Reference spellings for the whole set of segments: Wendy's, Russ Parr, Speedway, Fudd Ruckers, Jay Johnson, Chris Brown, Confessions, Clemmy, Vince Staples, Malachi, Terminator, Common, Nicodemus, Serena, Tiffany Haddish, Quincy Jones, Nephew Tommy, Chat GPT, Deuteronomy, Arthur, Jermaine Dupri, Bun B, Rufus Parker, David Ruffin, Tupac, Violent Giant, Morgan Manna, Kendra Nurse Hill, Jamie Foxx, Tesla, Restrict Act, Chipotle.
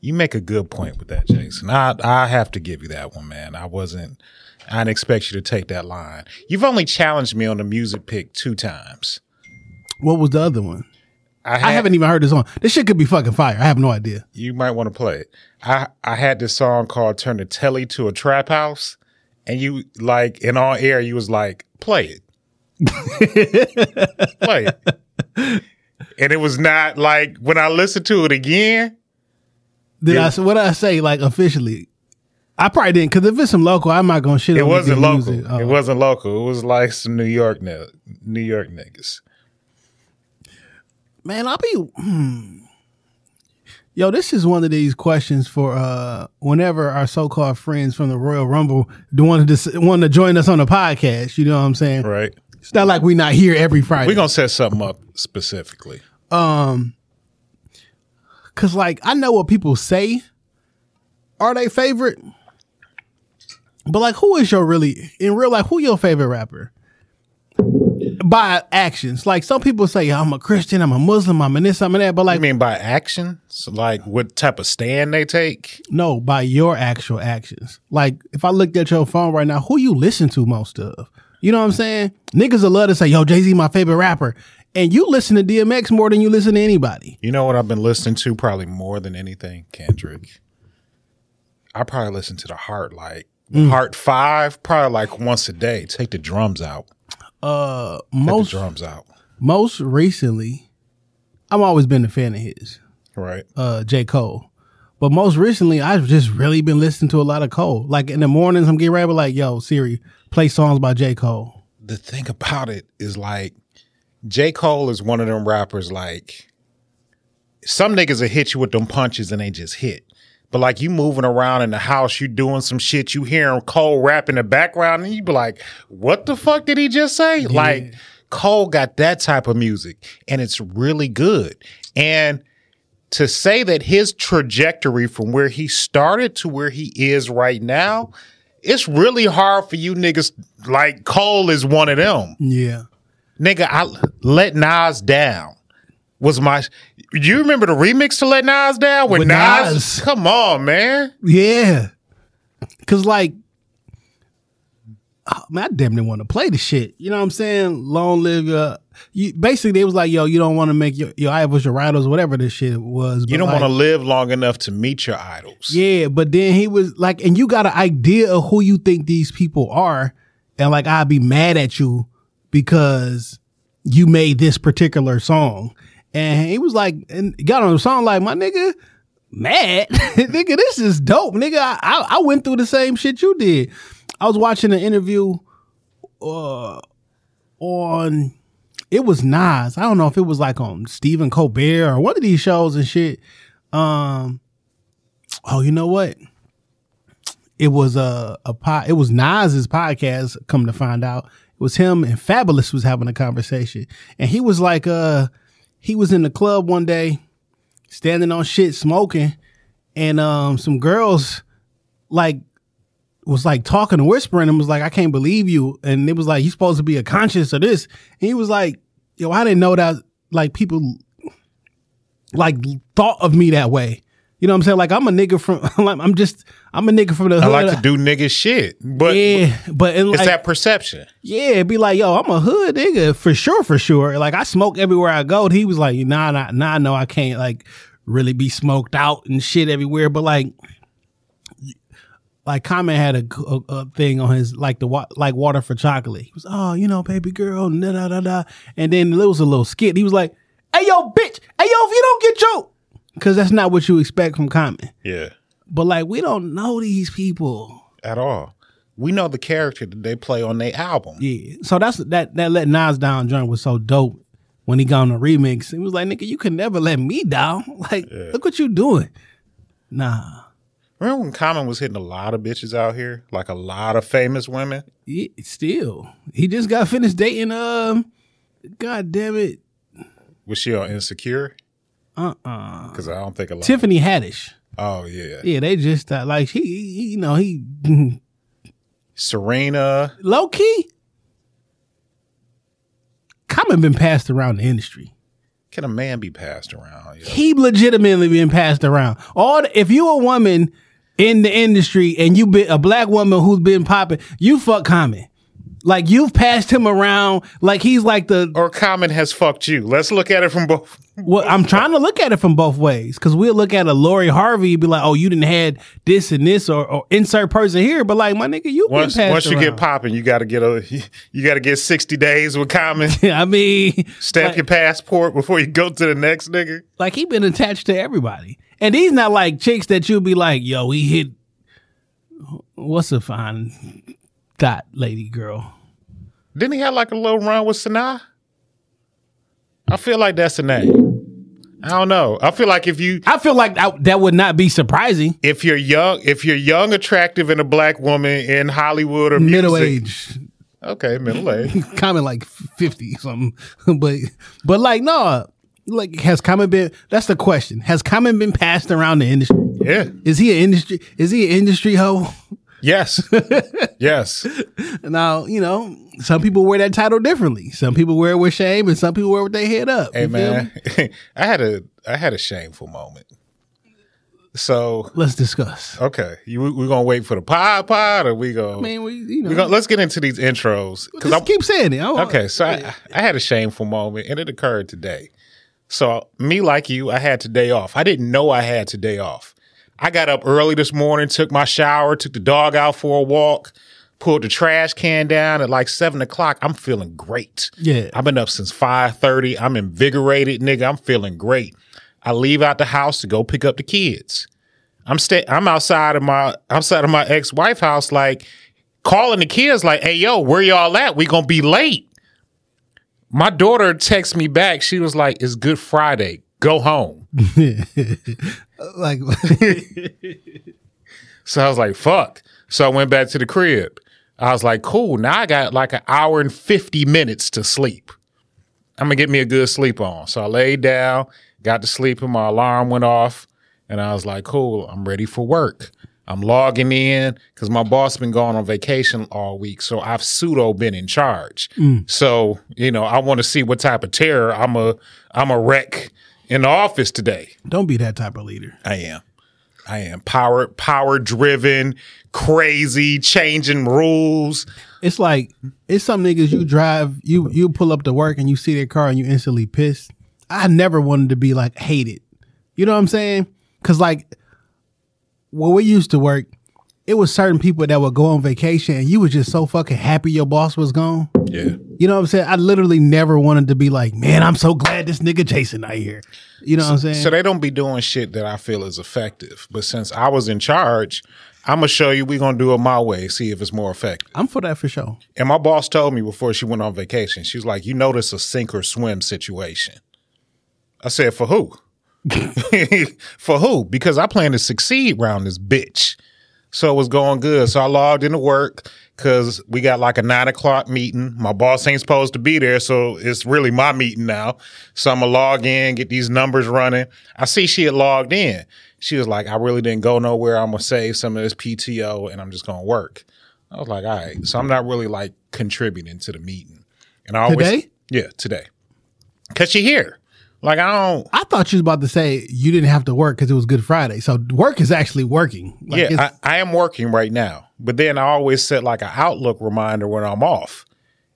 You make a good point with that, Jason. I have to give you that one, man. I didn't expect you to take that line. You've only challenged me on the music pick 2 times. What was the other one? I haven't even heard this song. This shit could be fucking fire. I have no idea. You might want to play it. I had this song called Turn the Telly to a Trap House, and you, like, in all air, you was like, play it. Play it. And it was not like, when I listened to it again. What did I say, like, officially? I probably didn't, because if it's some local, I'm not going to shit on it. It wasn't local. Oh. It wasn't local. It was like some New York niggas. Man, yo, this is one of these questions for whenever our so-called friends from the Royal Rumble wanted to join us on the podcast. You know what I'm saying? Right. It's not like we're not here every Friday. We're going to set something up specifically. Because, like, I know what people say are they favorite. But, like, who is your in real life, who your favorite rapper? By actions. Like, some people say, I'm a Christian, I'm a Muslim, I'm a this, I'm a that. But, like, you mean by action? So, like, what type of stand they take? No, by your actual actions. Like, if I looked at your phone right now, who you listen to most of? You know what I'm saying? Niggas will love to say, yo, Jay-Z my favorite rapper. And you listen to DMX more than you listen to anybody. You know what I've been listening to probably more than anything? Kendrick. I probably listen to the Heart, like, Heart 5, probably like once a day. Take the drums out. Most recently, I've always been a fan of his. Right. J. Cole. But most recently, I've just really been listening to a lot of Cole. Like, in the mornings, I'm getting ready, but like, yo, Siri, play songs by J. Cole. The thing about it is, like, J. Cole is one of them rappers, like, some niggas will hit you with them punches and they just hit. But, like, you moving around in the house, you doing some shit, you hearing Cole rap in the background, and you be like, what the fuck did he just say? Yeah. Like, Cole got that type of music, and it's really good. And to say that his trajectory from where he started to where he is right now, it's really hard for you niggas. Like, Cole is one of them. Yeah. Nigga, I let Nas down. You remember the remix to Let Nas Down with Nas? Come on, man. Yeah. Because, like, man, I damn near want to play the shit. You know what I'm saying? Long live basically, they was like, yo, you don't want to make your idols your idols, whatever this shit was. You don't want to live long enough to meet your idols. Yeah, but then he was like, and you got an idea of who you think these people are, and, like, I'd be mad at you because you made this particular song. And he was like, and got on the song like, my nigga, mad. Nigga, this is dope. Nigga, I went through the same shit you did. I was watching an interview on, it was Nas. I don't know if it was like on Stephen Colbert or one of these shows and shit. Oh, you know what? It was it was Nas's podcast, come to find out. It was him and Fabulous was having a conversation. And he was like, he was in the club one day, standing on shit, smoking, and some girls like was like talking and whispering and was like, I can't believe you. And it was like, you're supposed to be a conscious of this. And he was like, yo, I didn't know that like people like thought of me that way. You know what I'm saying? Like, I'm a nigga from I'm a nigga from the hood. I like to do nigga shit. But yeah, but it's like, that perception. Yeah, it'd be like, yo, I'm a hood nigga for sure. Like, I smoke everywhere I go. And he was like, nah, no, I can't like really be smoked out and shit everywhere. But like Common had a thing on his like like Water for Chocolate. He was, oh, you know, baby girl, da. And then there was a little skit. He was like, hey yo, bitch, hey yo, if you don't get your, because that's not what you expect from Common. Yeah. But, like, we don't know these people. At all. We know the character that they play on their album. Yeah. So that's that Let Nas Down joint was so dope when he got on the remix. It was like, nigga, you can never let me down. Like, yeah. Look what you doing. Nah. Remember when Common was hitting a lot of bitches out here? Like, a lot of famous women? Yeah, still. He just got finished dating, God damn it. Was she on Insecure? Because I don't think a lot. Tiffany Haddish. Oh yeah. Yeah, they just thought like he you know he. Serena. Low key. Common been passed around the industry. Can a man be passed around? You know? He legitimately being passed around. If you a woman in the industry and you been a black woman who's been popping, you fuck Common. Like, you've passed him around like he's like the... Or Common has fucked you. Let's look at it from both... Well, I'm trying to look at it from both ways, because we'll look at a Lori Harvey and be like, oh, you didn't had this and this, or insert person here. But like, my nigga, you once, been passed once you around. Get popping, you got to get 60 days with Common. I mean... Stamp like, your passport before you go to the next nigga. Like, he been attached to everybody. And these not like chicks that you'll be like, yo, he hit... What's a fine... Dot lady girl. Didn't he have like a little run with Sanaa? I feel like that's the name. I don't know. I feel like that would not be surprising. If you're young, attractive, and a black woman in Hollywood or middle age. Okay, middle age. Common like 50 something. But like no, like has Common been? That's the question. Has Common been passed around the industry? Yeah. Is he an industry hoe? Yes. Yes. Now, you know, some people wear that title differently. Some people wear it with shame, and some people wear it with their head up. Hey, man, I had a shameful moment. So let's discuss. Okay. We're going to wait for the pod or we go? I mean, let's get into these intros. Because I keep saying it. Okay. So I had a shameful moment, and it occurred today. So me, like you, I had today off. I didn't know I had today off. I got up early this morning, took my shower, took the dog out for a walk, pulled the trash can down at like 7:00. I'm feeling great. Yeah. I've been up since 5:30. I'm invigorated, nigga. I'm feeling great. I leave out the house to go pick up the kids. I'm outside of my ex-wife's house, like calling the kids like, hey, yo, where y'all at? We gonna be late. My daughter texts me back. She was like, it's Good Friday. Go home. Like, so I was like, fuck. So I went back to the crib. I was like, cool. Now I got like an hour and 50 minutes to sleep. I'm going to get me a good sleep on. So I laid down, got to sleep, and my alarm went off. And I was like, cool, I'm ready for work. I'm logging in because my boss been gone on vacation all week. So I've pseudo been in charge. Mm. So, you know, I want to see what type of terror I'm a wreck in the office today. Don't be that type of leader. I am power driven, crazy, changing rules. It's like, it's some niggas you drive, you pull up to work and you see their car and you instantly pissed. I never wanted to be like hated. You know what I'm saying? Cause like when we used to work, it was certain people that would go on vacation and you was just so fucking happy your boss was gone. Yeah. You know what I'm saying? I literally never wanted to be like, man, I'm so glad this nigga Jason out here. You know what I'm saying? So they don't be doing shit that I feel is effective. But since I was in charge, I'm going to show you we're going to do it my way, see if it's more effective. I'm for that for sure. And my boss told me before she went on vacation, she was like, you know, this a sink or swim situation. I said, for who? For who? Because I plan to succeed round this bitch. So it was going good. So I logged into work because we got like a 9:00 meeting. My boss ain't supposed to be there, so it's really my meeting now. So I'm going to log in, get these numbers running. I see she had logged in. She was like, I really didn't go nowhere. I'm going to save some of this PTO, and I'm just going to work. I was like, all right. So I'm not really like contributing to the meeting. And I always, today? Yeah, today. Because she here. Like, I thought you was about to say you didn't have to work because it was Good Friday. So work is actually working. Like, yeah, I am working right now. But then I always set like an Outlook reminder when I'm off.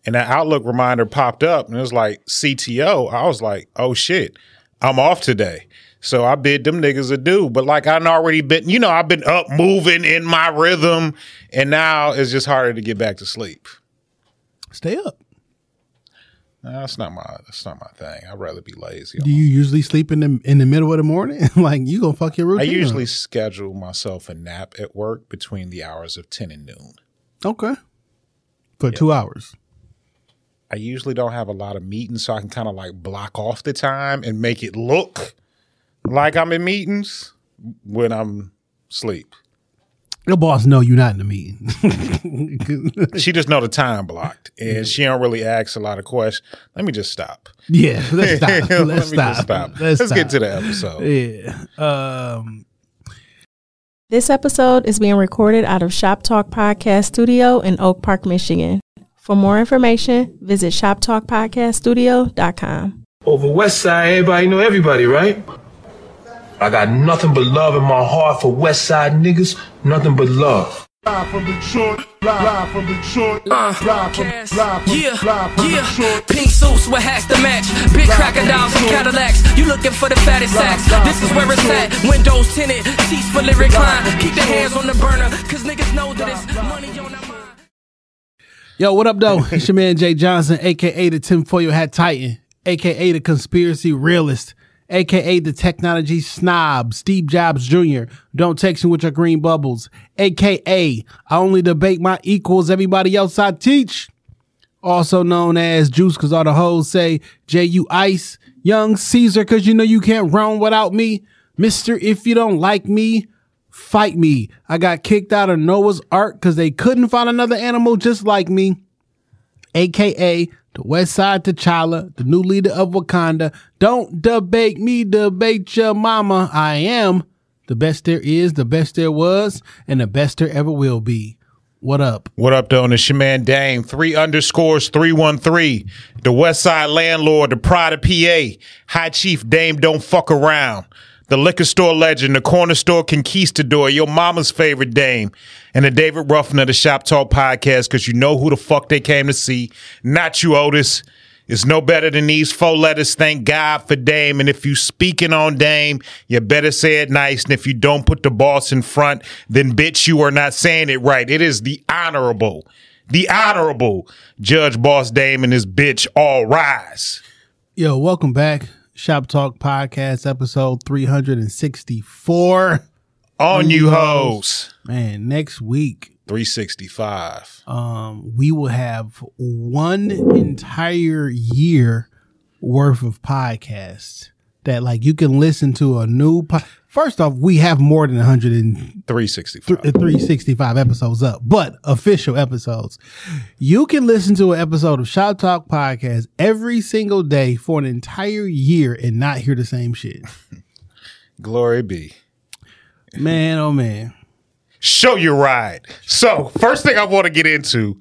And that Outlook reminder popped up and it was like CTO. I was like, oh shit, I'm off today. So I bid them niggas adieu. But like I'd already been, you know, I've been up moving in my rhythm. And now it's just harder to get back to sleep. Stay up. No, that's not my thing. I'd rather be lazy. Do you usually sleep in the middle of the morning? Like, you gonna fuck your routine? I usually schedule myself a nap at work between the hours of 10 and noon. Okay. For 2 hours. I usually don't have a lot of meetings, so I can kind of like block off the time and make it look like I'm in meetings when I'm asleep. Your boss know you're not in the meeting. She just know the time blocked, and she don't really ask a lot of questions. Let me just stop. Yeah, let's stop. Let's get to the episode. Yeah. This episode is being recorded out of Shoptalk Podcast Studio in Oak Park, Michigan. For more information, visit ShoptalkPodcastStudio.com. Over West Side, everybody know everybody, right? I got nothing but love in my heart for West Side niggas, nothing but love. Live from Detroit, live from Detroit, live from Detroit. Pink suits with hats to match, big crocodiles and Cadillacs. You looking for the fattest sacks? This is where it's at. Windows tinted, seats for lyric line. Keep the hands on the burner, cause niggas know that it's money on the mind. Yo, what up though? It's your man Jay Johnson, aka the Tinfoil Hat Titan, aka the Conspiracy Realist, a.k.a. the technology snob, Steve Jobs Jr. Don't text me with your green bubbles, a.k.a. I only debate my equals, everybody else I teach. Also known as Juice, because all the hoes say, J.U. Ice, Young Caesar, because you know you can't roam without me. Mister, if you don't like me, fight me. I got kicked out of Noah's Ark because they couldn't find another animal just like me, a.k.a. the West Side T'Challa, the new leader of Wakanda. Don't debate me, debate your mama. I am the best there is, the best there was, and the best there ever will be. What up? What up, though? It's your man Dame, 3_313, the West Side landlord, the pride of PA, High Chief Dame Don't Fuck Around, the liquor store legend, the corner store conquistador, your mama's favorite dame, and the David Ruffin of the Shop Talk Podcast, because you know who the fuck they came to see. Not you, Otis. It's no better than these four letters. Thank God for Dame. And if you speaking on Dame, you better say it nice. And if you don't put the boss in front, then bitch, you are not saying it right. It is the honorable Judge Boss Dame and his bitch. All rise. Yo, welcome back. Shop Talk Podcast, episode 364. On you hoes. Man, next week. 365. We will have one entire year worth of podcasts that, like, you can listen to a new podcast. First off, we have more than 365 episodes up, but official episodes. You can listen to an episode of Shop Talk Podcast every single day for an entire year and not hear the same shit. Glory be. Man, oh man. Show Your Ride. So first thing I want to get into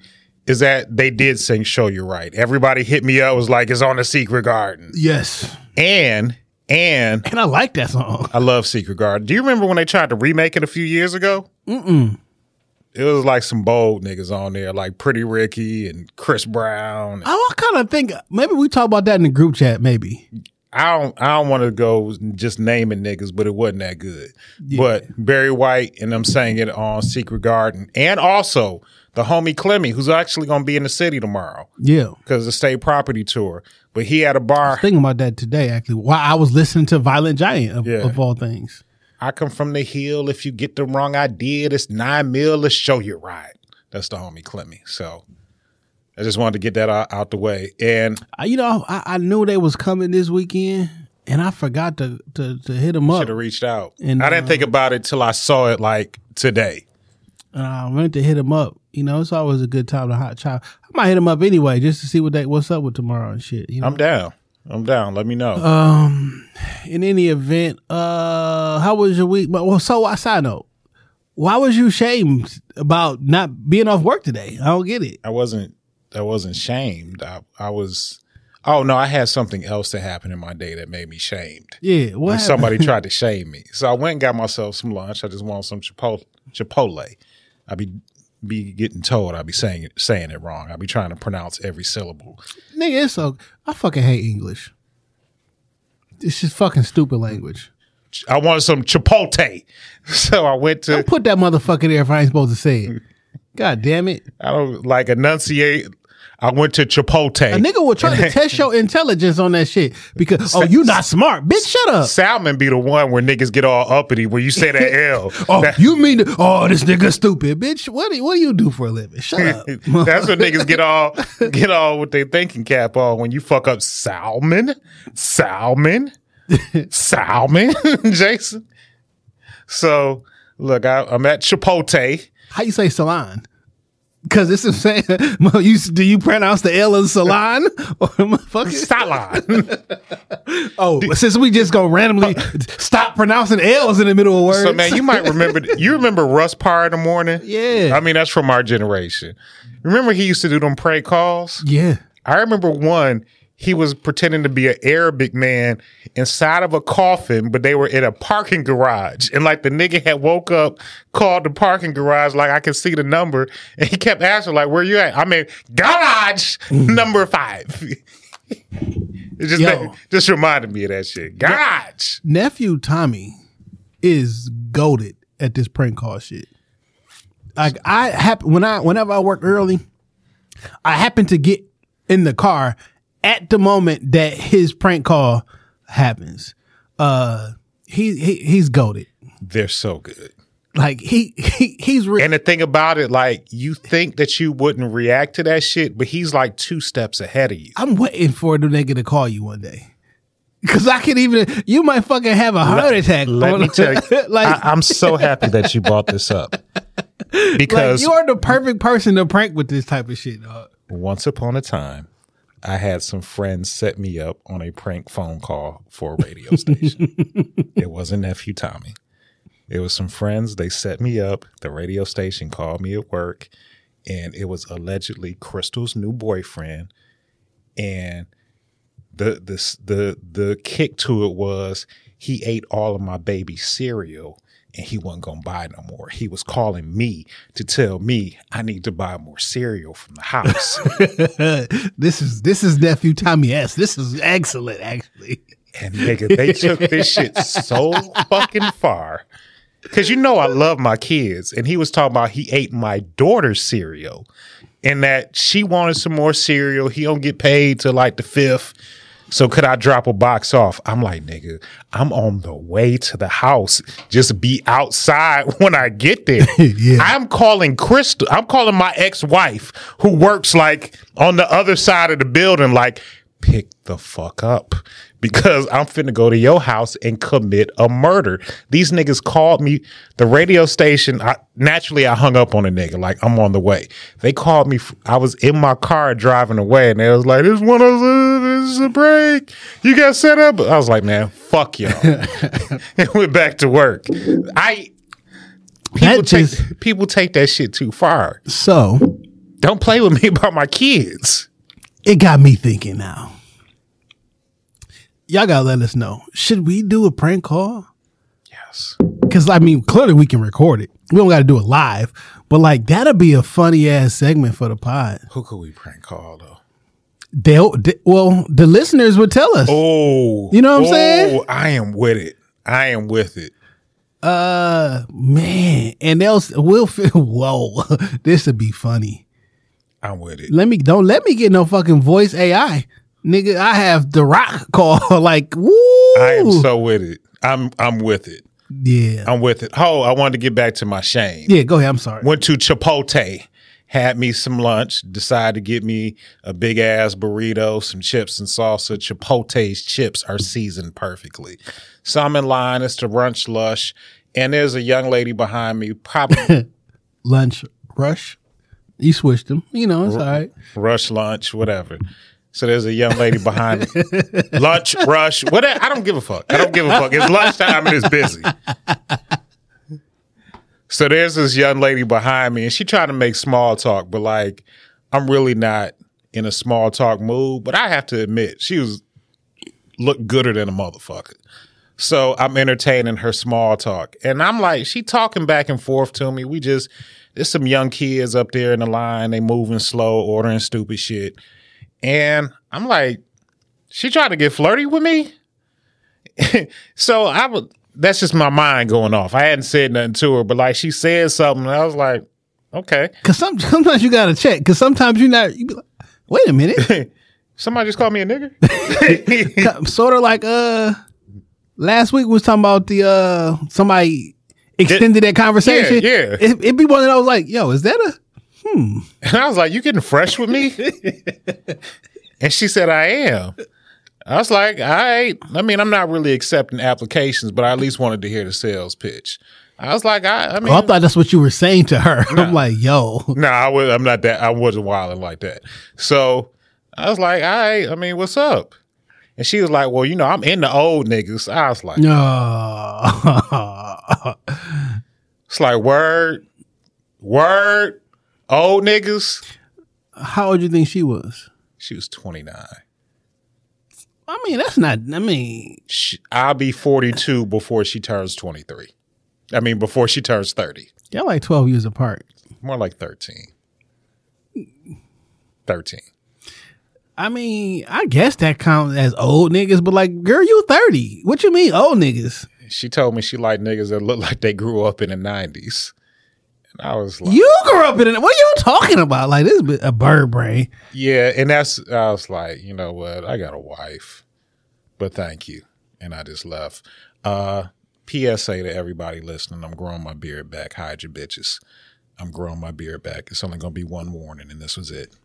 is that they did sing Show Your Ride. Everybody hit me up, was like, it's on the Secret Garden. Yes. And I like that song. I love Secret Garden. Do you remember when they tried to remake it a few years ago? Mm-mm. It was like some bold niggas on there, like Pretty Ricky and Chris Brown. I kind of think maybe we talk about that in the group chat. Maybe I don't want to go just naming niggas, but it wasn't that good. Yeah. But Barry White and them sang it on Secret Garden, and also the homie Clemmy, who's actually going to be in the city tomorrow. Yeah. Because the State Property Tour. But he had a bar. I was thinking about that today, actually, while I was listening to Violent Giant, of all things. I come from the hill. If you get the wrong idea, it's 9 mil. Let's show you right. That's the homie Clemmy. So I just wanted to get that out the way. And I knew they was coming this weekend, and I forgot to hit them up. Should have reached out. And I didn't think about it till I saw it, like, today. I went to hit him up. You know, it's always a good time to hot chop. I might hit him up anyway just to see what's up with tomorrow and shit. You know? I'm down. Let me know. In any event, how was your week? Well, side note, why was you shamed about not being off work today? I don't get it. I wasn't shamed. I had something else that happened in my day that made me shamed. Yeah, what? Somebody tried to shame me. So I went and got myself some lunch. I just wanted some Chipotle. I be getting told I be saying it wrong. I be trying to pronounce every syllable. Nigga, I fucking hate English. It's just fucking stupid language. I wanted some Chipotle. So I went to... Don't put that motherfucker there if I ain't supposed to say it. God damn it. I don't like enunciate... I went to Chipotle. A nigga will try to test your intelligence on that shit because, you not smart. Bitch, shut up. Salmon be the one where niggas get all uppity when you say that L. You mean, this nigga stupid. Bitch, what do you do for a living? Shut up. That's when niggas get all with their thinking cap on when you fuck up Salmon, Jason. So, look, I'm at Chipotle. How you say salon? Because it's insane. Do you pronounce the L in salon? Or motherfucker? Salon. Since we just go randomly stop pronouncing L's in the middle of words. So, man, you might remember. You remember Russ Parr in the morning? Yeah. I mean, that's from our generation. Remember he used to do them prank calls? Yeah. I remember one. he was pretending to be an Arabic man inside of a coffin, but they were in a parking garage. And like the nigga had woke up, called the parking garage, like I could see the number. And he kept asking, like, where you at? I'm in garage number 5. It just, just reminded me of that shit. Garage. Nephew Tommy is goated at this prank call shit. Like I happen whenever I work early, I happen to get in the car at the moment that his prank call happens. He's goated. They're so good. Like he's and the thing about it, like you think that you wouldn't react to that shit, but he's like 2 steps ahead of you. I'm waiting for the nigga to call you one day. Cause I can even, you might fucking have a heart attack. Let me tell you, like, I'm so happy that you brought this up because like, you're the perfect person to prank with this type of shit, dog. Once upon a time, I had some friends set me up on a prank phone call for a radio station. It wasn't Nephew Tommy. It was some friends. They set me up. The radio station called me at work, and it was allegedly Crystal's new boyfriend. And the kick to it was he ate all of my baby cereal, and he wasn't going to buy no more. He was calling me to tell me I need to buy more cereal from the house. This is Nephew Tommy S. This is excellent, actually. And nigga, they took this shit so fucking far. Because you know I love my kids. And he was talking about he ate my daughter's cereal and that she wanted some more cereal. He don't get paid till like the 5th. So could I drop a box off? I'm like, nigga, I'm on the way to the house. Just be outside when I get there. Yeah. I'm calling Crystal. I'm calling my ex-wife who works like on the other side of the building. Like, pick the fuck up because I'm finna go to your house and commit a murder. These niggas called me. The radio station, naturally, I hung up on a nigga. Like, I'm on the way. They called me. I was in my car driving away, and they was like, this one of those. This is a break. You got set up. I was like, man, fuck y'all. And went back to work. People take that shit too far. So don't play with me about my kids. It got me thinking now. Y'all gotta let us know. Should we do a prank call? Yes. Cause I mean, clearly we can record it. We don't gotta do it live. But like that'll be a funny ass segment for the pod. Who could we prank call though? The listeners would tell us. Oh, you know what I'm saying? Oh, I am with it. I am with it. Man, and we'll feel. Whoa, this would be funny. I'm with it. Don't let me get no fucking voice AI, nigga. I have the Rock call. Like, woo. I am so with it. I'm with it. Yeah, I'm with it. Oh, I wanted to get back to my shame. Yeah, go ahead. I'm sorry. Went to Chipotle. Had me some lunch, decided to get me a big ass burrito, some chips and salsa. Chipotle's chips are seasoned perfectly. So I'm in line, it's the Lunch Rush, and there's a young lady behind me, probably. Lunch Rush? You switched them. You know, it's all right. Rush, lunch, whatever. So there's a young lady behind me. Lunch, rush, whatever. I don't give a fuck. It's lunchtime and it's busy. So there's this young lady behind me, and she tried to make small talk, but like I'm really not in a small talk mood. But I have to admit, she looked gooder than a motherfucker. So I'm entertaining her small talk, and I'm like, she talking back and forth to me. There's some young kids up there in the line. They moving slow, ordering stupid shit, and I'm like, she tried to get flirty with me. So I would. That's just my mind going off. I hadn't said nothing to her, but like she said something, and I was like, okay. Because sometimes you got to check, because sometimes you be like, wait a minute. Somebody just called me a nigger? Sort of like last week we was talking about the somebody extended that conversation. Yeah. It'd be one that I was like, yo, is that And I was like, you getting fresh with me? And she said, I am. I was like, all right. I mean, I'm not really accepting applications, but I at least wanted to hear the sales pitch. I was like, I thought that's what you were saying to her. Nah, I'm like, yo. I'm not that. I wasn't wilding like that. So I was like, all right. I mean, what's up? And she was like, well, you know, I'm in the old niggas. I was like, no. It's like, word, old niggas. How old do you think she was? She was 29. I mean, that's not, I mean. I'll be 42 before she turns 23. I mean, before she turns 30. Y'all like 12 years apart. More like 13. 13. I mean, I guess that counts as old niggas, but like, girl, you 30. What you mean old niggas? She told me she liked niggas that look like they grew up in the 90s. And I was like, you grew up in it. What are you talking about? Like, this is a bird brain. Yeah. And that's, I was like, you know what? I got a wife, but thank you. And I just left. PSA to everybody listening. I'm growing my beard back. Hide your bitches. I'm growing my beard back. It's only going to be one warning. And this was it.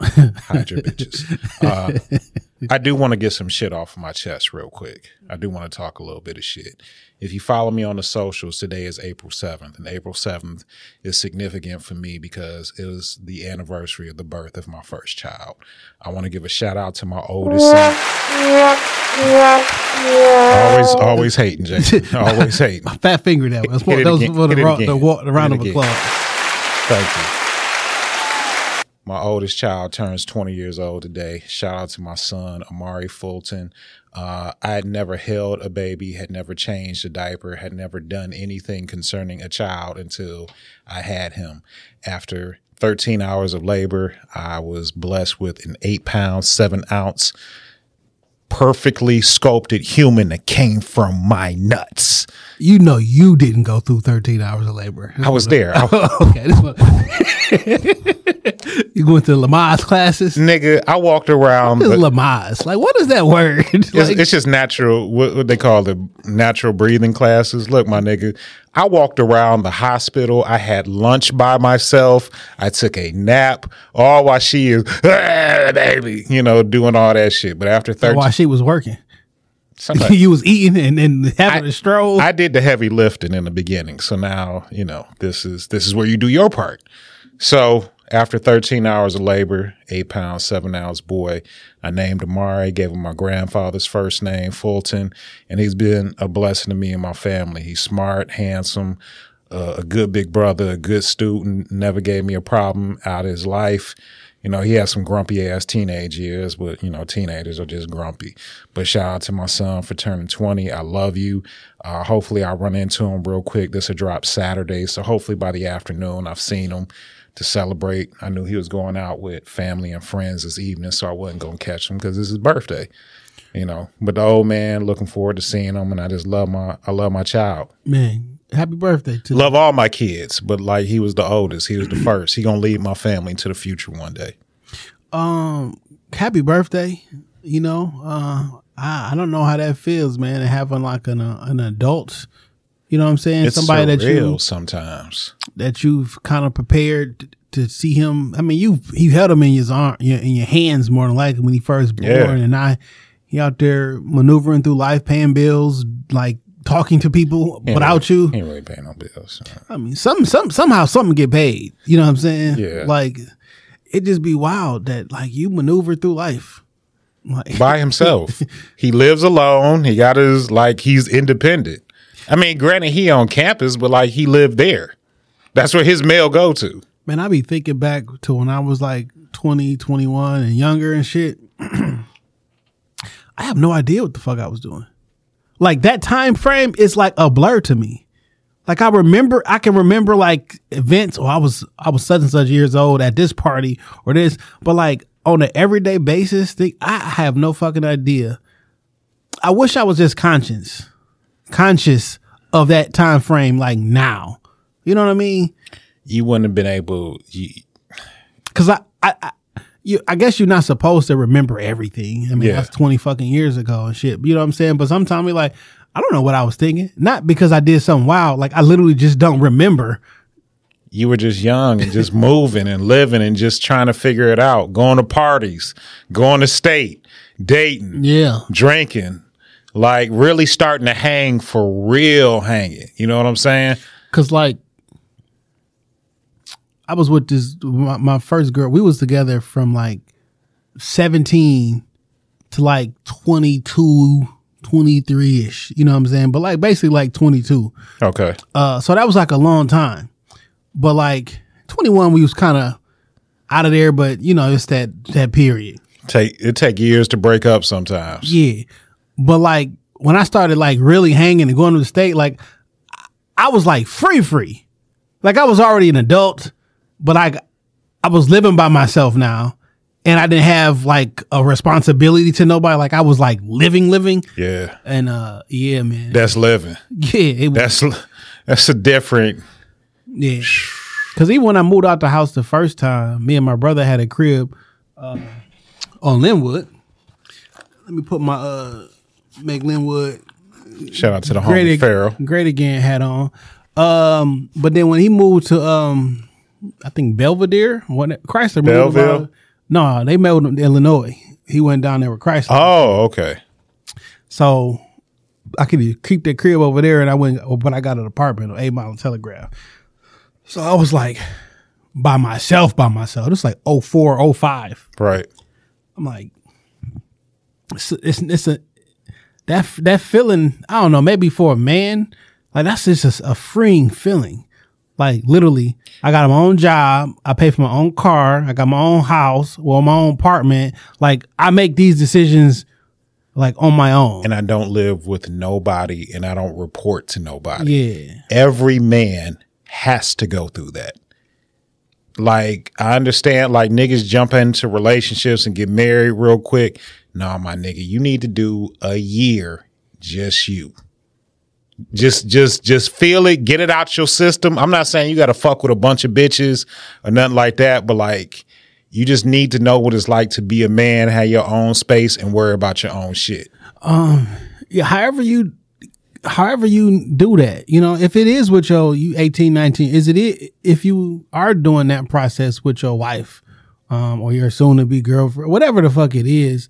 Hide your bitches. I do want to get some shit off my chest real quick. I do want to talk a little bit of shit. If you follow me on the socials, today is April 7th. And April 7th is significant for me because it was the anniversary of the birth of my first child. I want to give a shout out to my oldest son. Always hating, Jason. Always hating. My fat finger that was. That was the round of applause. Thank you. My oldest child turns 20 years old today. Shout out to my son, Amari Fulton. I had never held a baby, had never changed a diaper, had never done anything concerning a child until I had him. After 13 hours of labor, I was blessed with an 8-pound, 7-ounce, perfectly sculpted human that came from my nuts. You know you didn't go through 13 hours of labor. I was there. Okay, this one. You going to Lamaze classes? Nigga, I walked around. What is Lamaze? Like, what is that word? It's just natural, what they call the natural breathing classes. Look, my nigga, I walked around the hospital. I had lunch by myself. I took a nap. All while she is, baby, you know, doing all that shit. But after 13. While she was working. You was eating and having a stroll. I did the heavy lifting in the beginning. So now, you know, this is where you do your part. So. After 13 hours of labor, 8-pound, 7-ounce boy, I named Amari, gave him my grandfather's first name, Fulton, and he's been a blessing to me and my family. He's smart, handsome, a good big brother, a good student, never gave me a problem out of his life. You know, he had some grumpy-ass teenage years, but, you know, teenagers are just grumpy. But shout out to my son for turning 20. I love you. Hopefully I run into him real quick. This will drop Saturday, so hopefully by the afternoon I've seen him. To celebrate, I knew he was going out with family and friends this evening, so I wasn't going to catch him because it's his birthday, you know. But the old man, looking forward to seeing him, and I just love my child. Man, happy birthday to love all my kids, but like he was the oldest, he was the first. He gonna lead my family to the future one day. Happy birthday, you know. I don't know how that feels, man, having like an adult. You know what I'm saying? It's somebody surreal sometimes that you've kind of prepared to see him. I mean, you held him in your hands more than likely when he first born, yeah. And he out there maneuvering through life, paying bills, like talking to people without you. He ain't really paying no bills. So. I mean, somehow something get paid. You know what I'm saying? Yeah. Like it just be wild that like you maneuver through life. Like, by himself, he lives alone. He got his he's independent. I mean, granted, he on campus, but like he lived there. That's where his mail go to. Man, I be thinking back to when I was like 20, 21 and younger and shit. I have no idea what the fuck I was doing. Like that time frame is like a blur to me. Like I can remember like events or I was such and such years old at this party or this, but like on an everyday basis, I have no fucking idea. I wish I was just conscious of that time frame, like now, you know what I mean? You wouldn't have been able, because I guess you're not supposed to remember everything. I mean, yeah. That's 20 fucking years ago and shit. You know what I'm saying? But sometimes we like, I don't know what I was thinking. Not because I did something wild. Like I literally just don't remember. You were just young and just moving and living and just trying to figure it out. Going to parties, going to state, dating, yeah, drinking. Like really starting to hang for real hanging. You know what I'm saying? Because like I was with this, my first girl, we was together from like 17 to like 22, 23-ish. You know what I'm saying? But like basically like 22. Okay. So that was like a long time. But like 21, we was kind of out of there. But you know, it's that period. It take years to break up sometimes. Yeah. But like when I started like really hanging and going to the state, like I was like free. Like I was already an adult, but like I was living by myself now and I didn't have like a responsibility to nobody. Like I was like living. Yeah. And yeah, man. That's living. Yeah. That's a different. Yeah. Cause even when I moved out the house the first time, me and my brother had a crib on Linwood. Let me put my make Linwood shout out to the homie Pharaoh. Great Again hat on. But then when he moved to I think Belvedere, what Chrysler moved out. No, they moved him to Illinois. He went down there with Chrysler. Oh, okay. So I could keep that crib over there and I got an apartment on 8 Mile and Telegraph. So I was like by myself. It's like 04, 05. Right. I'm like, it's that feeling, I don't know, maybe for a man, like that's just a freeing feeling. Like literally, I got my own job. I pay for my own car. I got my own house, my own apartment. Like I make these decisions like on my own. And I don't live with nobody and I don't report to nobody. Yeah. Every man has to go through that. Like, I understand, like, niggas jump into relationships and get married real quick. Nah, my nigga, you need to do a year, just you. Just feel it, get it out your system. I'm not saying you got to fuck with a bunch of bitches or nothing like that, but, like, you just need to know what it's like to be a man, have your own space, and worry about your own shit. Yeah, however you do that, you know, if it is with you 18, 19, if you are doing that process with your wife, or your soon to be girlfriend, whatever the fuck it is,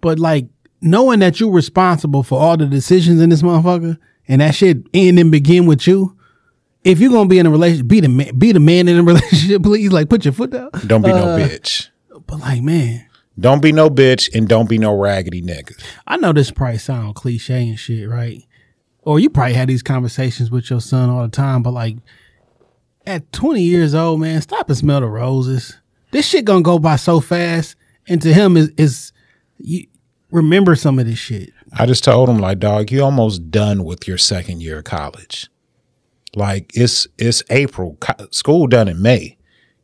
but like knowing that you're responsible for all the decisions in this motherfucker and that shit end and begin with you. If you're going to be in a relationship, be the man in a relationship, please. Like put your foot down. Don't be no bitch. But like, man. Don't be no bitch and don't be no raggedy nigga. I know this probably sound cliche and shit, right? Or you probably had these conversations with your son all the time, but like at 20 years old, man, stop and smell the roses. This shit gonna go by so fast. And to him is you remember some of this shit. I just told him like, dog, you almost done with your second year of college. Like it's April, school done in May.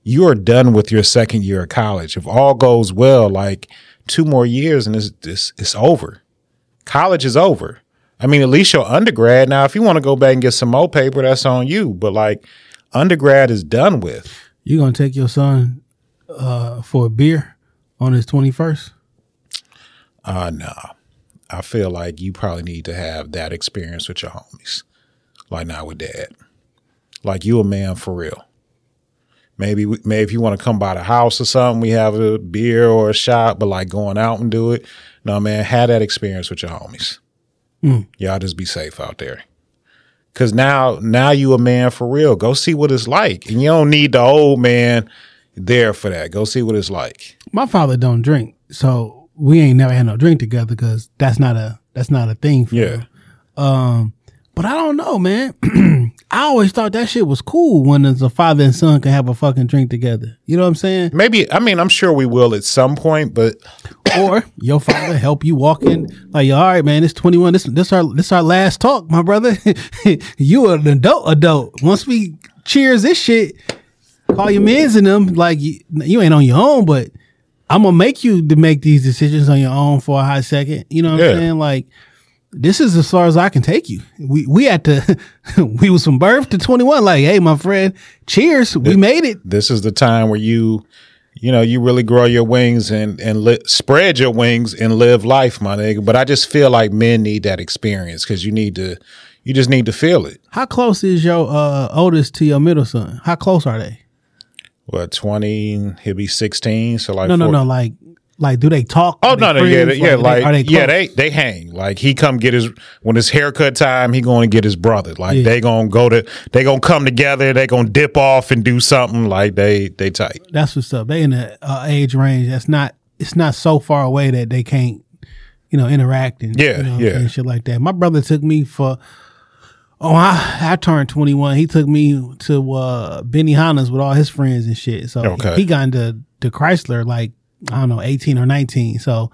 You are done with your second year of college. If all goes well, like 2 more years and it's over. College is over. I mean, at least your undergrad. Now, if you want to go back and get some more paper, that's on you. But like undergrad is done with. You going to take your son for a beer on his 21st? No. I feel like you probably need to have that experience with your homies. Like not with dad. Like you a man for real. Maybe if you want to come by the house or something, we have a beer or a shot, but like going out and do it. No, man, have that experience with your homies. Mm. Y'all just be safe out there. Cause now you a man for real. Go see what it's like. And you don't need the old man there for that. Go see what it's like. My father don't drink. So we ain't never had no drink together because that's not a thing for him. But I don't know, man. I always thought that shit was cool when there's a father and son can have a fucking drink together. You know what I'm saying? Maybe. I mean, I'm sure we will at some point, but. Or your father help you walk in. Like, all right, man, it's 21. This our last talk, my brother. You an adult. Once we cheers this shit, call your mans and them. Like, you ain't on your own, but I'm going to make you to make these decisions on your own for a hot second. You know what I'm saying? Like. This is as far as I can take you. We had to, we was from birth to 21. Like, hey, my friend, cheers. We made it. This is the time where you really grow your wings and spread your wings and live life, my nigga. But I just feel like men need that experience because you just need to feel it. How close is your oldest to your middle son? How close are they? Well, 20, he'll be 16. So like, no, like. Like, do they talk? Oh, no, yeah, like, yeah, they hang. Like, he come get his, when it's haircut time, he going to get his brother. Like, they going to come together. They going to dip off and do something. Like, they tight. That's what's up. They in the age range. It's not so far away that they can't, interact and, and shit like that. My brother took me for, I turned 21. He took me to Benihana's with all his friends and shit. So he got into the Chrysler, like, I don't know, 18 or 19. So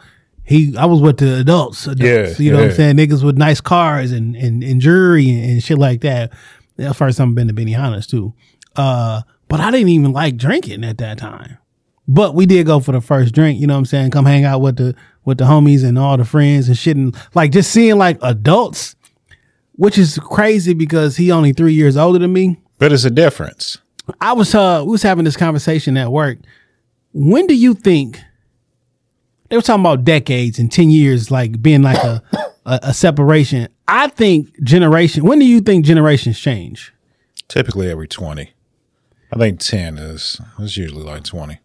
I was with the adults, you know what I'm saying? Niggas with nice cars and jewelry and shit like that. That's the first time I've been to Benihana's too. But I didn't even like drinking at that time. But we did go for the first drink, you know what I'm saying? Come hang out with the homies and all the friends and shit, and like just seeing like adults, which is crazy because he only 3 years older than me. But it's a difference. I was we was having this conversation at work. When do you think they were talking about decades and 10 years like being like a separation? I think when do you think generations change? Typically every 20. I think 10 is usually like 20.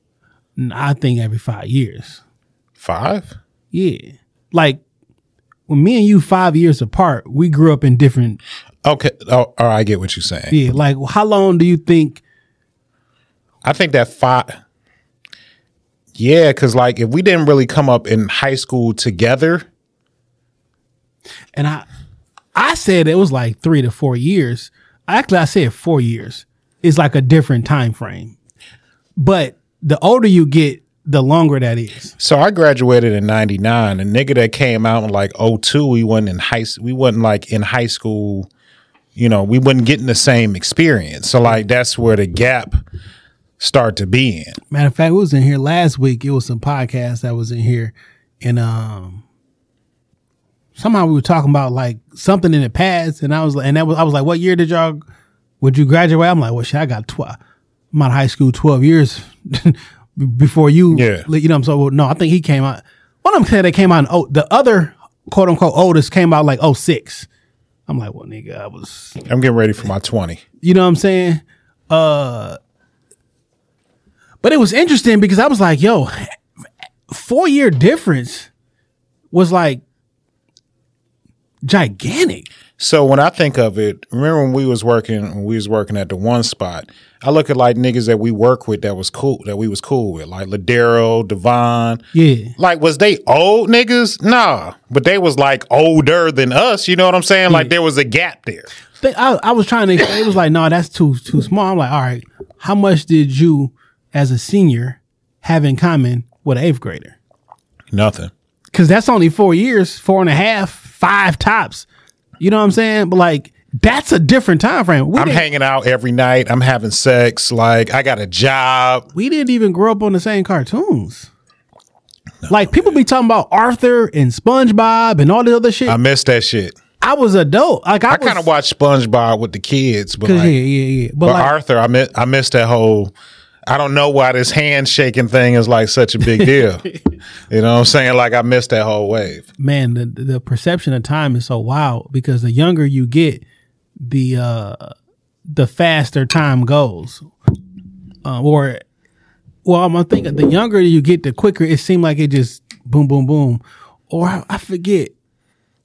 I think every 5 years. 5? Yeah. Like when me and you 5 years apart, we grew up in different. Okay. Oh, all right. I get what you're saying. Yeah. Like how long do you think? I think that 5. Yeah. Cause like if we didn't really come up in high school together. And I said it was like 3 to 4 years. Actually, I said 4 years. It's like a different time frame. But the older you get, the longer that is. So I graduated in 99. The nigga that came out in like 02, we wasn't like in high school, you know, we wasn't getting the same experience. So like that's where the gap start to be in. Matter of fact, we was in here last week. It was some podcast that was in here, and somehow we were talking about like something in the past, and I was like, what year did y'all? Would you graduate? I'm like, well, shit, I got 12. I'm out of high school 12 years before you. Yeah. You know what I'm saying? Well, no, I think he came out. One of them said they came out in the other, quote unquote, oldest came out like 06. I'm like, well, nigga, I'm getting ready for my 20. You know what I'm saying? But it was interesting because I was like, yo, 4 year difference was like gigantic. So when I think of it, remember when we was working at the one spot, I look at like niggas that we work with that we was cool with, like Ladero, Devon. Yeah. Like, was they old niggas? Nah. But they was like older than us, you know what I'm saying? Yeah. Like there was a gap there. I was trying to explain, it was like, no, that's too small. I'm like, all right, how much did you as a senior have in common with an eighth grader? Nothing. Cause that's only 4 years, 4 and a half, 5 tops. You know what I'm saying? But like, that's a different time frame. I'm hanging out every night. I'm having sex. Like, I got a job. We didn't even grow up on the same cartoons. No, like, people be talking about Arthur and SpongeBob and all the other shit. I miss that shit. I was adult. Like, I kind of watched SpongeBob with the kids. But like, yeah. But like, Arthur, I miss that whole. I don't know why this handshaking thing is like such a big deal. You know what I'm saying? Like I missed that whole wave. Man, the perception of time is so wild because the younger you get, the faster time goes. I'm thinking the younger you get, the quicker it seemed like it just boom, boom, boom. Or I forget.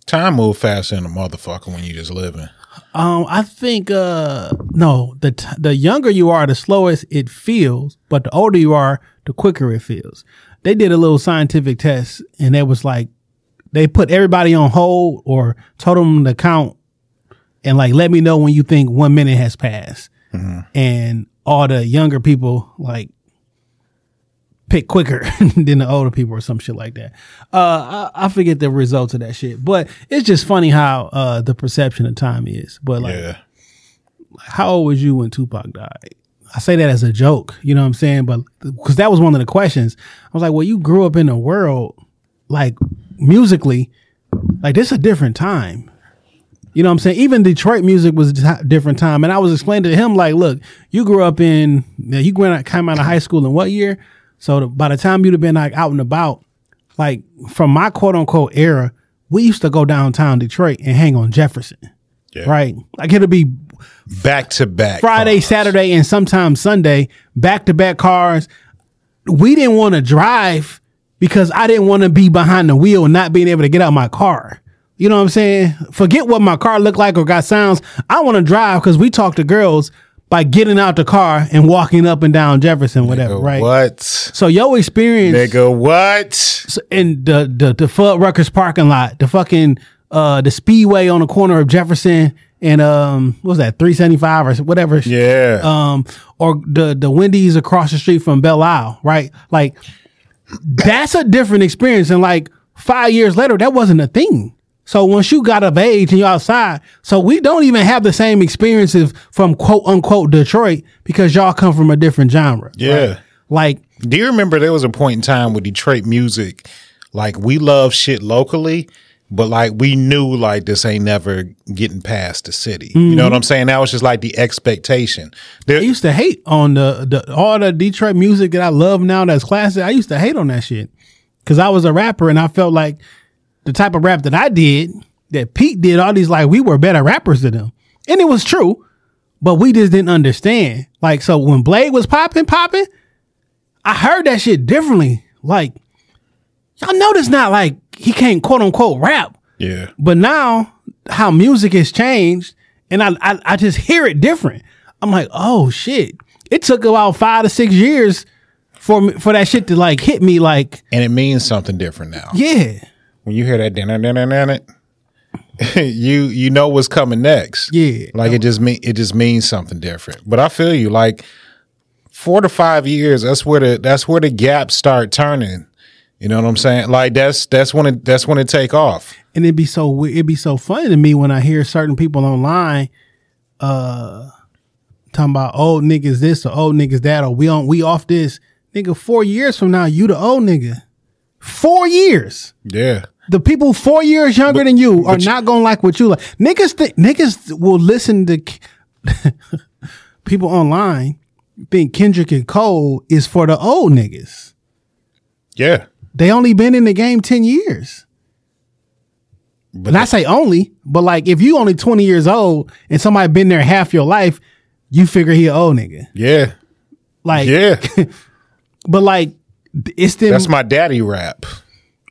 Time moves faster than a motherfucker when you just living. I think no. The younger you are, the slowest it feels, but the older you are, the quicker it feels. They did a little scientific test, and it was like they put everybody on hold or told them to count, and like let me know when you think 1 minute has passed. Mm-hmm. And all the younger people like pick quicker than the older people or some shit like that. I forget the results of that shit, but it's just funny how the perception of time is. But like, yeah. How old was you when Tupac died? I say that as a joke, you know what I'm saying? But because that was one of the questions. I was like, well, you grew up in a world like musically, like this is a different time. You know what I'm saying? Even Detroit music was a different time. And I was explaining to him like, look, you came out of high school in what year? So by the time you'd have been like out and about, like from my quote unquote era, we used to go downtown Detroit and hang on Jefferson, yeah. Right? Like it'll be back to back Friday, cars. Saturday, and sometimes Sunday, back to back cars. We didn't want to drive because I didn't want to be behind the wheel and not being able to get out of my car. You know what I'm saying? Forget what my car looked like or got sounds. I want to drive because we talk to girls by getting out the car and walking up and down Jefferson, whatever, nigga, right? What? So your experience, nigga, what? In the Fudd Ruckers parking lot, the fucking the speedway on the corner of Jefferson and what was that 375 or whatever? Yeah. Or the Wendy's across the street from Belle Isle, right? Like that's a different experience. And like 5 years later, that wasn't a thing. So once you got of age and you're outside, so we don't even have the same experiences from quote unquote Detroit because y'all come from a different genre. Yeah. Right? Like, do you remember there was a point in time with Detroit music, like we love shit locally, but like we knew like this ain't never getting past the city. Mm-hmm. You know what I'm saying? That was just like the expectation. I used to hate on the all the Detroit music that I love now that's classic. I used to hate on that shit because I was a rapper and I felt like the type of rap that I did, that Pete did, all these like we were better rappers than them. And it was true, but we just didn't understand. Like, so when Blade was popping, I heard that shit differently. Like, y'all know this not like he can't quote unquote rap. Yeah. But now how music has changed and I just hear it different. I'm like, oh shit. It took about 5 to 6 years for that shit to like hit me like. And it means something different now. Yeah. When you hear that you know what's coming next. Yeah. Like it just means something different. But I feel you, like 4 to 5 years, that's where the gaps start turning. You know what I'm saying? Like that's when it take off. And it'd be so funny to me when I hear certain people online talking about old niggas this or old niggas that or we off this. Nigga, 4 years from now, you the old nigga. 4 years. Yeah. The people 4 years younger than you are not going to like what you like. Niggas will listen to people online think Kendrick and Cole is for the old niggas. Yeah. They only been in the game 10 years. But and I say only, but like if you only 20 years old and somebody been there half your life, you figure he an old nigga. Yeah. Like, yeah. But like, it's them, that's my daddy rap.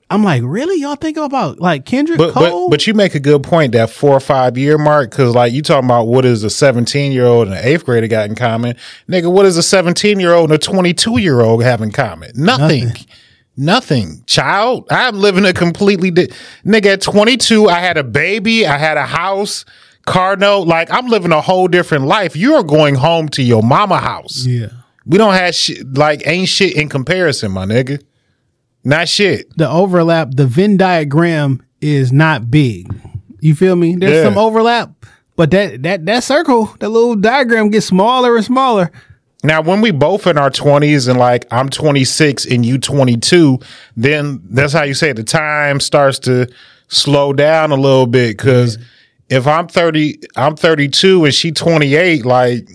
I'm like, really? Y'all think about like Kendrick Cole? But you make a good point, that 4 or 5 year mark, because like you talking about what is a 17-year-old and an 8th grader got in common. Nigga, what is a 17-year-old and a 22-year-old have in common? Nothing. Child, I'm living a completely nigga, at 22, I had a baby, I had a house, car note. Like, I'm living a whole different life. You're going home to your mama house. Yeah. We don't have shit, like ain't shit in comparison, my nigga. Not shit. The overlap, the Venn diagram is not big. You feel me? There's some overlap, but that circle, that little diagram gets smaller and smaller. Now, when we both in our 20s and like I'm 26 and you 22, then that's how you say the time starts to slow down a little bit because if I'm 30, I'm 32 and she 28, like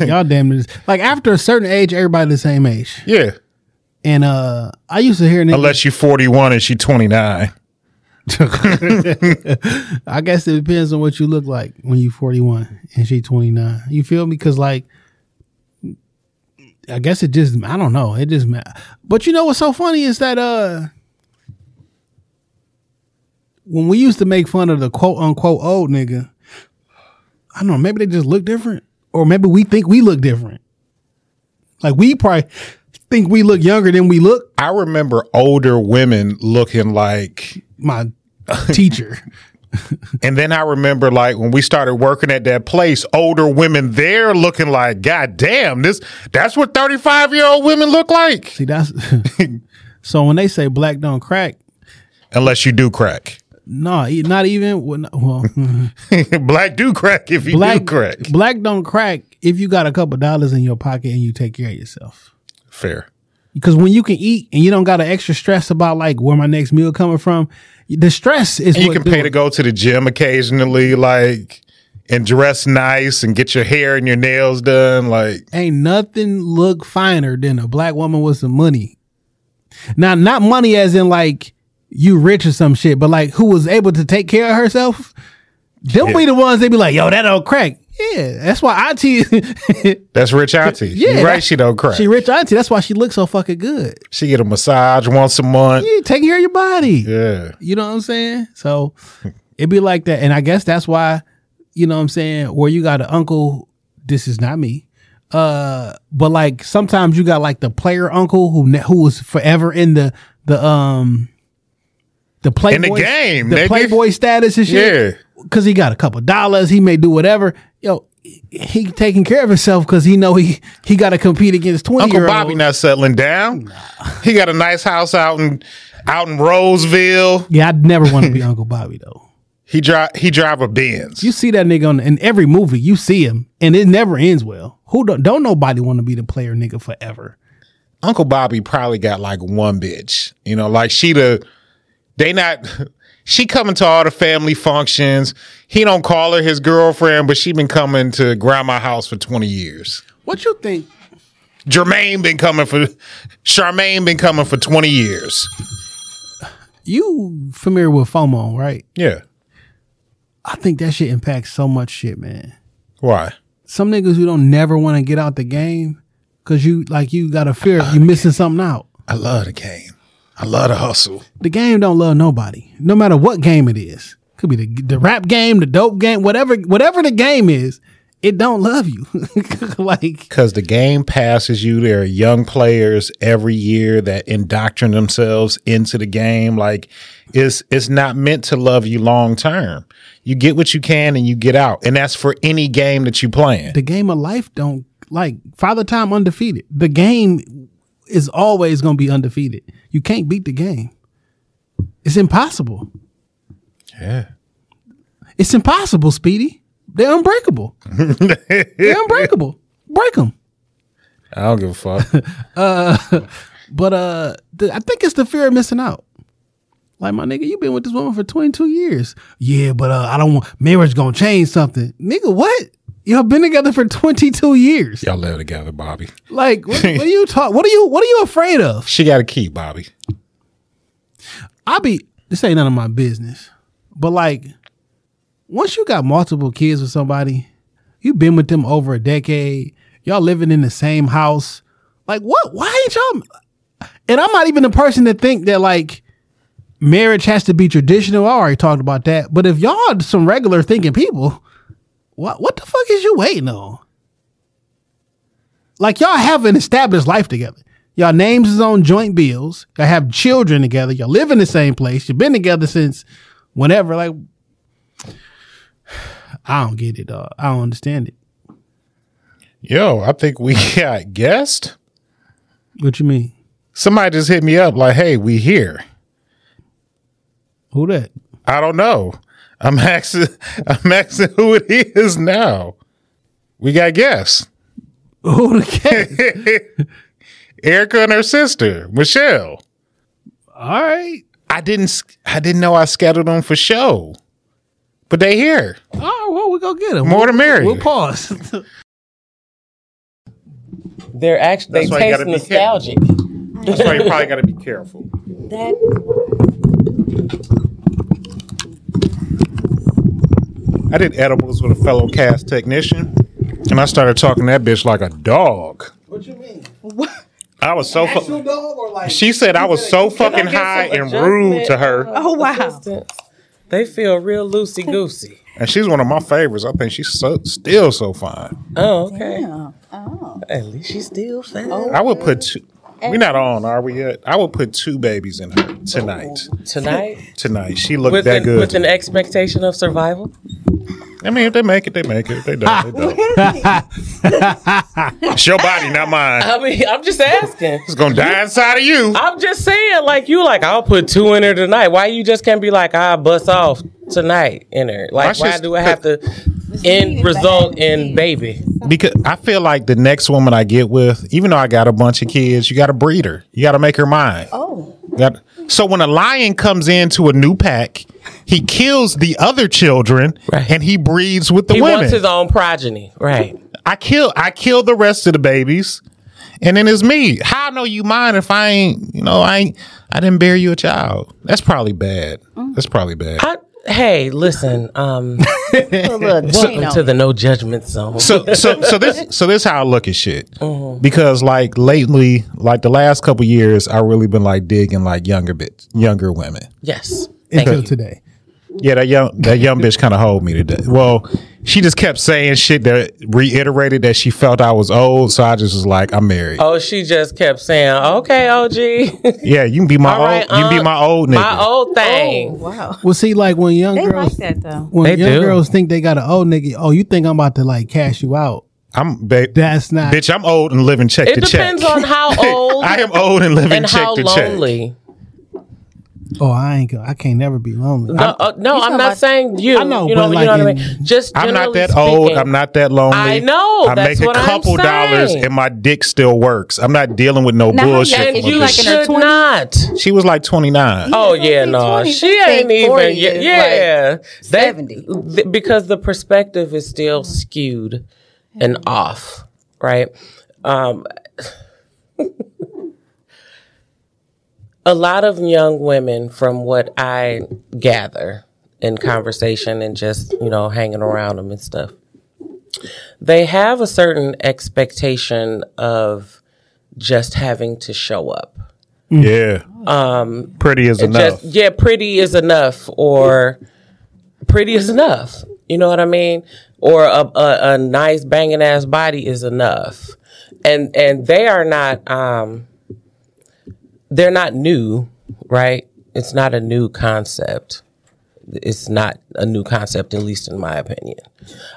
y'all damn this. Like after a certain age, everybody the same age. Yeah. And I used to hear niggas, unless you're 41 and she 29. I guess it depends on what you look like when you 41 and she 29. You feel me? Cause like I guess it just I don't know. It just but you know what's so funny is that when we used to make fun of the quote unquote old nigga, I don't know, maybe they just look different or maybe we think we look different. Like we probably think we look younger than we look. I remember older women looking like my teacher. And then I remember like when we started working at that place, older women there looking like, God damn, that's what 35-year-old women look like. See, that's so when they say black don't crack. Unless you do crack. No, not even. Well, black do crack if you do crack. Black don't crack if you got a couple dollars in your pocket and you take care of yourself. Fair. Because when you can eat and you don't got an extra stress about like where my next meal coming from, the stress is. And you can pay to go to the gym occasionally, like, and dress nice and get your hair and your nails done. Like, ain't nothing look finer than a black woman with some money. Now, not money as in like you rich or some shit, but like who was able to take care of herself. They'll be the ones they be like, yo, that don't crack. Yeah, that's why auntie. That's rich auntie. Yeah, you're right, she don't crack. She rich auntie. That's why she looks so fucking good. She get a massage once a month. Yeah, taking care of your body. Yeah, you know what I'm saying. So it be like that, and I guess that's why, you know what I'm saying. Where you got an uncle, this is not me. But like sometimes you got like the player uncle who was forever in the Playboy in the game, the Playboy status and shit. Yeah. Cause he got a couple dollars, he may do whatever. Yo, he taking care of himself because he know he got to compete against 20. Uncle Bobby not settling down. Nah. He got a nice house out in Roseville. Yeah, I'd never want to be Uncle Bobby though. He drive a Benz. You see that nigga in every movie. You see him, and it never ends well. Who don't nobody want to be the player nigga forever? Uncle Bobby probably got like one bitch. You know, like she coming to all the family functions. He don't call her his girlfriend, but she been coming to grandma's house for 20 years. What you think? Charmaine been coming for 20 years. You familiar with FOMO, right? Yeah. I think that shit impacts so much shit, man. Why? Some niggas who don't never want to get out the game because you got a fear you missing something out. I love the game. I love the hustle. The game don't love nobody, no matter what game it is. Could be the rap game, the dope game, whatever the game is, it don't love you. Like, 'cause the game passes you. There are young players every year that indoctrinate themselves into the game. Like, it's not meant to love you long term. You get what you can and you get out, and that's for any game that you playing. The game of life don't like Father Time undefeated. The game is always going to be undefeated. You can't beat the game. It's impossible. Yeah. It's impossible, Speedy. They're unbreakable. They're unbreakable. Break them. I don't give a fuck. But I think it's the fear of missing out. Like, my nigga, you been with this woman for 22 years. Yeah, but I don't want marriage going to change something. Nigga, what? Y'all been together for 22 years. Y'all live together, Bobby. Like, what are you talking? What are you afraid of? She got a key, Bobby. This ain't none of my business. But like, once you got multiple kids with somebody, you've been with them over a decade, y'all living in the same house. Like, what? Why ain't y'all? And I'm not even the person to think that like marriage has to be traditional. I already talked about that. But if y'all are some regular thinking people, what the fuck is you waiting on? Like, y'all have an established life together. Y'all names is on joint bills. Y'all have children together. Y'all live in the same place. You've been together since whenever. Like, I don't get it, dog. I don't understand it. Yo, I think we got guessed. What you mean? Somebody just hit me up like, hey, we here. Who that? I don't know. I'm asking who it is now. We got guests. Who the guest? Erica and her sister, Michelle. All right. I didn't know I scheduled them for show. But they here. All right, well, we go get them. More to marry. We'll pause. They're actually, they taste nostalgic. That's why you probably got to be careful. I did edibles with a fellow cast technician, and I started talking to that bitch like a dog. What you mean? What? I was so fucking. Like, she said I was so fucking high and rude to her. Oh wow. They feel real loosey-goosey. And she's one of my favorites. I think she's still so fine. Oh, okay. Damn. Oh. At least she's still fine. Oh, I would put two. We're not on, are we yet? I would put two babies in her tonight. Tonight? Tonight. She looked with that good. With an expectation of survival? I mean, if they make it, they make it. If they don't, they don't. It's your body, not mine. I mean, I'm just asking. It's going to die inside of you. I'm just saying, like, you like, I'll put two in her tonight. Why you just can't be like, I'll bust off tonight in her? Like, why do I have to end result in baby? Because I feel like the next woman I get with, even though I got a bunch of kids, you got to breed her. You got to make her mine. Oh. So when a lion comes into a new pack, he kills the other children, right, and he breeds with the women. He wants his own progeny, right? I kill the rest of the babies, and then it's me. How know you mine if I ain't? You know, I didn't bear you a child. That's probably bad. That's probably bad. Hey, listen. Welcome to the no judgment zone. So this how I look at shit. Mm-hmm. Because like lately, like the last couple years, I really been like digging like younger women. Yes. Until today. Yeah, that young bitch kind of hold me today. Well, she just kept saying shit that reiterated that she felt I was old. So I just was like, I'm married. Oh, she just kept saying, okay, OG. Yeah, you can be my old nigga. My old thing. Oh, wow. Well, see, like when young girls like that, though. When young girls think they got an old nigga, oh, you think I'm about to like cash you out. That's not. Bitch, I'm old and living check to check. It depends on how old. I am old and living and check to check. And how lonely. Oh, I can't never be lonely. No, I'm not saying you. I know, but like, you know what I mean? Just I'm not that old. I'm not that lonely. I know. I make a couple dollars and my dick still works. I'm not dealing with no bullshit. And you like should not. She was like 29. Oh, yeah, no. She ain't even. Yeah. 70. Because the perspective is still skewed and off, right? A lot of young women, from what I gather in conversation and just, you know, hanging around them and stuff, they have a certain expectation of just having to show up. Yeah. Pretty is enough. Pretty is enough, or pretty is enough. You know what I mean? Or a nice banging ass body is enough. And they are not... They're not new, right? It's not a new concept. It's not a new concept, at least in my opinion.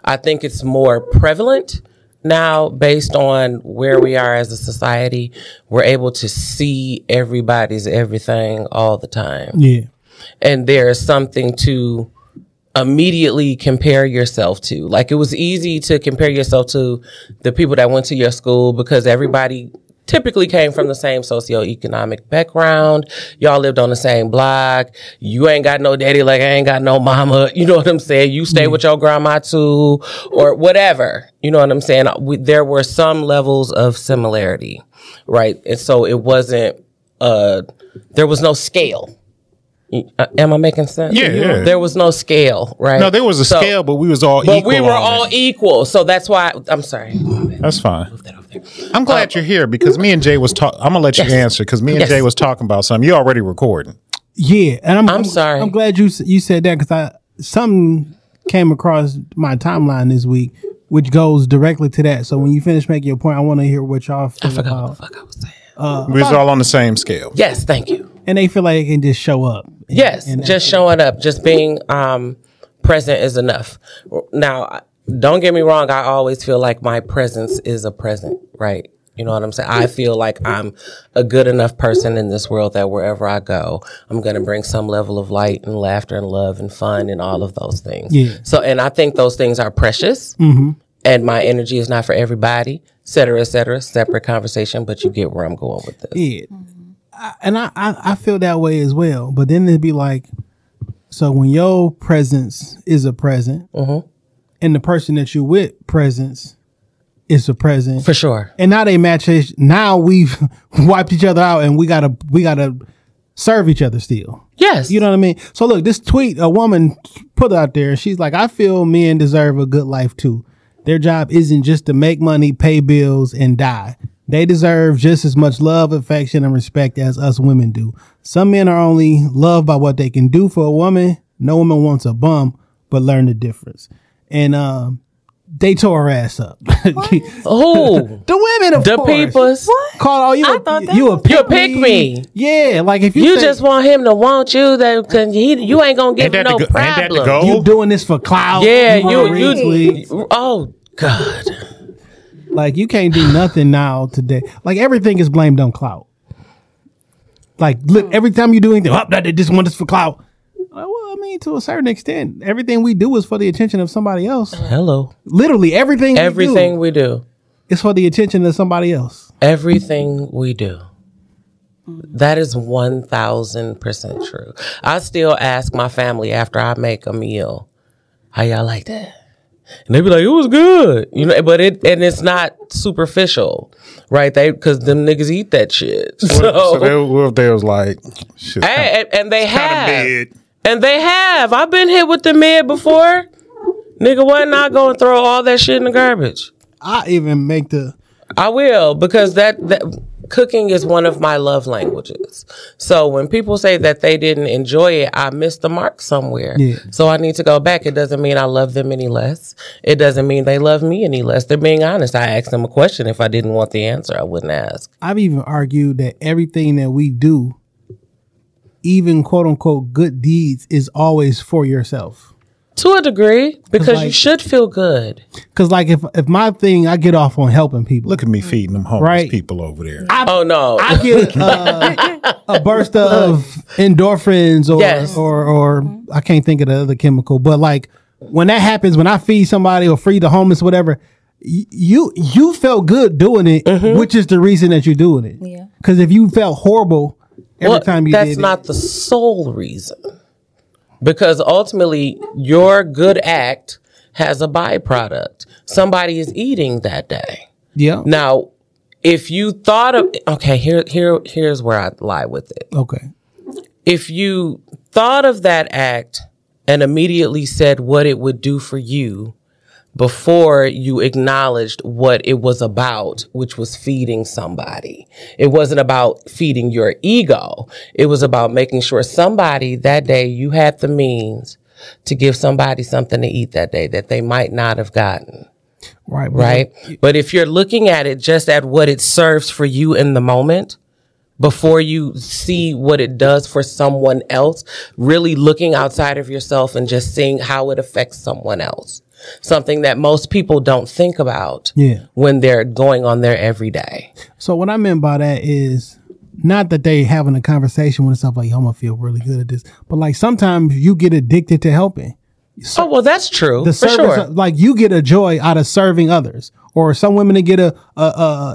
I think it's more prevalent now based on where we are as a society. We're able to see everybody's everything all the time. Yeah. And there is something to immediately compare yourself to. Like, it was easy to compare yourself to the people that went to your school because everybody... typically came from the same socioeconomic background. Y'all lived on the same block. You ain't got no daddy like I ain't got no mama. You know what I'm saying? You stay with your grandma too, or whatever. You know what I'm saying? There were some levels of similarity, right? And so it wasn't, there was no scale. Am I making sense? Yeah. There was no scale, right? No, there was a scale, but we was all equal. But we were all equal. So that's why, I'm sorry. That's fine. Move that over there. I'm glad you're here because me and Jay was talking. I'm going to let you answer because me and Jay was talking about something. You're already recording. Yeah. And I'm sorry. I'm glad you said that because something came across my timeline this week, which goes directly to that. So when you finish making your point, I want to hear what y'all feel about. I forgot what the fuck I was saying. We was all on the same scale. Yes, thank you. And they feel like they can just show up. And just showing up, just being present is enough. Now, don't get me wrong. I always feel like my presence is a present, right? You know what I'm saying? I feel like I'm a good enough person in this world that wherever I go, I'm going to bring some level of light and laughter and love and fun and all of those things. Yeah. So, and I think those things are precious. Mm-hmm. And my energy is not for everybody, et cetera, separate conversation, but you get where I'm going with this. Yeah. And I feel that way as well. But then it'd be like, so when your presence is a present and the person that you with presence is a present. For sure. And now they match. Now we've wiped each other out and we gotta serve each other still. Yes. You know what I mean? So look, this tweet a woman put out there. She's like, I feel men deserve a good life too. Their job isn't just to make money, pay bills, and die. They deserve just as much love, affection, and respect as us women do. Some men are only loved by what they can do for a woman. No woman wants a bum, but learn the difference. And they tore her ass up. Oh, the women, of course. The peoples. What? Called, you a pick me. Yeah, like if you just want him to want you, that you ain't gonna give him no problem. You doing this for clout? Yeah, you. Oh God. Like, you can't do nothing now today. Like, everything is blamed on clout. Like, look, every time you do anything, they just want us for clout. Well, I mean, to a certain extent, everything we do is for the attention of somebody else. Hello. Literally, everything we do is for the attention of somebody else. Everything we do. That is 1,000% true. I still ask my family after I make a meal, how y'all like that? And they be like, it was good, you know. But it's not superficial, right? Because them niggas eat that shit. So they was like, shit. And they have. I've been hit with the med before, nigga. Why not go and throw all that shit in the garbage? I will because that cooking is one of my love languages. So when people say that they didn't enjoy it, I missed the mark somewhere. Yeah. So I need to go back. It doesn't mean I love them any less. It doesn't mean they love me any less. They're being honest. I asked them a question. If I didn't want the answer, I wouldn't ask. I've even argued that everything that we do, even quote-unquote good deeds, is always for yourself. To a degree, because you should feel good. Because, like, if my thing, I get off on helping people. Look at me feeding them homeless people over there. I get a burst of endorphins or I can't think of the other chemical. But, like, when that happens, when I feed somebody or feed the homeless, whatever, you felt good doing it, which is the reason that you're doing it. Yeah. Because if you felt horrible every time you did it. That's not the sole reason. Because ultimately, your good act has a byproduct. Somebody is eating that day. Yeah. Now, if you thought of... Okay, here's where I lie with it. Okay. If you thought of that act and immediately said what it would do for you before you acknowledged what it was about, which was feeding somebody. It wasn't about feeding your ego. It was about making sure somebody that day, you had the means to give somebody something to eat that day that they might not have gotten. Right. Right. But if you're looking at it just at what it serves for you in the moment, before you see what it does for someone else, really looking outside of yourself and just seeing how it affects someone else. Something that most people don't think about when they're going on their everyday. So what I meant by that is not that they having a conversation with themselves like, I'm going to feel really good at this. But like sometimes you get addicted to helping. So that's true. The service, for sure. Like you get a joy out of serving others, or some women that get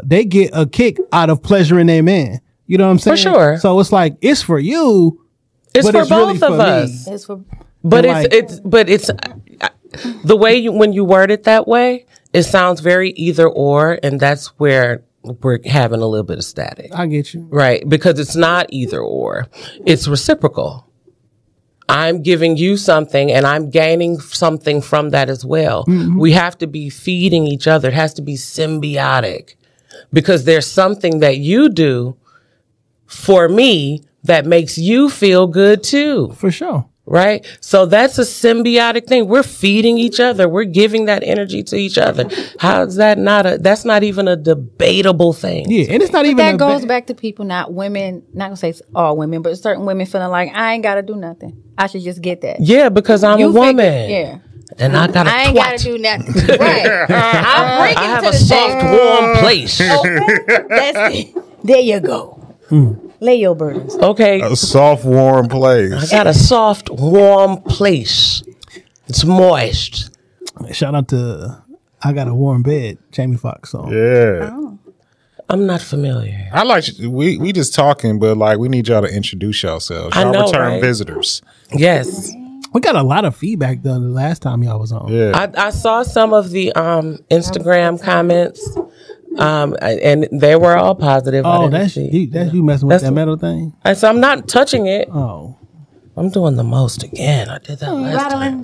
they get a kick out of pleasuring their man. You know what I'm saying? For sure. So it's like, it's for you. It's for both of us. The way when you word it that way, it sounds very either or, and that's where we're having a little bit of static. I get you. Right, because it's not either or. It's reciprocal. I'm giving you something, and I'm gaining something from that as well. Mm-hmm. We have to be feeding each other. It has to be symbiotic, because there's something that you do for me that makes you feel good, too. For sure. Right? So that's a symbiotic thing. We're feeding each other. We're giving that energy to each other. How's that not that's not even a debatable thing. Yeah. And it's not even that goes back to people, not women, not gonna say all women, but certain women feeling like I ain't gotta do nothing. I should just get that. Yeah, because I'm a woman. Yeah. And I ain't got to do nothing. Right. I'm I have to a soft, warm place. Okay. That's it. There you go. Lay your burdens. Okay. A soft, warm place. I got a soft, warm place. It's moist. Shout out to I Got a Warm Bed, Jamie Foxx song. Yeah. Oh. I'm not familiar. I like, we just talking, but like we need y'all to introduce yourselves. Y'all return visitors. Yes. We got a lot of feedback though the last time y'all was on. Yeah. I saw some of the Instagram comments. And they were all positive. Oh, that's you messing with that metal thing. And so I'm not touching it. Oh, I'm doing the most again. I did that last time.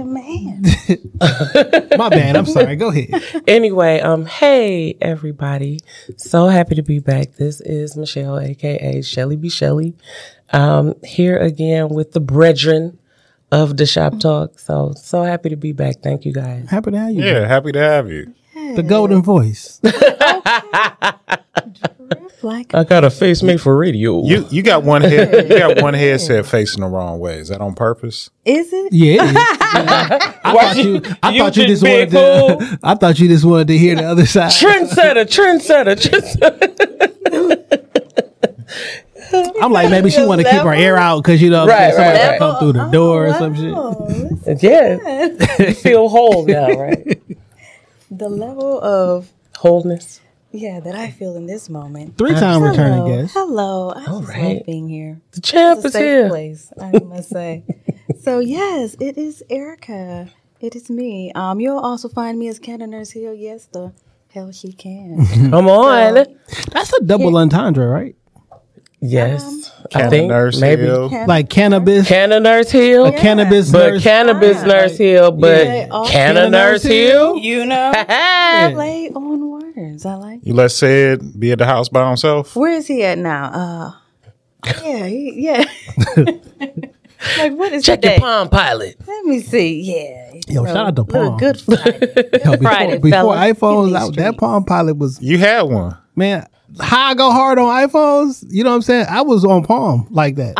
My bad. I'm sorry. Go ahead. Anyway, hey everybody. So happy to be back. This is Michelle, aka Shelly B. Shelly, here again with the brethren of the Shop Talk. So happy to be back. Thank you guys. Happy to have you. Yeah, happy to have you. The golden voice. I got a face made for radio. You got one head. You got one headset facing the wrong way. Is that on purpose? Is it? Yeah. It is. I thought you just wanted to hear the other side. Trendsetter. I'm like, maybe she want to keep her air out because, you know, somebody come through the door or some shit. Yeah. You feel whole now, right? The level of wholeness, that I feel in this moment. 3-time returning guest. Hello, I just love being here. The champ is here. Place, I must say. So yes, it is Erica. It is me. You'll also find me as Kendra Nurse Hill. Yes, the hell she can. Come on, that's a double entendre, right? Yes, I think nurse maybe like cannabis. Canna Nurse Hill, cannabis, but cannabis Nurse Hill, but Canna Nurse Hill. You know, play on words. words. I like you. Let Sid be at the house by himself. Where is he at now? Yeah. Like, what is check your Palm Pilot? Let me see. Yeah. Yo, shout out to Palm. Good Friday. Yo, before iPhones out, that Palm Pilot was. You had one. Man, how I go hard on iPhones? You know what I'm saying? I was on Palm like that.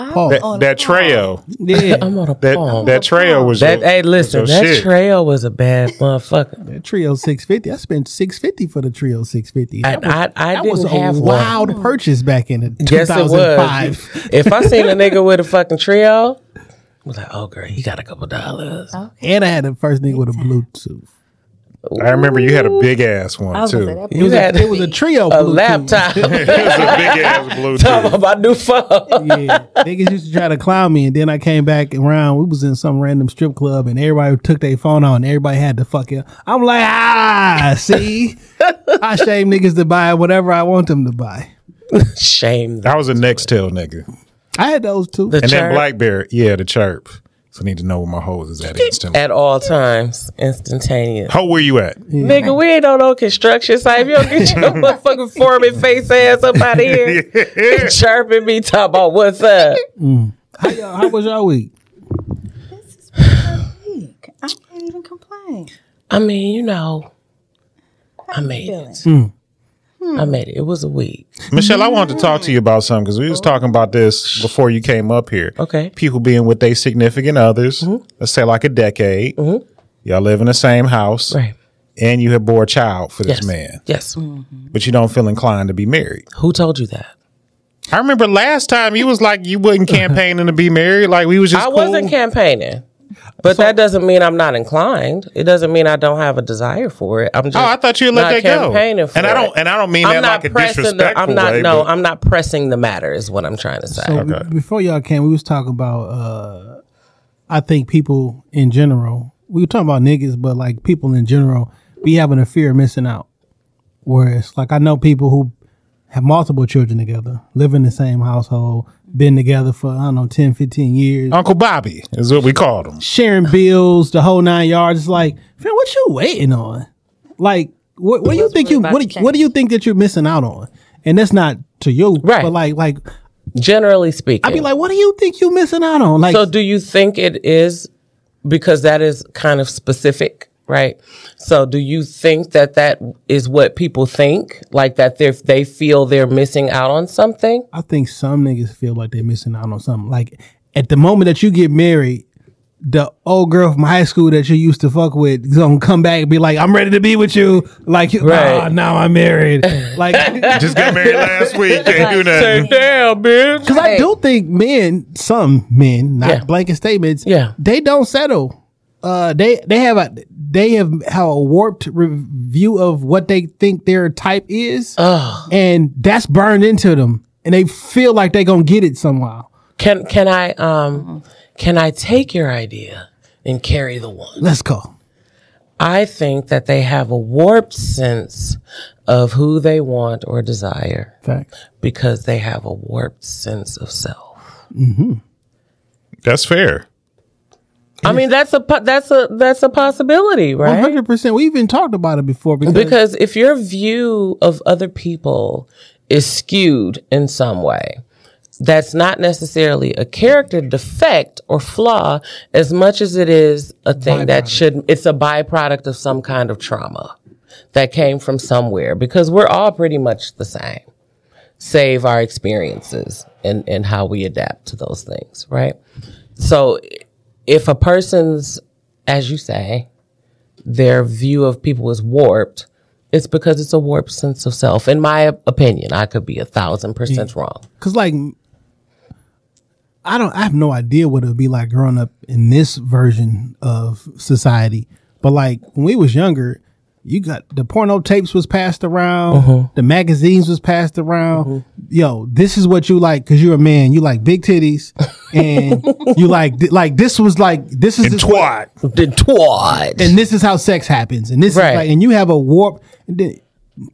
That Trail. Yeah. I'm on a Palm. That Trail was that. Hey, listen, that Trail was a bad motherfucker. That Trail 650. I spent $650 for the Trail 650. That was a wild purchase back in 2005. Yes, if I seen a nigga with a fucking Trail, I was like, oh, girl, he got a couple dollars. Okay. And I had the first nigga with a Bluetooth. Ooh. I remember you had a big ass one too. It was a Trio Bluetooth. A laptop. It was a big ass Bluetooth. Talk about my new phone. Yeah. Niggas used to try to clown me, and then I came back around. We was in some random strip club, and everybody took their phone out, and everybody had to fucking. I'm like, see? I shame niggas to buy whatever I want them to buy. Shame. I was a Nextel nigga. I had those too. Then BlackBerry. Yeah, the Chirp. I need to know where my hoes is at instantly. At all times. Instantaneous. How where you at? Yeah. Nigga, we ain't on no construction site. If you don't get your motherfucking foreman face ass up out of here, yeah. Chirping me, talking about what's up. Mm. How was your week? This is my week. I can't even complain. I mean, you know, I made it. I made it. It was a week. Michelle, I wanted to talk to you about something because we was talking about this before you came up here. Okay. People being with their significant others, let's say like a decade. Mm-hmm. Y'all live in the same house. Right. And you have bore a child for this man. Yes. Mm-hmm. But you don't feel inclined to be married. Who told you that? I remember last time you was like you wasn't campaigning to be married. Like we was just I wasn't campaigning. But that doesn't mean I'm not inclined. It doesn't mean I don't have a desire for it. I'm just I thought you let that go. And I don't mean I'm that like a disrespectful way. No, I'm not pressing the matter is what I'm trying to say. So before y'all came, we was talking about I think people in general. We were talking about niggas, but like people in general be having a fear of missing out. Whereas like I know people who have multiple children together, live in the same household, been together for, I don't know, 10, 15 years. Uncle Bobby is what we called him. Sharing bills, the whole 9 yards. It's like, man, what you waiting on? Like, what do you think what do you think that you're missing out on? And that's not to you, right? But like generally speaking, I'd be like, what do you think you're missing out on? Like, so do you think it is because that is kind of specific? Right. So do you think that is what people think? Like that they feel they're missing out on something? I think some niggas feel like they're missing out on something. Like at the moment that you get married, the old girl from high school that you used to fuck with is going to come back and be like, I'm ready to be with you. Like, now I'm married. Like, just got married last week. Can't do nothing. Say, damn, bitch. Because I do think men, some men, not blanket statements, they don't settle. They have a warped view of what they think their type is, and that's burned into them, and they feel like they're gonna get it somehow. Can I take your idea and carry the one? Let's go. I think that they have a warped sense of who they want or desire, because they have a warped sense of self. Mm-hmm. That's fair. I mean, that's a possibility, right? 100%. We even talked about it before. Because if your view of other people is skewed in some way, that's not necessarily a character defect or flaw as much as it is a thing it's a byproduct of some kind of trauma that came from somewhere, because we're all pretty much the same, save our experiences and how we adapt to those things, right? So if a person's, as you say, their view of people is warped, it's because it's a warped sense of self. In my opinion, I could be 1,000% wrong. Because, like, I have no idea what it would be like growing up in this version of society. But, like, when we was younger, you got the porno tapes was passed around. Uh-huh. The magazines was passed around. Uh-huh. Yo, this is what you like because you're a man. You like big titties, and you like this was like this is and the twat, the twat, and this is how sex happens, and this is like, and you have a warp.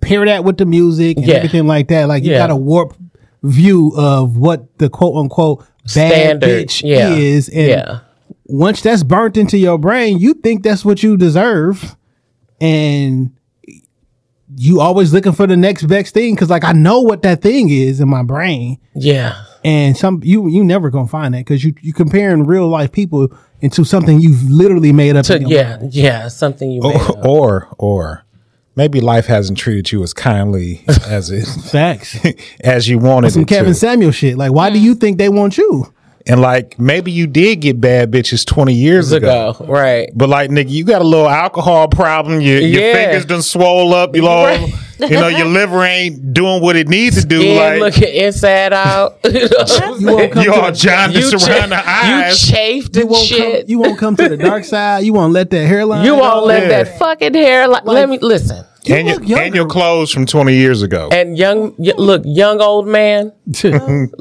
Pair that with the music and everything like that. Like you got a warped view of what the quote unquote bad bitch is, and once that's burnt into your brain, you think that's what you deserve. And you always looking for the next best thing, because like I know what that thing is in my brain. Yeah. And some you never gonna find that, because you comparing real life people into something you've literally made up. Something you made up. Or maybe life hasn't treated you as kindly as it facts as you wanted. Some Kevin Samuel shit. Like, why do you think they want you? And like, maybe you did get bad bitches 20 years ago. Right. But like, nigga, you got a little alcohol problem. Your fingers done swole up. Your liver ain't doing what it needs to do. Skin like looking inside out. You all jaundiced around the eyes. You chafed and shit. You won't come to the dark side. You won't let that hairline. You won't let that fucking hairline. Let me listen. And your clothes from 20 years ago. And young old man.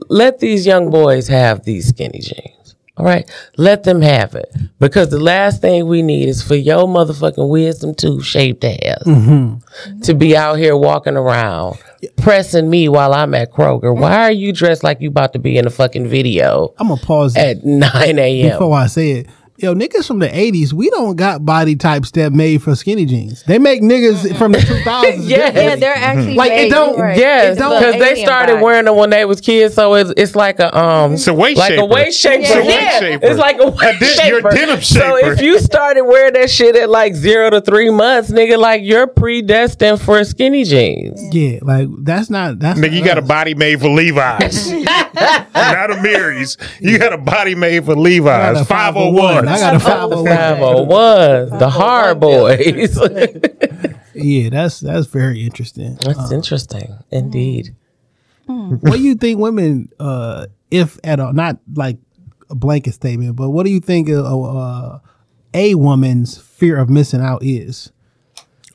Let these young boys have these skinny jeans. All right? Let them have it. Because the last thing we need is for your motherfucking wisdom tooth shaped ass to be out here walking around pressing me while I'm at Kroger. Why are you dressed like you about to be in a fucking video? I'm going to pause at 9 a.m. before I say it. Yo, niggas from the 80s, we don't got body types that made for skinny jeans. They make niggas from the 2000s. Yeah, they're actually like made because they started wearing them when they was kids. So it's like a weight shaper. It's like a weight shaper. Your denim shaper. So if you started wearing that shit at like 0 to 3 months, nigga, like you're predestined for skinny jeans. Yeah, like that's nigga, you got a body made for Levi's, not a Mary's. You got a body made for Levi's. 501. I got a 501. The hard boys. Yeah, that's very interesting. That's interesting indeed. What do you think women, if at all, not like a blanket statement, but what do you think a woman's fear of missing out is?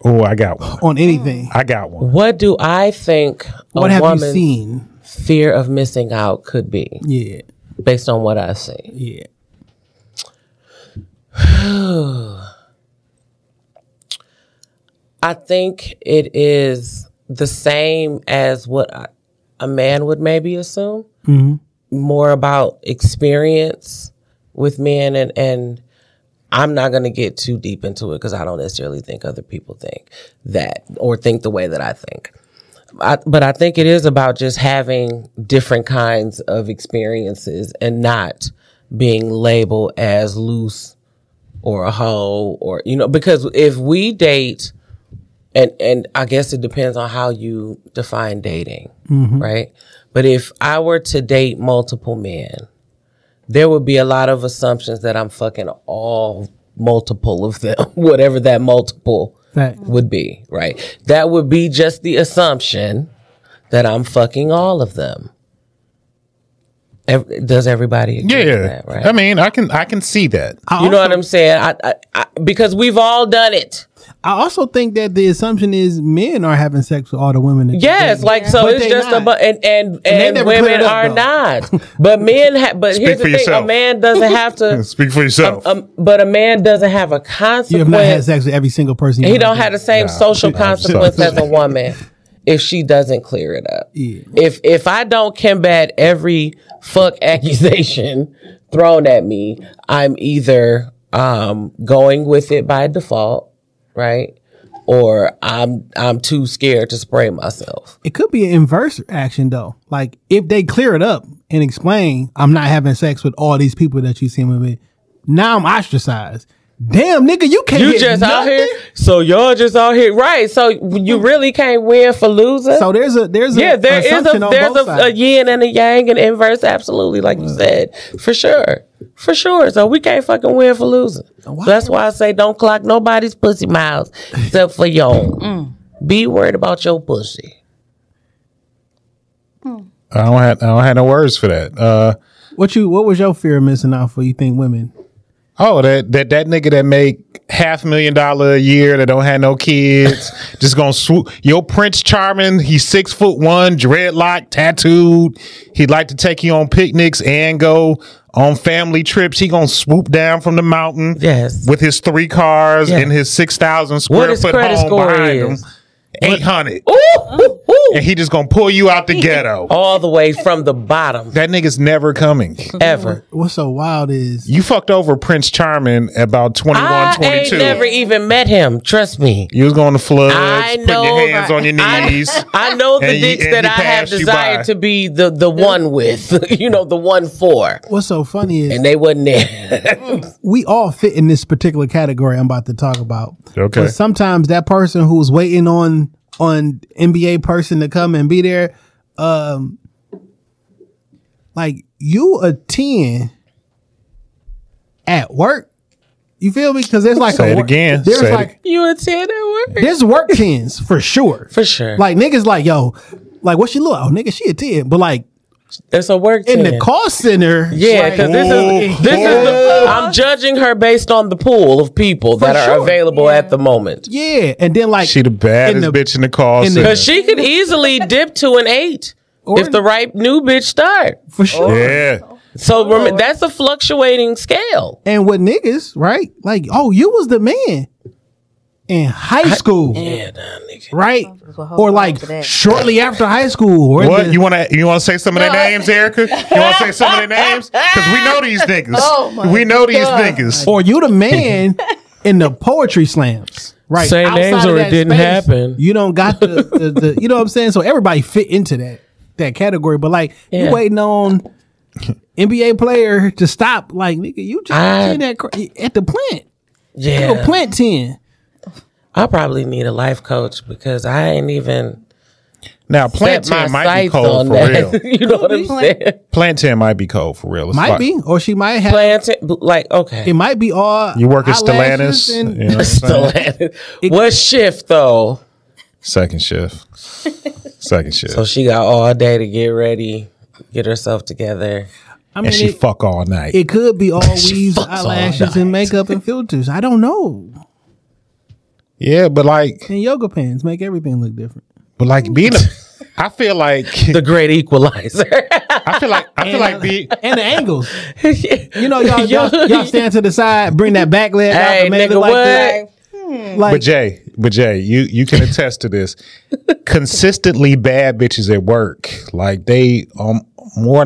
Oh, I got one. On anything. I got one. What do I think a woman's fear of missing out could be? Yeah. Based on what I see. Yeah. I think it is the same as what a man would maybe assume. Mm-hmm. More about experience with men, and I'm not going to get too deep into it because I don't necessarily think other people think that or think the way that I think. But I think it is about just having different kinds of experiences and not being labeled as loose or a hoe, or because if we date, and I guess it depends on how you define dating, right? But if I were to date multiple men, there would be a lot of assumptions that I'm fucking all multiple of them, whatever that multiple would be, right? That would be just the assumption that I'm fucking all of them. Does everybody agree with that, right? I mean, I can see that. You know what I'm saying? I because we've all done it. I also think that the assumption is men are having sex with all the women. Yes, like so but it's just about and women are not. But men but here's the thing, yourself. A man doesn't have to speak for yourself. But a man doesn't have a consequence. You have not had sex with every single person. He don't have the same social consequence as a woman. If she doesn't clear it up. Yeah. If I don't combat every fuck accusation thrown at me, I'm either going with it by default, right? Or I'm too scared to spray myself. It could be an inverse action though. Like if they clear it up and explain, I'm not having sex with all these people that you seen with me. Now I'm ostracized. Damn, nigga, you can't. You just out here, so y'all just out here, right? So you really can't win for losing. So there's a yin and a yang and inverse, absolutely, like you said, for sure. So we can't fucking win for losing. Wow. So that's why I say don't clock nobody's pussy miles except for your own. Be worried about your pussy. I don't have no words for that. What was your fear of missing out for? You think women? Oh, that nigga that make $500,000 a year that don't have no kids, just gonna swoop. Yo, Prince Charming, he's 6'1", dreadlock, tattooed. He'd like to take you on picnics and go on family trips. He gonna swoop down from the mountain with his 3 cars and his 6,000 square foot home behind him. 800. Ooh! Ooh. And he just gonna pull you out the ghetto. All the way from the bottom. That nigga's never coming. Ever. What's so wild is you fucked over Prince Charming about 21, 22. I ain't never even met him. Trust me. You was going to floods, putting your hands on your knees. I know the dicks that I have desired to be the one with. You know, the one for. What's so funny is... And they wasn't there. We all fit in this particular category I'm about to talk about. Okay. But sometimes that person who's waiting on NBA person to come and be there, like you a 10 at work, you feel me? Because there's like you a 10 at work. There's work 10s for sure, for sure. Like niggas, like yo, like what she look? Oh nigga, she a 10, but like. There's a work in 10. The call center. Yeah, because this is the I'm judging her based on the pool of people that are available at the moment. Yeah, and then like she the baddest bitch in the call center because she could easily dip to an 8 or if the right new bitch start for sure. Yeah, so that's a fluctuating scale. And with niggas, right? Like, oh, you was the man in high school, nigga. Right? Or like shortly after high school. Or what you want to say some of their names, Erica? You want to say some of their names because we know these niggas. Oh we know these niggas. Or you the man in the poetry slams, right? Say names or it didn't happen. You don't got the you know what I'm saying. So everybody fit into that category, but like you waiting on NBA player to stop, like nigga, you just at the plant, you a plant 10. I probably need a life coach because I ain't even. Now, plant 10 might be cold for real. You know what I'm saying? Plant 10 might be cold for real. Might be, or she might have. Plant 10, like, okay. It might be all. You work at Stellantis. You know what Stellantis. What shift, though? Second shift. Second shift. So she got all day to get ready, get herself together. I mean, and she fuck all night. It could be all weaves, eyelashes, and makeup and filters. I don't know. Yeah, but like... And yoga pants make everything look different. But like being a... I feel like... The great equalizer. And the angles. You know, y'all stand to the side, bring that back leg out and make it like that. Like, but Jay, you can attest to this. Consistently bad bitches at work. Like they... More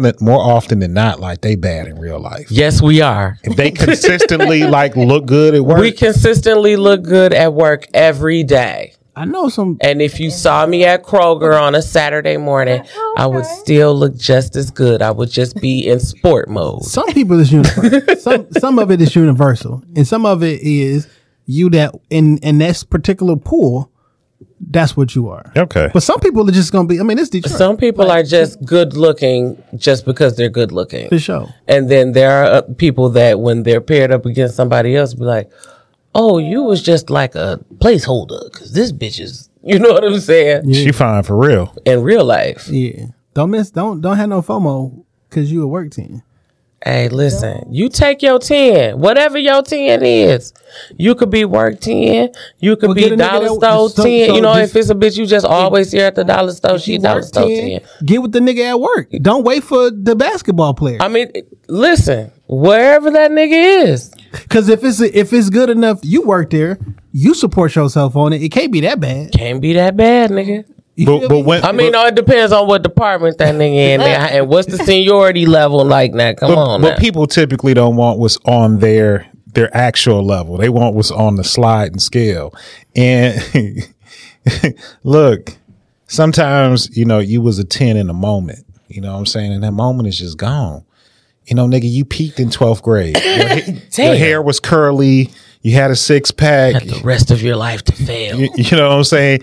often than not, like they bad in real life. Yes, we are. If they consistently like look good at work, we consistently look good at work every day. I know some. And if you saw me at Kroger on a Saturday morning, I would still look just as good. I would just be in sport mode. Some people is universal. some of it is universal, and some of it is you that in that particular pool. That's what you are. Okay. But some people are just going to be, I mean, it's Detroit. Some people are just good looking just because they're good looking. For sure. And then there are people that when they're paired up against somebody else, be like, oh, you was just like a placeholder because this bitch is, you know what I'm saying? Yeah. She fine for real. In real life. Yeah. Don't have no FOMO because you a work 10. Hey, listen, you take your 10, whatever your 10 is. You could be work 10, you could be dollar store 10. So you know, if it's a bitch, you just always here at the dollar store, she dollar store 10. Get with the nigga at work. Don't wait for the basketball player. I mean, listen, wherever that nigga is. Because if it's good enough, you work there, you support yourself on it. It can't be that bad. Can't be that bad, nigga. It depends on what department that nigga in there and what's the seniority level like now. But people typically don't want what's on their actual level. They want what's on the sliding scale. And look, sometimes, you know, you was a 10 in a moment. You know what I'm saying? And that moment is just gone. You know, nigga, you peaked in 12th grade. Your hair was curly. You had a 6-pack. Had the rest of your life to fail. You know what I'm saying?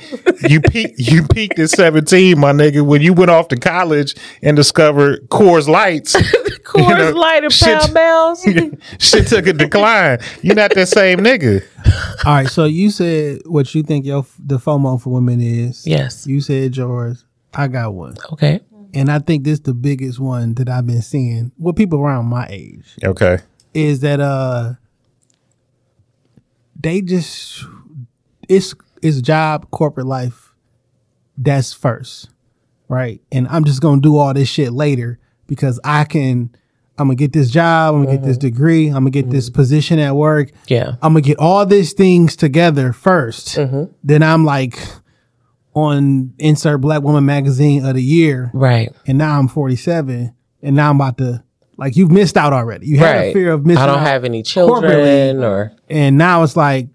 You peaked at 17, my nigga, when you went off to college and discovered Coors Lights. Light and Pall Bells. Shit took a decline. You're not that same nigga. All right, so you said what you think the FOMO for women is. Yes. You said yours. I got one. Okay. And I think this is the biggest one that I've been seeing with people around my age. Okay. Is that... They just, it's job, corporate life, that's first, right? And I'm just going to do all this shit later because I'm going to get this job, I'm going to get this degree, I'm going to get this position at work. Yeah. I'm going to get all these things together first. Then I'm like on insert Black Woman Magazine of the Year. Right. And now I'm 47 and now I'm about to, like, you've missed out already. You had a fear of missing out. I don't have any children or. And now it's like.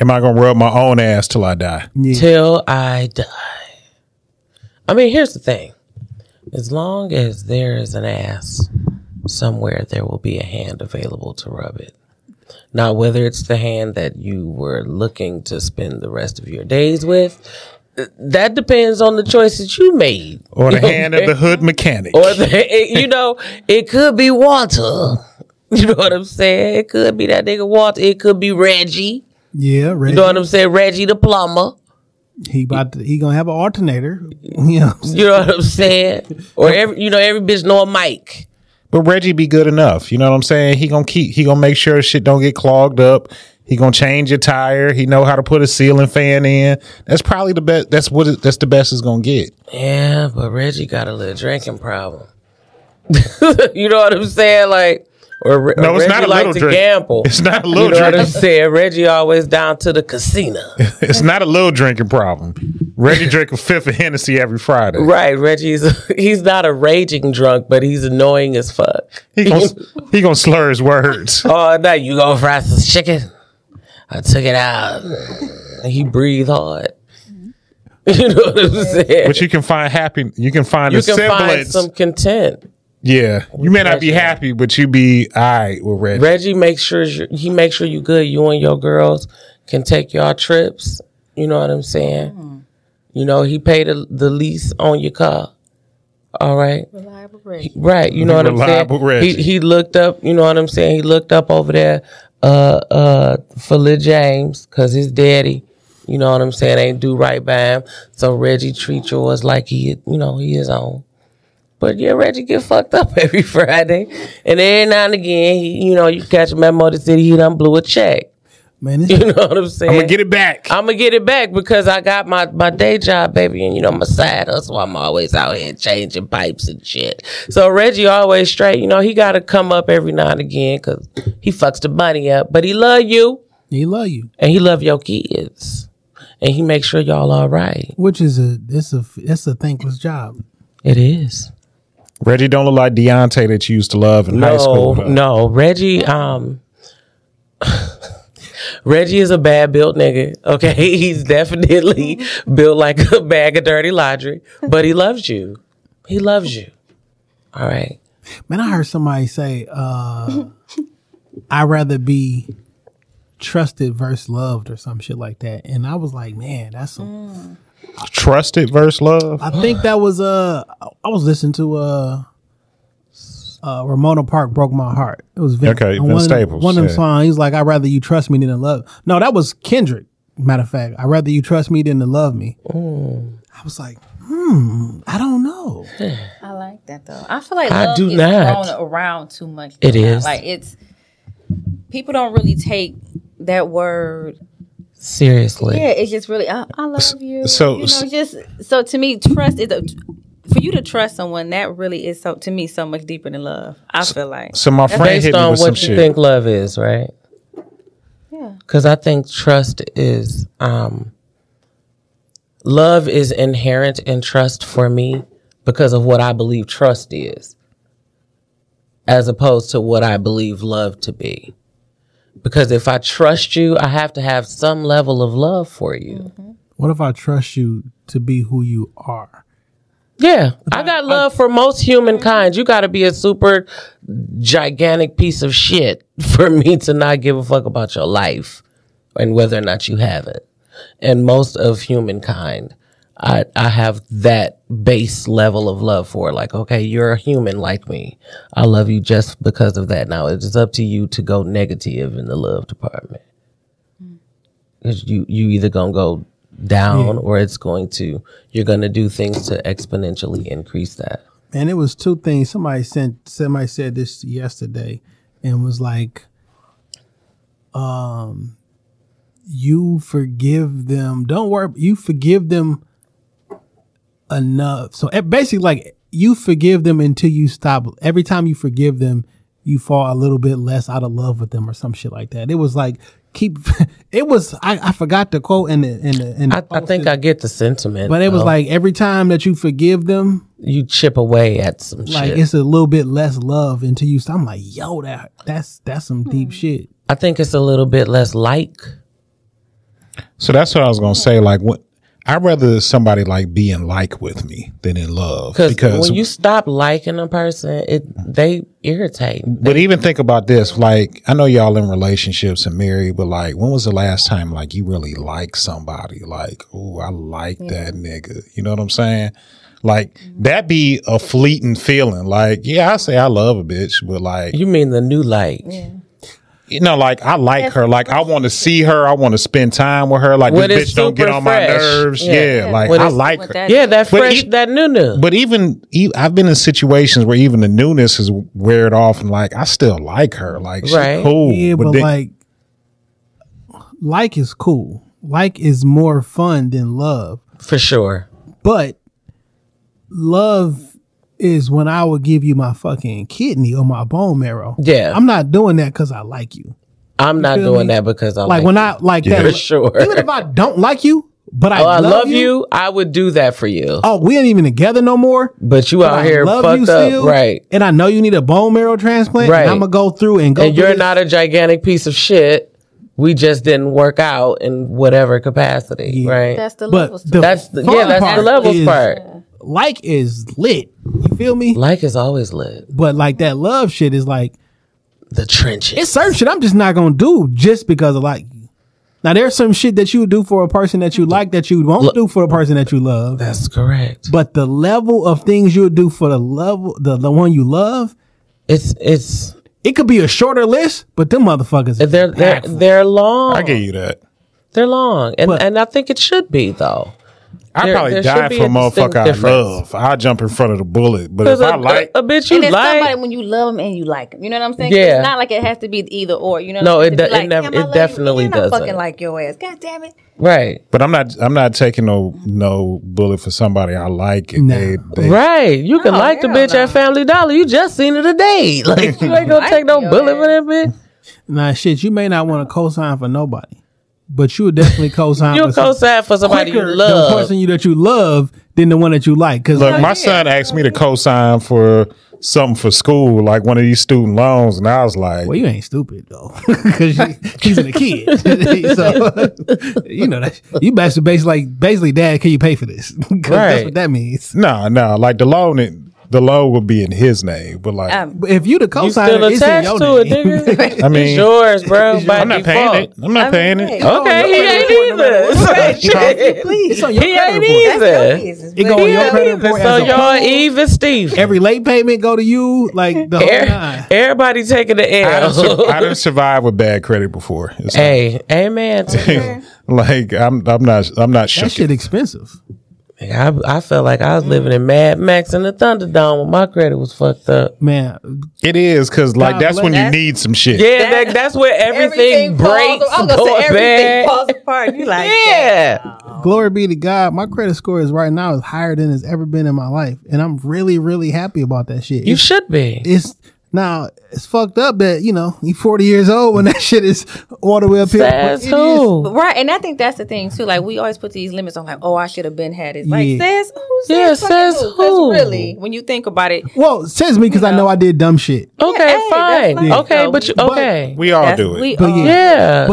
Am I going to rub my own ass till I die? Yeah. Till I die. I mean, here's the thing. As long as there is an ass somewhere, there will be a hand available to rub it. Now, whether it's the hand that you were looking to spend the rest of your days with, that depends on the choices you made. Or the hand of the hood mechanic. Or, you know, it could be Walter. You know what I'm saying? It could be that nigga Walter. It could be Reggie. Yeah, Reggie. You know what I'm saying? Reggie the plumber. He gonna have an alternator. You know what I'm saying? Or every bitch know a mic. But Reggie be good enough. You know what I'm saying? He gonna make sure shit don't get clogged up. He gonna change your tire. He know how to put a ceiling fan in. That's probably the best. That's the best it's gonna get. Yeah, but Reggie got a little drinking problem. You know what I'm saying? Like, or it's not a little drink. Gamble. It's not a little drink. You know what I'm saying? Reggie always down to the casino. It's not a little drinking problem. Reggie drink a fifth of Hennessy every Friday. Right, Reggie's he's not a raging drunk, but he's annoying as fuck. He gonna slur his words. Oh, no, you gonna fry some chicken? I took it out. He breathed hard. You know what I'm saying? But you can find some content. Yeah, you may not be happy, but you be all right with Reggie. Reggie makes sure you good. You and your girls can take y'all trips. You know what I'm saying? Mm-hmm. You know, he paid the lease on your car. All right. Reliable Reggie. Right. You know what I'm saying? Reliable Reggie. He looked up, you know what I'm saying? He looked up over there for Lil James because his daddy, you know what I'm saying, ain't do right by him. So Reggie treat yours like he his own. But yeah, Reggie get fucked up every Friday. And every now and again, you catch him at Motor City, he done blew a check. Man, you know what I'm saying? I'm going to get it back. I'm going to get it back because I got my day job, baby, and, my side hustle. I'm always out here changing pipes and shit. So Reggie always straight. You know, he got to come up every now and again because he fucks the money up. But he love you. He love you. And he love your kids. And he make sure y'all all right. Which is it's a thankless job. It is. Reggie don't look like Deontay that you used to love in high school. No, Reggie... Reggie is a bad built nigga. Okay, he's definitely built like a bag of dirty laundry, but he loves you. He loves you. All right. Man, I heard somebody say, "I'd rather be trusted versus loved" or some shit like that, and I was like, "Man, that's some trusted versus love." I think that was I was listening to Ramona Park Broke My Heart. It was Vince. Okay, Vince Staples. One of them songs, he's like, I'd rather you trust me than to love. No, that was Kendrick. Matter of fact, I'd rather you trust me than to love me. Ooh. I was like, I don't know. I like that though. I feel like love is thrown around too much. It is. Like people don't really take that word seriously. Yeah, it's just really, I love you. So, so to me, trust is for you to trust someone, that really is, to me, so much deeper than love. I feel like. So my friend hit me with some shit. Based on what you think love is, right? Yeah. Because I think trust is, love is inherent in trust for me because of what I believe trust is, as opposed to what I believe love to be. Because if I trust you, I have to have some level of love for you. Mm-hmm. What if I trust you to be who you are? Yeah, I got love for most humankind. You got to be a super gigantic piece of shit for me to not give a fuck about your life and whether or not you have it. And most of humankind, I have that base level of love for. Like, okay, you're a human like me. I love you just because of that. Now, it's up to you to go negative in the love department. You either going to go down or you're going to do things to exponentially increase that. And it was two things. Somebody said this yesterday and was like, you forgive them. Don't worry. You forgive them enough. So basically like you forgive them until you stop. Every time you forgive them, you fall a little bit less out of love with them or some shit like that. It was like keep it was I forgot the quote in the I think I get the sentiment, but it was like every time that you forgive them, you chip away at some like shit. It's a little bit less love until you. I'm like, yo, that's some deep shit. I think it's a little bit less like. So that's what I was gonna say. Like, what I'd rather somebody like be in like with me than in love, because when you stop liking a person, they irritate. But even think about this. Like, I know y'all in relationships and married, but like, when was the last time like you really liked somebody? Like, oh, I like that nigga. You know what I'm saying? Like, that be a fleeting feeling. Like, yeah, I say I love a bitch, but like, you mean the new like? Yeah. You know, like, I like her. Like, I want to see her. I want to spend time with her. Like, when this bitch don't get on my nerves. Yeah. Like, I like her. Yeah, that fresh, that newness. But even, I've been in situations where even the newness is weared off, and like, I still like her. Like, she's cool. Yeah, but like is cool. Like is more fun than love. For sure. But love is when I would give you my fucking kidney or my bone marrow. Yeah. I'm not doing that because I like you. I'm not doing that because I like you. Like, when I like that. For sure. Even if I don't like you, but I love you, I would do that for you. Oh, we ain't even together no more. But you out here fucked up. Right. And I know you need a bone marrow transplant. Right. And I'm going to go through and go. And you're not a gigantic piece of shit. We just didn't work out in whatever capacity. Yeah. Right. That's the levels part. That's the levels part. Like is lit. You feel me? Like is always lit. But like that love shit is like the trenches. It's certain shit I'm just not gonna do just because of like you. Now there's some shit that you would do for a person that you like that you won't do for a person that you love. That's correct. But the level of things you would do for the one you love, it could be a shorter list, but them motherfuckers they're long. I give you that. They're long. And I think it should be though. I probably die for a motherfucker I love. I jump in front of the bullet, but if I like a bitch, you like somebody when you love them and you like them. You know what I'm saying? Yeah. It's not like it has to be either or. You know? No, it definitely doesn't. I fucking like your ass. God damn it! Right, but I'm not taking no bullet for somebody I like. And right, you can like the bitch at Family Dollar. You just seen it today. Like you ain't gonna take no bullet for that bitch. Nah, shit. You may not want to co-sign for nobody. But you would definitely co-sign. You'll co-sign for somebody you love, the person that you love, than the one that you like. Cause look, my son asked me to co-sign for something for school, like one of these student loans, and I was like, "Well, you ain't stupid though, because he's a kid." So you know that you basically, Dad, can you pay for this? Right. That's what that means. No, like the loan. The loan would be in his name, but like if you the co-signer, it's in your name. Nigga. I mean, it's yours, bro. It's yours. I'm not paying it. Okay, he ain't either. Please, he ain't either. It go on your credit report. So y'all even Steve. Every late payment go to you. Like the whole time. Everybody taking the L. I done survived with bad credit before. Hey, amen. Like I'm not shook. That shit expensive. I felt like I was living in Mad Max in the Thunderdome when my credit was fucked up. Man, it is, because like that's when you need some shit. Yeah, that's where everything breaks. I'm gonna say everything falls apart. You like, yeah. Glory be to God. My credit score is right now is higher than it's ever been in my life, and I'm really, really happy about that shit. You should be. It's fucked up that, you know, you're 40 years old when that shit is all the way up here. Says who? Right. And I think that's the thing, too. Like, we always put these limits on, like, oh, I should have been had it. Like, says who? Says who? Really, when you think about it. Well, says me, because I know I did dumb shit. Okay, fine. Yeah. Okay, but you, okay. But we all do it.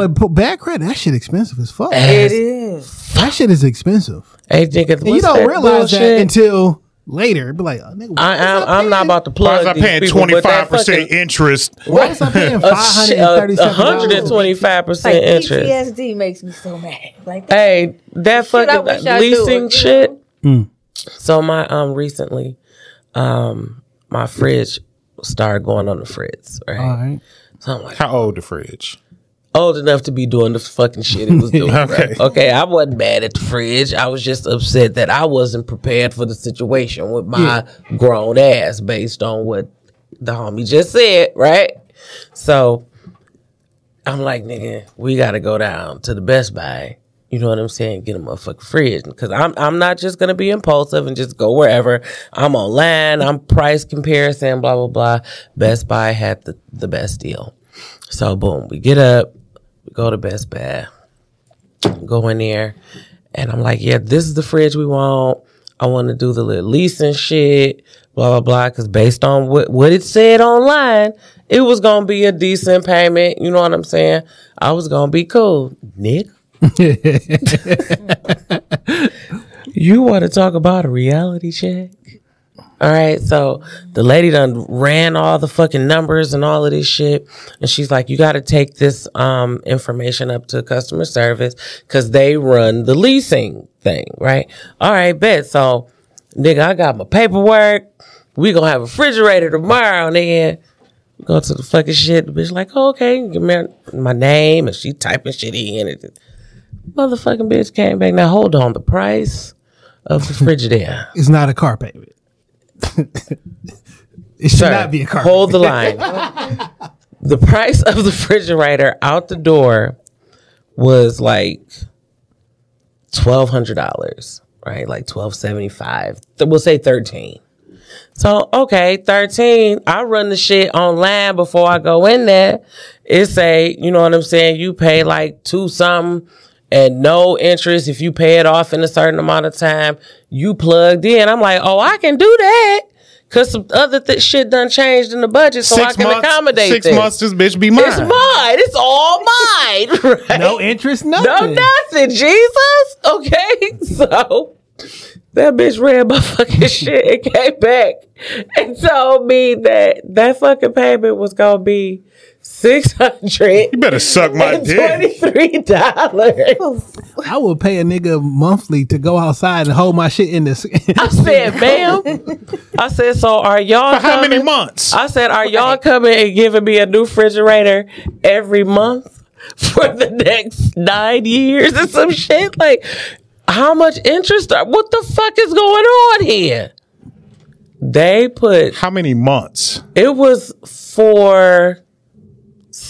But bad credit, that shit expensive as fuck. It is. That shit is expensive. Hey, nigga, and you don't realize that until later. Be like, oh, nigga, I'm not about to plug. Why is I paying 25% interest? Why is I paying $537? 125% interest. PTSD makes me so mad. Like, hey, that fucking leasing shit. Mm. So my recently, my fridge started going on the fritz. Right. All right. So I'm like, how old the fridge? Old enough to be doing the fucking shit it was doing. Okay. Bro. Okay, I wasn't mad at the fridge. I was just upset that I wasn't prepared for the situation with my grown ass based on what the homie just said, right? So I'm like, nigga, we gotta go down to the Best Buy. You know what I'm saying? Get a motherfucking fridge. Because I'm not just going to be impulsive and just go wherever. I'm online. I'm price comparison, blah, blah, blah. Best Buy had the best deal. So boom, we get up. We go to Best Buy. Go in there. And I'm like, yeah, this is the fridge we want. I want to do the little leasing shit, blah, blah, blah. Because based on what it said online, it was going to be a decent payment. You know what I'm saying? I was going to be cool, nigga. You want to talk about a reality check? All right, so the lady done ran all the fucking numbers and all of this shit. And she's like, you got to take this information up to customer service because they run the leasing thing, right? All right, bet. So, nigga, I got my paperwork. We going to have a refrigerator tomorrow, nigga. We go to the fucking shit. The bitch like, oh, okay, give me my name. And she typing shit in. And motherfucking bitch came back. Now, hold on. The price of the Frigidaire. It's not a car payment. It should not be a car. Hold the line. The price of the refrigerator out the door was like $1,200, right? Like $1,275. We'll say $13. So okay, $13. I run the shit online before I go in there. It say, you know what I'm saying? You pay like $2 something. And no interest if you pay it off in a certain amount of time. You plugged in. I'm like, oh, I can do that because some other shit done changed in the budget, so I can accommodate this. 6 months, this bitch be mine. It's mine. It's all mine. Right? No interest, nothing. No nothing, Jesus. Okay, so that bitch ran my fucking shit and came back and told me that fucking payment was gonna be $600. You better suck my dick. $23. I will pay a nigga monthly to go outside and hold my shit in this. I said, ma'am. I said, so are y'all for coming? How many months? I said, are y'all coming and giving me a new refrigerator every month for the next 9 years or some shit? Like, how much interest? What the fuck is going on here? They put how many months? It was for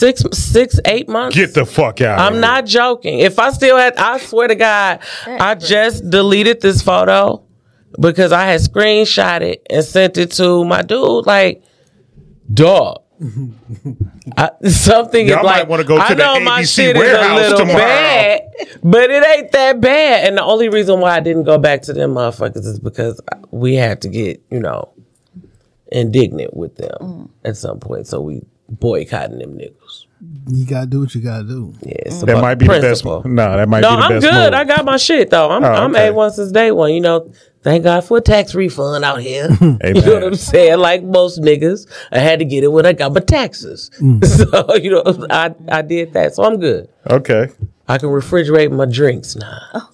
8 months. Get the fuck out. I'm not joking. If I still had, I swear to God, I just deleted this photo because I had screenshot it and sent it to my dude. Like, dog. Something y'all is like, might go to I know the ABC my shit is a little tomorrow. Bad, but it ain't that bad. And the only reason why I didn't go back to them motherfuckers is because we had to get, you know, indignant with them at some point. So we boycotting them niggas. You gotta do what you gotta do. Yeah, that might be principle. The best. No, that might be the best. No, I'm good. Move. I got my shit though. I'm okay. A1 since day one. You know, thank God for a tax refund out here. Amen. You know what I'm saying? Like most niggas, I had to get it when I got my taxes. So you know, I did that. So I'm good. Okay. I can refrigerate my drinks now. Now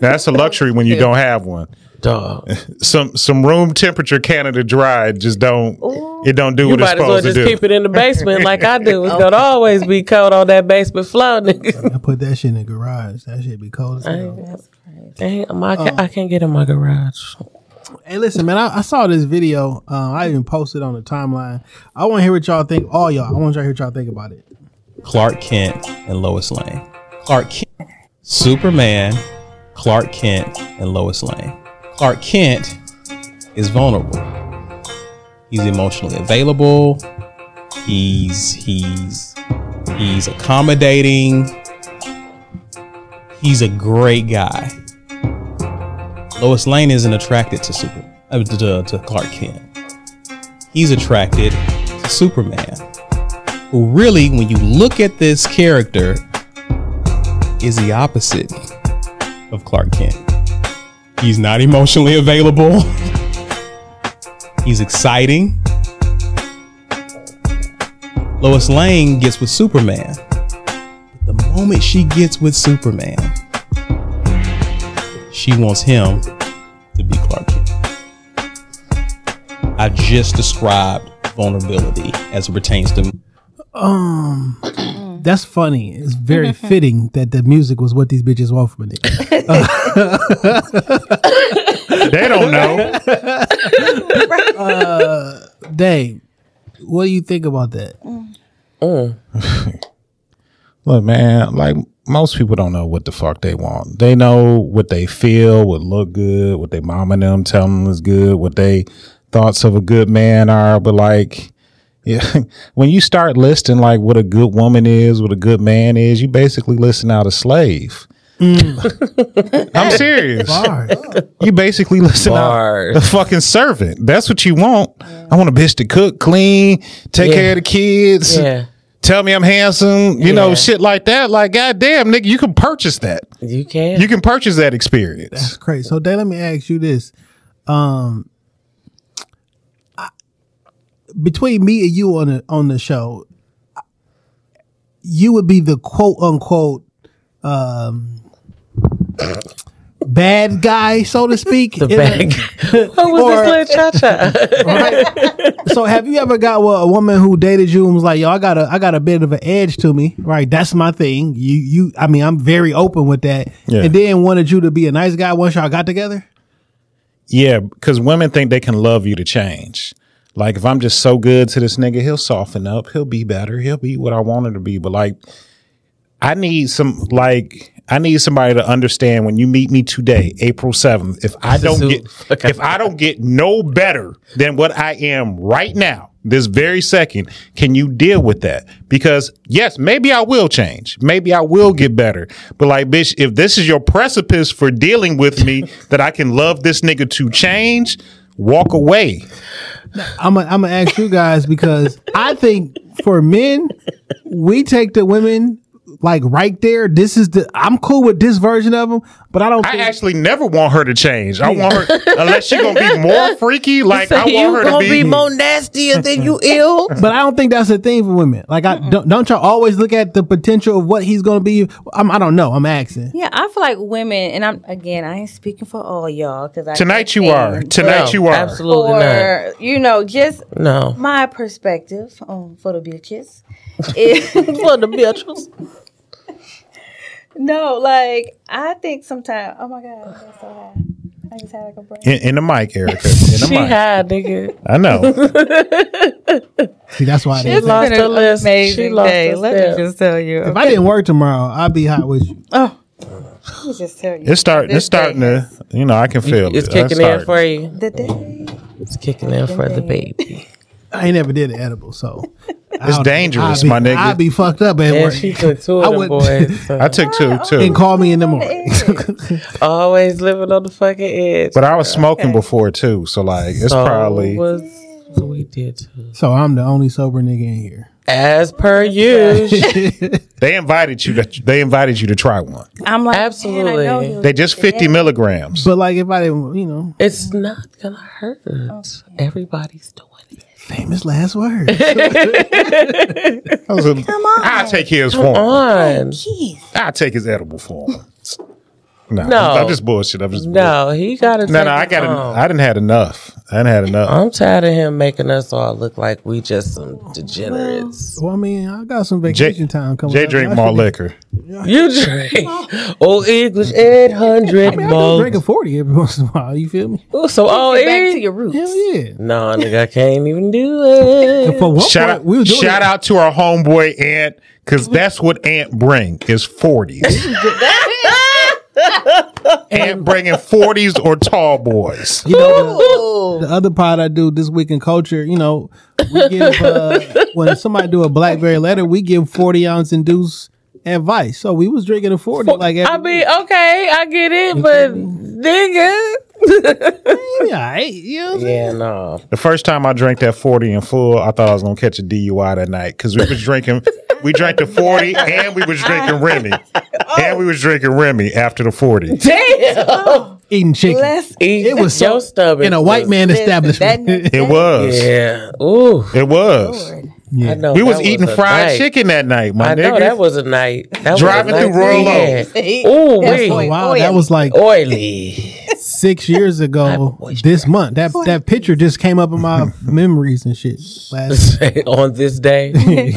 that's a luxury when you don't have one. Dog. Some room temperature Canada Dry just don't. Ooh. It don't do what it's supposed to do. You might as well just keep it in the basement like I do. It's gonna always be cold on that basement floor, nigga. I put that shit in the garage. That shit be cold as hell. That's crazy. I can't get in my garage. Hey, listen, man. I saw this video. I even posted on the timeline. I want to hear what y'all think. All y'all. I want y'all to hear what y'all think about it. Clark Kent and Lois Lane. Clark Kent. Superman. Clark Kent and Lois Lane. Clark Kent is vulnerable. He's emotionally available. He's accommodating. He's a great guy. Lois Lane isn't attracted to to Clark Kent. He's attracted to Superman, who really, when you look at this character, is the opposite of Clark Kent. He's not emotionally available. He's exciting. Lois Lane gets with Superman. But the moment she gets with Superman, she wants him to be Clark Kent. I just described vulnerability as it pertains to that's funny. It's very fitting that the music was what these bitches want from a nigga. They don't know. Dave, what do you think about that? Look, man, like most people don't know what the fuck they want. They know what they feel, what look good, what they mom and them tell them is good, what they thoughts of a good man are, but like Yeah. When you start listing like what a good woman is, what a good man is, you basically listing out a slave. Mm. I'm serious. You basically listen out a fucking servant. That's what you want. Yeah. I want a bitch to cook, clean, take care of the kids, tell me I'm handsome, you know, shit like that. Like, goddamn, nigga, you can purchase that. You can. You can purchase that experience. That's crazy. So, Dave, let me ask you this. Between me and you on the show, you would be the quote unquote bad guy, so to speak. The bad guy. What was this little cha-cha? Right? So have you ever got a woman who dated you and was like, yo, I got a bit of an edge to me, right? That's my thing. I'm very open with that. Yeah. And then wanted you to be a nice guy once y'all got together? Yeah, because women think they can love you to change. Like, if I'm just so good to this nigga, he'll soften up, he'll be better, he'll be what I want him to be. But like, I need somebody to understand when you meet me today, April 7th, if I don't get no better than what I am right now, this very second, can you deal with that? Because yes, maybe I will change. Maybe I will get better. But like, bitch, if this is your precipice for dealing with me, that I can love this nigga to change, walk away. I'm gonna ask you guys, because I think for men, we take the women like right there. I'm cool with this version of them, but I actually never want her to change. I want her, unless she's gonna be more freaky. Like, so I want her to be more nastier than you ill. But I don't think that's a thing for women. Like, I don't y'all always look at the potential of what he's gonna be? I don't know. I'm asking. Yeah, I feel like women, and I ain't speaking for all y'all, because tonight you are absolutely not. You know, just no. My perspective for the bitches. For the bitches. No, like, I think sometimes, oh my God, that's so high. I just had like a break. In the mic, Erica. She high, nigga. I know. See, that's why I lost her list. She lost her. Let me just tell you. Okay. If I didn't work tomorrow, I'd be hot with you. Oh. Let me just tell you. It's starting to, you know, I can feel it. It's kicking in for you. It's kicking in for the baby. I ain't never did an edible, so. It's dangerous, my nigga. I'd be fucked up at work. She took two of them boys. So. I took two, too. And called me in the morning. Always living on the fucking edge. But I was smoking before, too. So, like, it's probably. So we did, too. So I'm the only sober nigga in here. As per usual. They invited you to try one. I'm like, absolutely. They just 50 milligrams. But, like, if I didn't, you know. It's not going to hurt. Okay. Everybody's doing it. Famous last words. Come on. I'll take his form. I'll take his edible form. No. I'm just bullshit. No, he got to take it. No, I didn't had enough. I'm tired of him making us all look like we just some degenerates. Well, I mean, I got some vacation time coming up. Jay drink more liquor. You drink Old English 800 malt. I drink a 40 every once in a while. You feel me? Ooh, so all back to your roots. Hell yeah. No, nigga, I can't even do it. Shout out to our homeboy Aunt, because that's what Aunt bring is 40s. And bringing 40s or tall boys. You know, the other pod I do this week in culture, you know, we give when somebody do a blackberry letter, we give 40-ounce induced advice. So we was drinking a 40. Okay, I get it, but nigga. The first time I drank that 40 in full, I thought I was gonna catch a DUI that night, because we was drinking. We drank the 40 and we was drinking Remy. And we was drinking Remy after the 40. Damn. Oh. Eating chicken. It was so stubborn. In a white man establishment. It was. Yeah. Ooh. It was. Lord. Yeah. I know we was eating fried chicken that night, my nigga. I know, that was a night. Driving through Royal Oak. Ooh, wait. Wow, that was like oily. 6 years ago this month. That picture just came up in my memories and shit. On this day. Things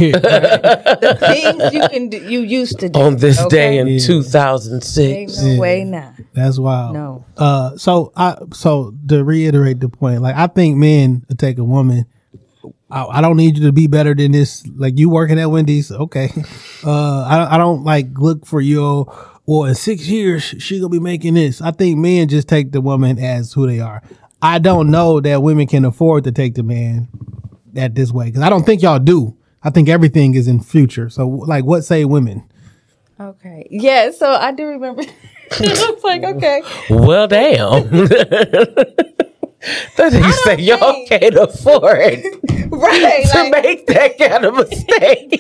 you used to do. On this day in 2006. Ain't no way now. That's wild. No. So to reiterate the point, like, I think men take a woman. I don't need you to be better than this. Like, you working at Wendy's, okay. I don't like look for your. Well, in 6 years, she gonna be making this. I think men just take the woman as who they are. I don't know that women can afford to take the man that this way, because I don't think y'all do. I think everything is in future. So, like, what say women? Okay. Yeah, so I do remember. It's like, okay. Well, damn. That you say y'all can't afford right, to like, make that kind of mistake.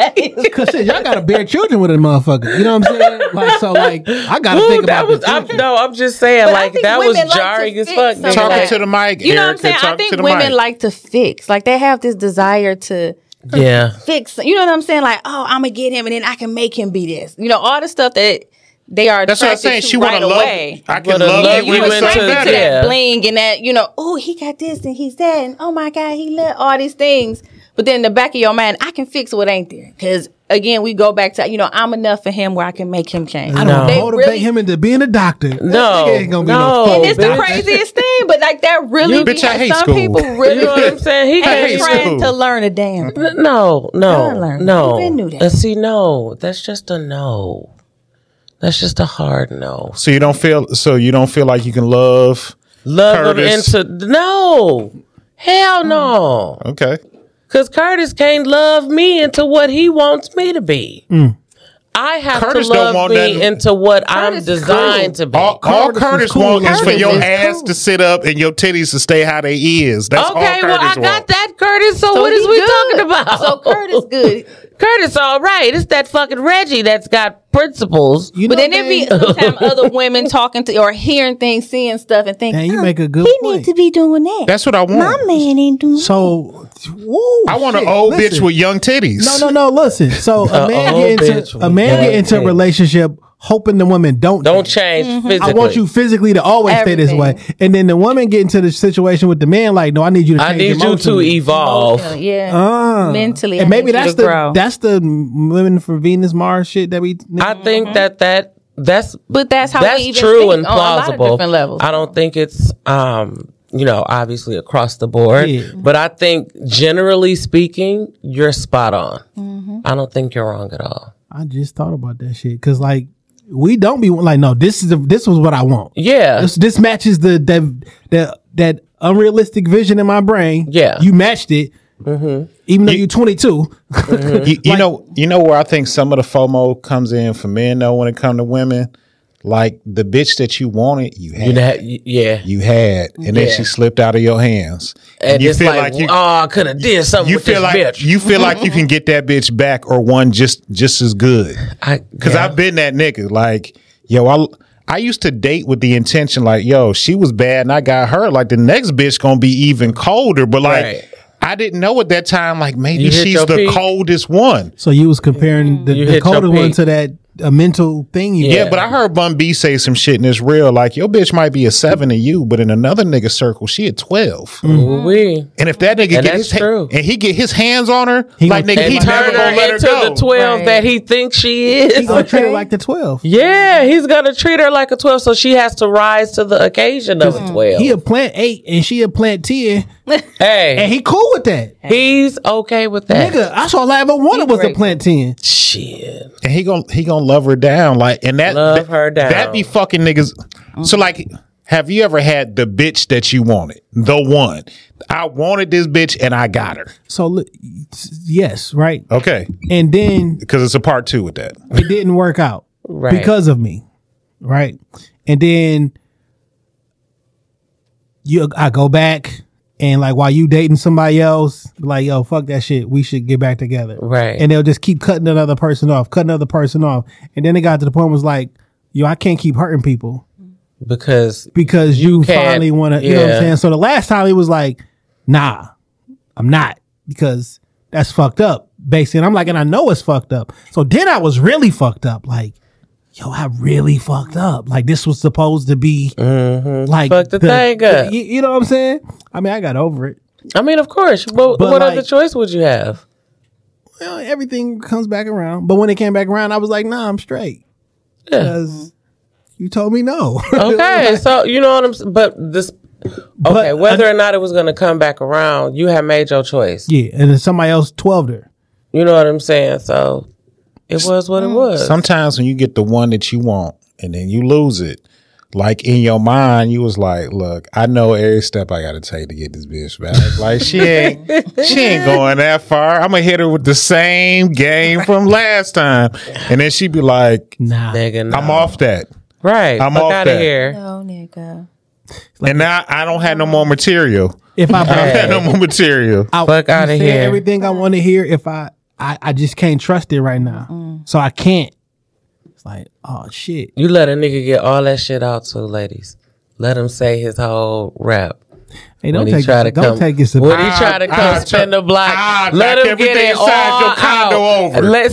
Because y'all got to bear children with a motherfucker. You know what I'm saying? Like, so, like, I got to think about this. No, I'm just saying, but like, that was jarring like as fuck. Talking like, to the mic, you know what I'm saying? I think women like to fix. Like, they have this desire to... Yeah. Fix. You know what I'm saying? Like, oh, I'm gonna get him, and then I can make him be this. You know, all the stuff that they are. That's what I'm saying. She right wanna away. Love. I can love you. You attracted to that bling and that. You know, oh, he got this and he's that, and oh my God, he love all these things. But then in the back of your mind, I can fix what ain't there. Because again, we go back to, you know, I'm enough for him where I can make him change. I don't motivate him into being a doctor. No, ain't gonna be no. And it's the craziest thing, but like that really, you, bitch, I hate some school. People really, you know what I'm saying? He ain't trying to learn a damn. No. You knew that. See, no, that's just a no. That's just a hard no. So you don't feel like you can love him into no. Hell no. Okay. Because Curtis can't love me into what he wants me to be. Mm. I have Curtis to love me into what Curtis I'm designed to be. All Curtis wants is for your ass to sit up and your titties to stay how they is. That's okay, all Curtis wants. I got that, Curtis. So what is we talking about? So Curtis good. Curtis all right. It's that fucking Reggie that's got principles. You know, but then there be sometimes other women talking to or hearing things, seeing stuff and thinking, you make a good point. Needs to be doing that. That's what I want. My man ain't doing that. So I want an old bitch with young titties. No, listen. So a man get into a relationship hoping the woman don't change physically. I want you physically to always stay this way. And then the woman get into the situation with the man like, no, I need you to change. I need you to evolve. Mentally. And maybe that's the women for Venus, Mars shit that we need. I think that's how we even true and plausible. On a lot of different levels. I don't think it's obviously across the board, but I think generally speaking, you're spot on. Mm-hmm. I don't think you're wrong at all. I just thought about that shit because like we don't be like, no, this was what I want. Yeah, this matches that unrealistic vision in my brain. Yeah, you matched it. Mm-hmm. Even though you're 22, mm-hmm. you know where I think some of the FOMO comes in for men though when it comes to women, like the bitch that you wanted, you had, and then she slipped out of your hands, and you feel like you, oh, I could have did something. You with feel this like bitch. You feel like you can get that bitch back or one just as good. I've been that nigga. Like, yo, I used to date with the intention like, yo, she was bad, and I got her. Like the next bitch gonna be even colder, but like. Right. I didn't know at that time, like, maybe she's the coldest one. So you was comparing the colder one to that mental thing. Yeah, but I heard Bun B say some shit, and it's real. Like, your bitch might be a 7 to you, but in another nigga circle, she a 12. Mm-hmm. And if that nigga get his hands on her, he like, nigga, he never gonna let her go. The 12 that he thinks she is. He's gonna treat her like the 12. Yeah, he's gonna treat her like a 12, so she has to rise to the occasion of a 12. He a plant 8, and she a plant 10. Hey, and he cool with that. He's okay with that. Nigga, that's all I ever wanted was a plant 10. Shit. And he gonna love her down like, and that be fucking niggas. So like, have you ever had the bitch that you wanted? The one I wanted this bitch and I got her. So yes, right? Okay. And then because it's a part two with that, it didn't work out right. Because of me, right? And then I go back. And like while you dating somebody else, like, yo, fuck that shit. We should get back together. Right. And they'll just keep cutting another person off, And then it got to the point was like, yo, I can't keep hurting people. Because you finally wanna, you know what I'm saying? So the last time he was like, nah, I'm not, because that's fucked up, basically. And I'm like, and I know it's fucked up. So then I was really fucked up. Like, yo, I really fucked up. Like, this was supposed to be like fuck the thing up. You know what I'm saying? I mean, I got over it. I mean, of course. But what like, other choice would you have? Well, everything comes back around. But when it came back around, I was like, nah, I'm straight. Yeah. Because you told me no. Okay. Like, so, you know what I'm saying? Whether or not it was going to come back around, you had made your choice. Yeah. And then somebody else 12'd her. You know what I'm saying? So. It was what it was. Sometimes when you get the one that you want and then you lose it, like in your mind, you was like, look, I know every step I got to take to get this bitch back. Like, she ain't going that far. I'm going to hit her with the same game from last time. And then she be like, nah, nigga, no. I'm off that. Right. I'm off out of here. No, nigga. Like, and now I don't have no more material. If I had no more material, fuck out of here. Everything I want to hear. If I just can't trust it right now, so I can't. It's like, oh shit. You let a nigga get all that shit out too, ladies. Let him say his whole rap. Hey, don't take it. When he try to come spin the block, let him get it all out. Let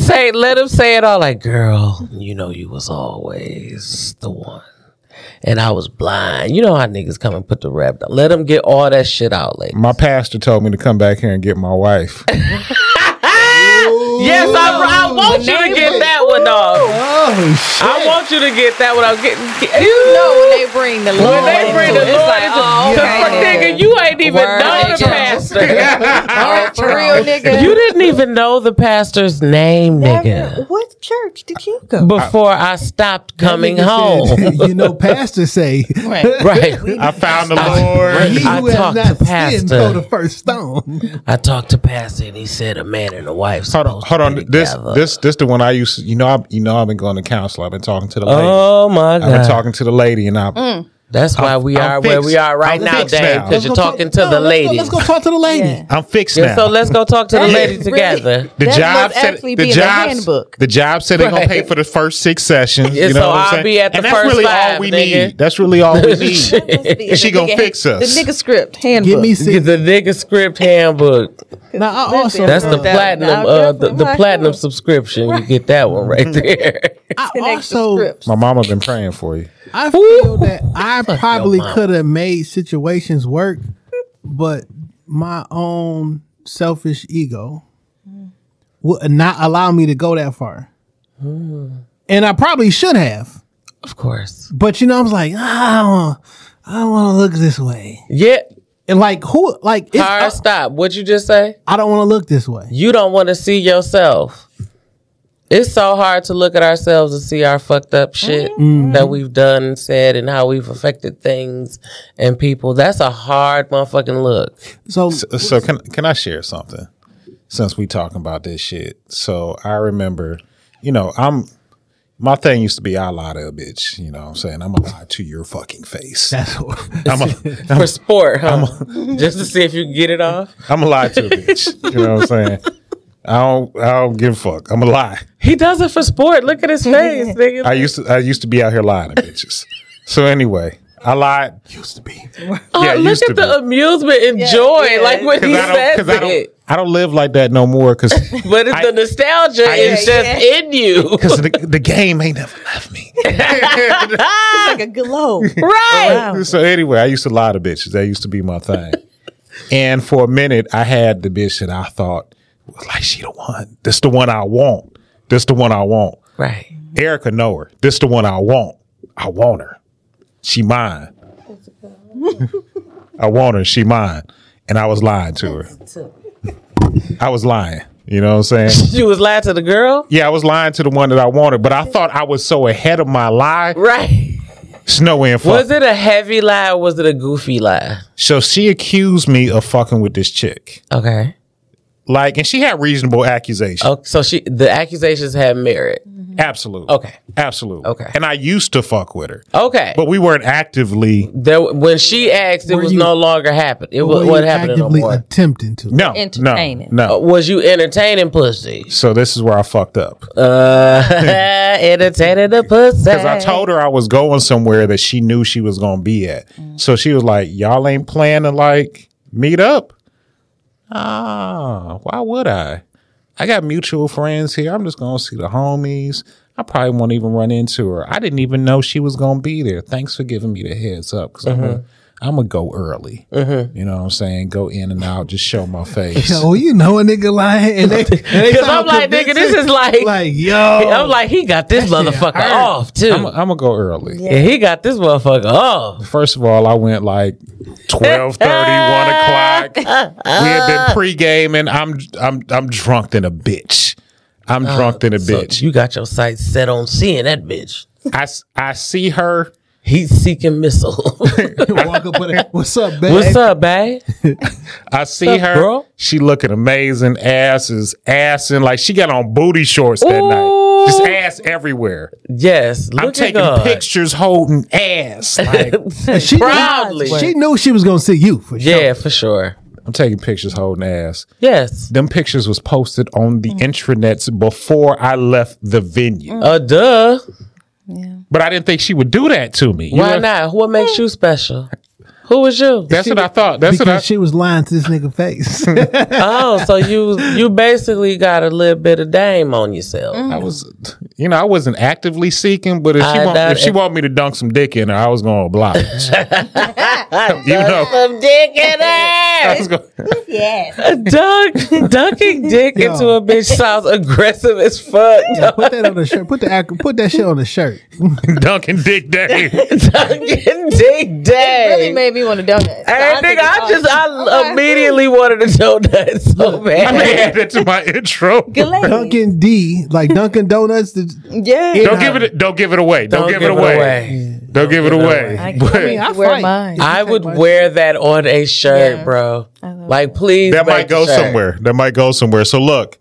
him say it all. Like, girl, you know you was always the one. And I was blind. You know how niggas come and put the rap down. Let them get all that shit out, ladies. My pastor told me to come back here and get my wife. Yes, I want you to get that one, dog. Oh, shit. I want you to get that one. I'm getting you know when they bring the Lord. When they bring the Lord, it's like, oh, nigga, you ain't even know the pastor. You didn't even know the pastor's name, nigga. What church did you go? Before I stopped coming home. Said, you know, pastor say. Right. I found the Lord. I talked to pastor. The first stone. I talked to pastor, and he said a man and a wife. Hold on. This the one I used to, I've been going to counselor. I've been talking to the lady. Oh my God. I've been talking to the lady and that's why we are where we are right now, Dave, because you're talking to the lady. Let's go talk to the lady. Yeah. I'm fixed now. So let's go talk to the lady together. The job said they're going to pay for the first 6 sessions. Yeah, you know what I'm saying? I'll be at the first 5, nigga. That's really all we need. And she going to fix us. The nigga script handbook. Give me 6. The nigga script handbook. That's the platinum subscription. You get that one right there. My mama's been praying for you. I feel that I probably could have made situations work, but my own selfish ego would not allow me to go that far. Mm. And I probably should have. Of course. But I was like, I don't want to look this way. Yeah. And stop. What'd you just say? I don't want to look this way. You don't want to see yourself. It's so hard to look at ourselves and see our fucked up shit that we've done and said and how we've affected things and people. That's a hard motherfucking look. So can I share something since we talking about this shit? So I remember, my thing used to be I lie to a bitch. You know what I'm saying? I'm going to lie to your fucking face. That's what for sport, huh? Just to see if you can get it off? I'm going to lie to a bitch. You know what I'm saying? I don't give a fuck. I'm a lie. He does it for sport. Look at his face, nigga. I used to be out here lying to bitches. So anyway, I lied. Used to be. Look at the amusement and joy, like when he says it. I don't live like that no more. Cause but it's the nostalgia is just in you. Because the game ain't never left me. It's like a glow. Right. Wow. So anyway, I used to lie to bitches. That used to be my thing. And for a minute, I had the bitch that I thought, like, she the one. This the one I want. This the one I want. Right. Erica know her. This the one I want. I want her. She mine. I want her. She mine. And I was lying to her. I was lying. You know what I'm saying? You was lying to the girl? Yeah, I was lying to the one that I wanted. But I thought I was so ahead of my lie. Right. Snow and fuck. Was it a heavy lie or was it a goofy lie? So she accused me of fucking with this chick. Okay. Like, and she had reasonable accusations. Oh, so the accusations had merit. Mm-hmm. Absolutely. Okay. Absolutely. Okay. And I used to fuck with her. Okay. But we weren't actively. When she asked, it was no longer happened. It was what happened no more. Attempting to. No. Entertaining. No. Was you entertaining pussy? So this is where I fucked up. Entertaining the pussy. Because I told her I was going somewhere that she knew she was going to be at. Mm. So she was like, y'all ain't planning to like meet up. Why would I? I got mutual friends here. I'm just going to see the homies. I probably won't even run into her. I didn't even know she was going to be there. Thanks for giving me the heads up because I'm going to go early. Mm-hmm. You know what I'm saying? Go in and out. Just show my face. Yo, you know a nigga lying. Because I'm like, nigga, this is like, yo. I'm like, he got this motherfucker off, too. I'm going to go early. Yeah. And he got this motherfucker off. First of all, I went like 12:30, 1 o'clock. We had been pre-gaming. I'm drunk than a bitch. I'm drunk than a bitch. You got your sights set on seeing that bitch. I see her. Heat seeking missile. Walk up with her. What's up, babe? What's up, babe? I see her. Girl? She looking amazing. Ass is assing. Like she got on booty shorts that night. Just ass everywhere. Yes. I'm taking pictures holding ass. Like, she proudly. She knew she was going to see you for sure. Yeah, for sure. I'm taking pictures holding ass. Yes. Them pictures was posted on the intranets before I left the venue. Duh. Yeah. But I didn't think she would do that to me. Why not? What makes you special? Who was you? That's what I thought. That's because she was lying to this nigga face. Oh, so you basically got a little bit of dame on yourself. I was, I wasn't actively seeking, but if she wanted me to dunk some dick in her, I was going to oblige. Some dick in her. Yes. Dunking dick into a bitch sounds aggressive as fuck. Yeah, put that on the shirt. Put that shit on the shirt. Dunking dick day. Dunking dick day. It really made me want to donuts. I immediately wanted to donuts so bad. I may add that to my intro. Dunkin' D, like Dunkin' Donuts. Yeah. Don't give it away. Don't give it away. Don't give it away. I would wear that on a shirt, bro. Like, please. That might go somewhere. So look,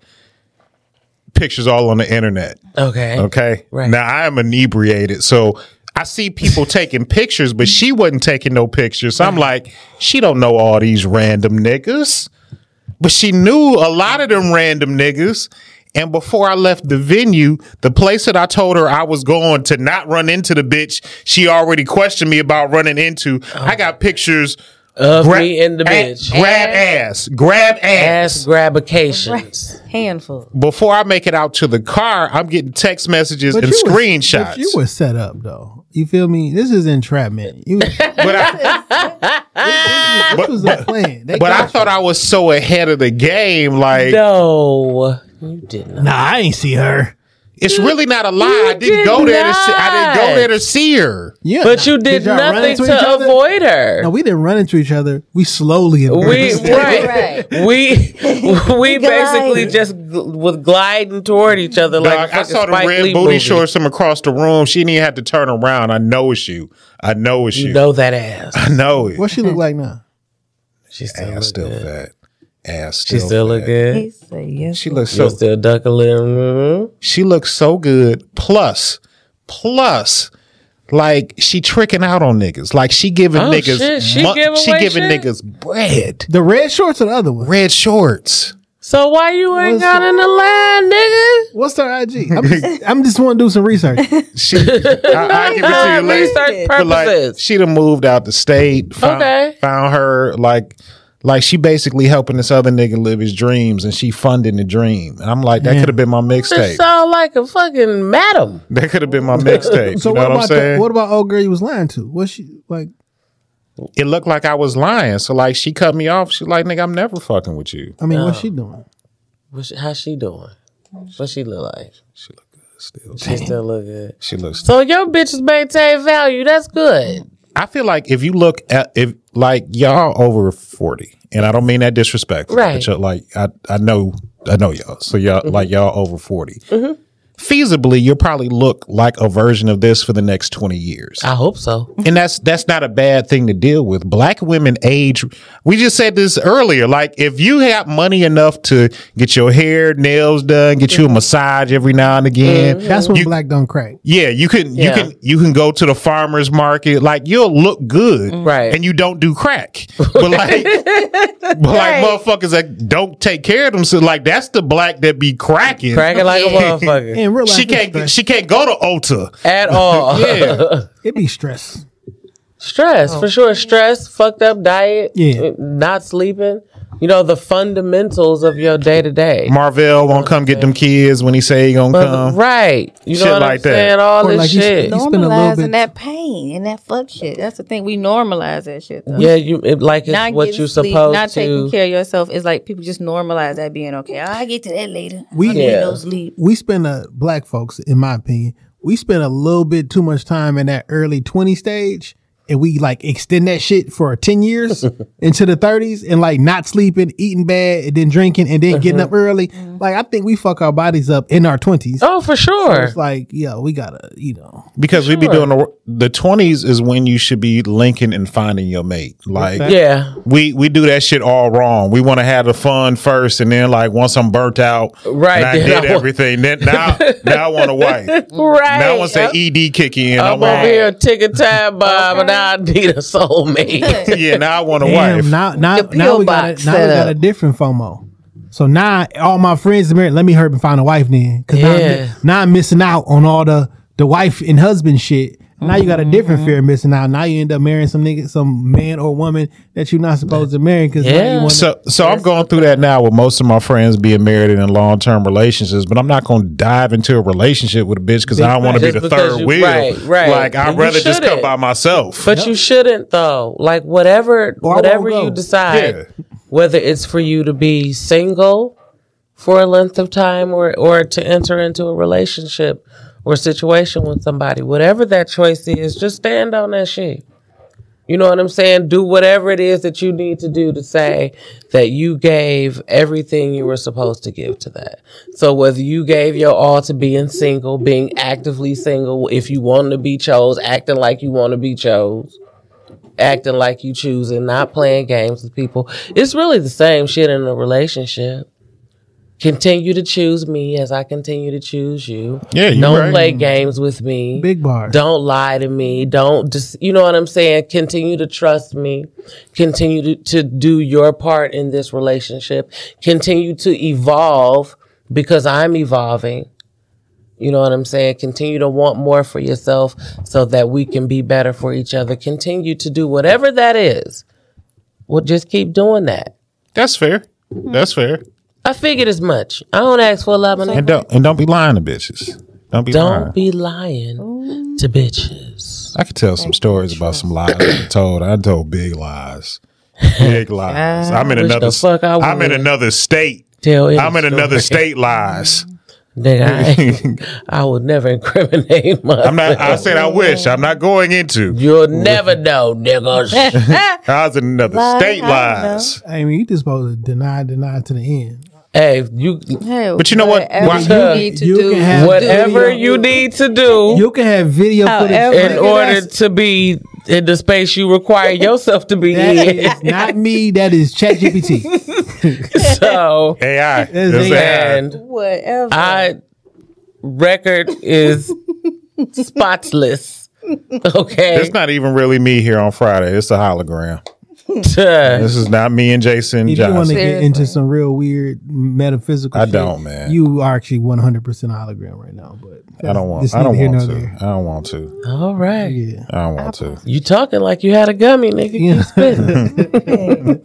pictures all on the internet. Okay. Right. Now I am inebriated, so I see people taking pictures, but she wasn't taking no pictures. So I'm like, she don't know all these random niggas. But she knew a lot of them random niggas. And before I left the venue, the place that I told her I was going to not run into the bitch, she already questioned me about running into. I got pictures of me and the bitch. Grab ass. Grabications. Handful. Before I make it out to the car, I'm getting text messages and screenshots. You were set up, though. You feel me? This is entrapment. This was a plan. But I thought I was so ahead of the game. Like, no, you did not. Nah, I ain't see her. It's really not a lie. I didn't go there to see her. Yeah, but you did nothing to avoid her. No, we didn't run into each other. We slowly embraced her. We basically just was gliding toward each other. Like I saw the red booty shorts from across the room. She didn't even have to turn around. I know it's you. You know that ass. I know it. What she look like now? She's still fat. She still look good. She looks so good. Still duck a little. She looks so good. Plus, like she tricking out on niggas. Like she giving niggas. Shit. She giving niggas bread. The red shorts or the other one? Red shorts. So why you ain't got in the line, nigga? What's her IG? I'm just want to do some research. I give it to you later. Research purposes. Like, she done moved out the state. Found her like. Like, she basically helping this other nigga live his dreams, and she funding the dream. And I'm like, that could have been my mixtape. It sound like a fucking madam. That could have been my mixtape. So you know what I'm saying? What about old girl you was lying to? What's she, like? It looked like I was lying. So, like, she cut me off. She's like, nigga, I'm never fucking with you. I mean, what's she doing? How's she doing? What's she look like? She look good still. She still look good. She looks. So, your bitches maintain value. That's good. I feel like if you look at y'all over 40, and I don't mean that disrespectful, right? But like I know y'all, so y'all like y'all over 40. Mm-hmm. Feasibly, you'll probably look like a version of this for the next 20 years. I hope so, and that's not a bad thing to deal with. Black women age. We just said this earlier. Like if you have money enough to get your hair, nails done, get you a massage every now and again, that's when black don't crack. Yeah, you can go to the farmer's market. Like you'll look good, right? And you don't do crack, but like motherfuckers that don't take care of themselves. So like that's the black that be cracking like a motherfucker. And she can't go to Ulta at all. Yeah, it be stress. For sure. Stress, fucked up diet, not sleeping. You know the fundamentals of your day to day. Marvell won't come get them kids when he say he gonna come. Right, you know what I'm saying? All this shit. Normalizing that pain and that fuck shit. That's the thing. We normalize that shit. Though. Yeah, it's what you're supposed to. Not taking care of yourself is like people just normalize that being okay. I get to that later. We spend black folks, in my opinion, we spend a little bit too much time in that early 20 stage. and we like extend that shit for 10 years into the 30s and like not sleeping, eating bad, and then drinking, and then getting up early. Mm-hmm. Like, I think we fuck our bodies up in our 20s. Oh, for sure. So it's like, yeah, we gotta, you know. Because we be doing the 20s is when you should be linking and finding your mate. Like, yeah, we do that shit all wrong. We want to have the fun first, and then like once I'm burnt out, right, and I did everything, then now I want a wife. Right. Now I want to say ED kick in. I'm over here ticking time bomb, and I need a soulmate. Yeah, now I want a wife. Now we got a different FOMO. So now all my friends are married. Let me hurry and find a wife then, because now I'm missing out on all the wife and husband shit. Now you got a different fear of missing out. Now you end up marrying some man or woman that you're not supposed to marry. Because so I'm going through that now with most of my friends being married and in long-term relationships. But I'm not going to dive into a relationship with a bitch because I don't want to be the third wheel. Right. Like, I'd rather just come by myself. But you shouldn't, though. Like, whatever you decide, whether it's for you to be single for a length of time or to enter into a relationship or situation with somebody, whatever that choice is, just stand on that shit. You know what I'm saying? Do whatever it is that you need to do to say that you gave everything you were supposed to give to that. So whether you gave your all to being single, being actively single, if you want to be chose, acting like you want to be chose, acting like you choose and not playing games with people, it's really the same shit in a relationship. Continue to choose me as I continue to choose you. Yeah, you don't play games with me. Big bar. Don't lie to me. Don't just, you know what I'm saying? Continue to trust me. Continue to do your part in this relationship. Continue to evolve because I'm evolving. You know what I'm saying? Continue to want more for yourself so that we can be better for each other. Continue to do whatever that is. Well, just keep doing that. That's fair. Mm-hmm. That's fair. I figured as much. I don't ask for a lot of money. And don't be lying to bitches. Don't be lying to bitches. I could tell some stories about some lies I told. I told big lies. Big lies. I'm in another state. Another state lies. Nigga, I would never incriminate myself. I said I wish. I'm not going into. You'll never know, niggas. I was in another state lies. I mean, you just supposed to deny to the end. Hey, but you know what? Whatever you need to do, you can have video footage in order to be in the space you require yourself to be in. It's not me. That is Chat GPT. So AI. And whatever. I record is spotless. Okay, it's not even really me here on Friday. It's a hologram. This is not me and Jason Johnson. If you want to get into some real weird metaphysical shit, I don't, man. You are actually 100% hologram right now, but I don't want to. All right. Yeah. I don't want to. You talking like you had a gummy, nigga. You spitting.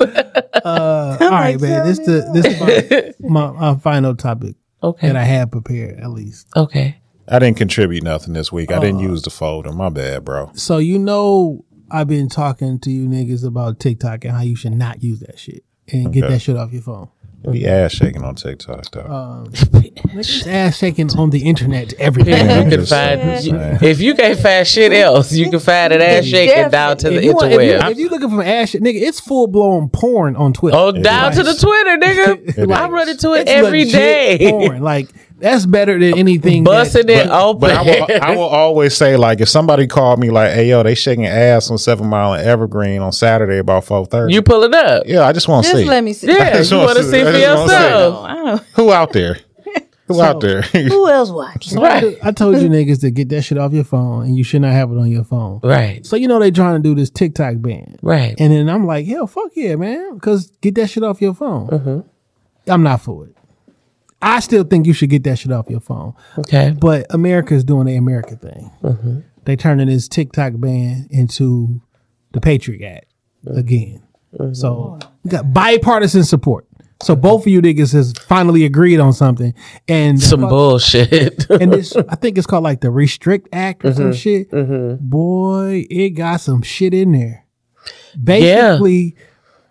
All right, man. This is my final topic that I had prepared, at least. Okay. I didn't contribute nothing this week. I didn't use the folder. My bad, bro. So you know, I've been talking to you niggas about TikTok and how you should not use that shit and get that shit off your phone. Be ass shaking on TikTok though. Ass shaking on the internet. Everything. If you can't find shit else, you can find an ass shaking down to the interweb. If you're looking for an ass shit, nigga, it's full blown porn on Twitter. Oh, down to the Twitter, nigga. I run into it every day. Porn, like. That's better than anything. Busting it open. But I will always say, like, if somebody called me, like, "Hey, yo, they shaking ass on 7 Mile and Evergreen on Saturday about 4:30." You pull it up. Yeah, I just want to see. Just let me see. Yeah, you want to see for yourself. I don't. Who out there? Who else watches? So right. I told you niggas to get that shit off your phone, and you should not have it on your phone. Right. So you know they trying to do this TikTok ban. Right. And then I'm like, hell, fuck yeah, man, because get that shit off your phone. Mm-hmm. I'm not for it. I still think you should get that shit off your phone. Okay. But America is doing the America thing. Mm-hmm. They turning this TikTok ban into the Patriot Act again. Mm-hmm. So we got bipartisan support. So both of you niggas has finally agreed on something. And some bullshit. And this, I think it's called like the Restrict Act or some shit. Mm-hmm. Boy, it got some shit in there. Basically,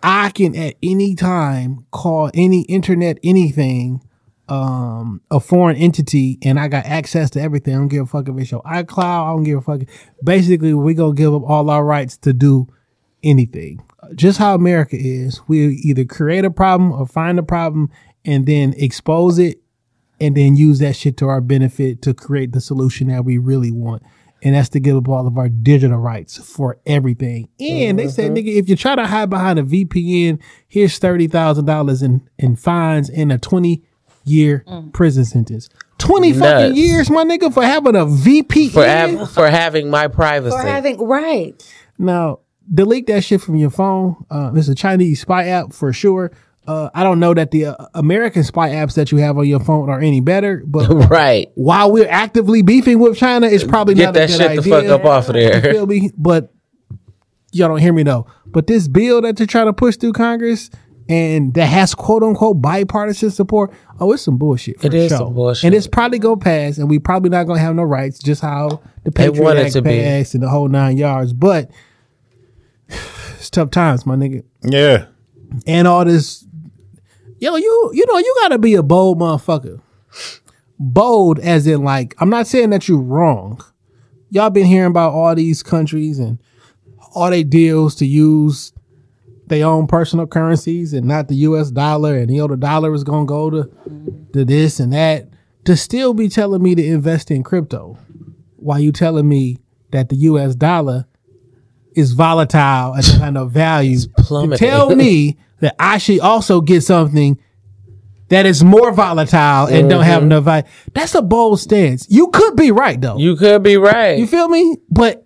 I can at any time call any internet anything a foreign entity and I got access to everything. I don't give a fuck if it's your iCloud. I don't give a fuck. Basically, we gonna give up all our rights to do anything. Just how America is. We either create a problem or find a problem and then expose it and then use that shit to our benefit to create the solution that we really want. And that's to give up all of our digital rights for everything. And they said, nigga, if you try to hide behind a VPN, here's $30,000 in fines and a 20-year prison sentence. 20 nuts. Fucking years, my nigga, for having a VPN? For having my privacy. Right. Now, delete that shit from your phone. It's a Chinese spy app for sure. I don't know that the American spy apps that you have on your phone are any better, but right. While we're actively beefing with China, it's probably not a good idea. Get that shit the fuck up off of there. You feel me? But y'all don't hear me though. But this bill that they're trying to push through Congress and that has quote unquote bipartisan support, it's some bullshit. It is some bullshit. And it's probably going to pass and we probably not going to have no rights, just how the Patriot Act passed and the whole 9 yards. But it's tough times, my nigga. Yeah. And all this. Yo, you know, you gotta be a bold motherfucker. Bold as in, like, I'm not saying that you're wrong. Y'all been hearing about all these countries and all they deals to use their own personal currencies and not the US dollar. And, you know, the dollar is gonna go to this and that. To still be telling me to invest in crypto while you telling me that the US dollar is volatile and kind of values. Tell me that I should also get something that is more volatile and don't have no value. That's a bold stance. You could be right, though. You could be right. You feel me? But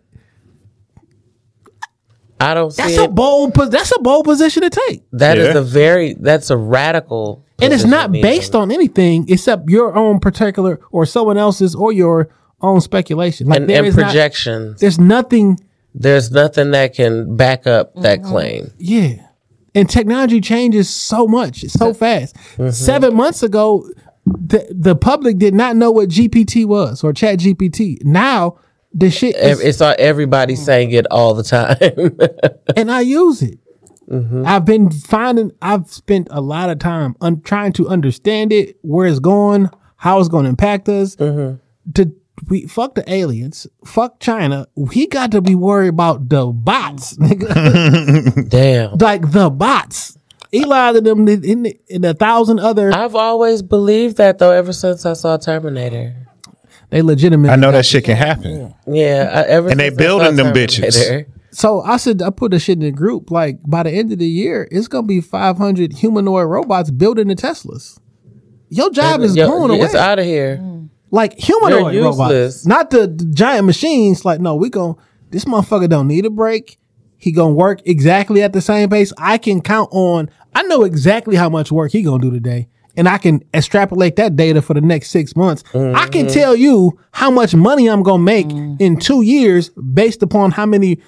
I don't see that's a bold position to take. That is that's a radical position. And it's not based on anything except your own particular or someone else's or your own speculation. Like, and projections. There's nothing that can back up that claim. Yeah. And technology changes so much, so fast. 7 months ago, the public did not know what GPT was or Chat GPT. Now, the shit is... It's everybody's saying it all the time. And I use it. I've spent a lot of time trying to understand it, where it's going, how it's going to impact us. Fuck the aliens. Fuck China. We got to be worried about the bots, nigga. Damn. Like the bots. Eli and them and 1,000 other. I've always believed that though, ever since I saw Terminator. They legitimately. I know that shit can happen. Yeah. And they building them bitches. So I put the shit in the group. Like by the end of the year, it's going to be 500 humanoid robots building the Teslas. Your job is going away. It's out of here. Like humanoid robots, not the giant machines. Like, no, this motherfucker don't need a break. He gonna work exactly at the same pace. I know exactly how much work he gonna do today. And I can extrapolate that data for the next 6 months. I can tell you how much money I'm gonna make in 2 years based upon how many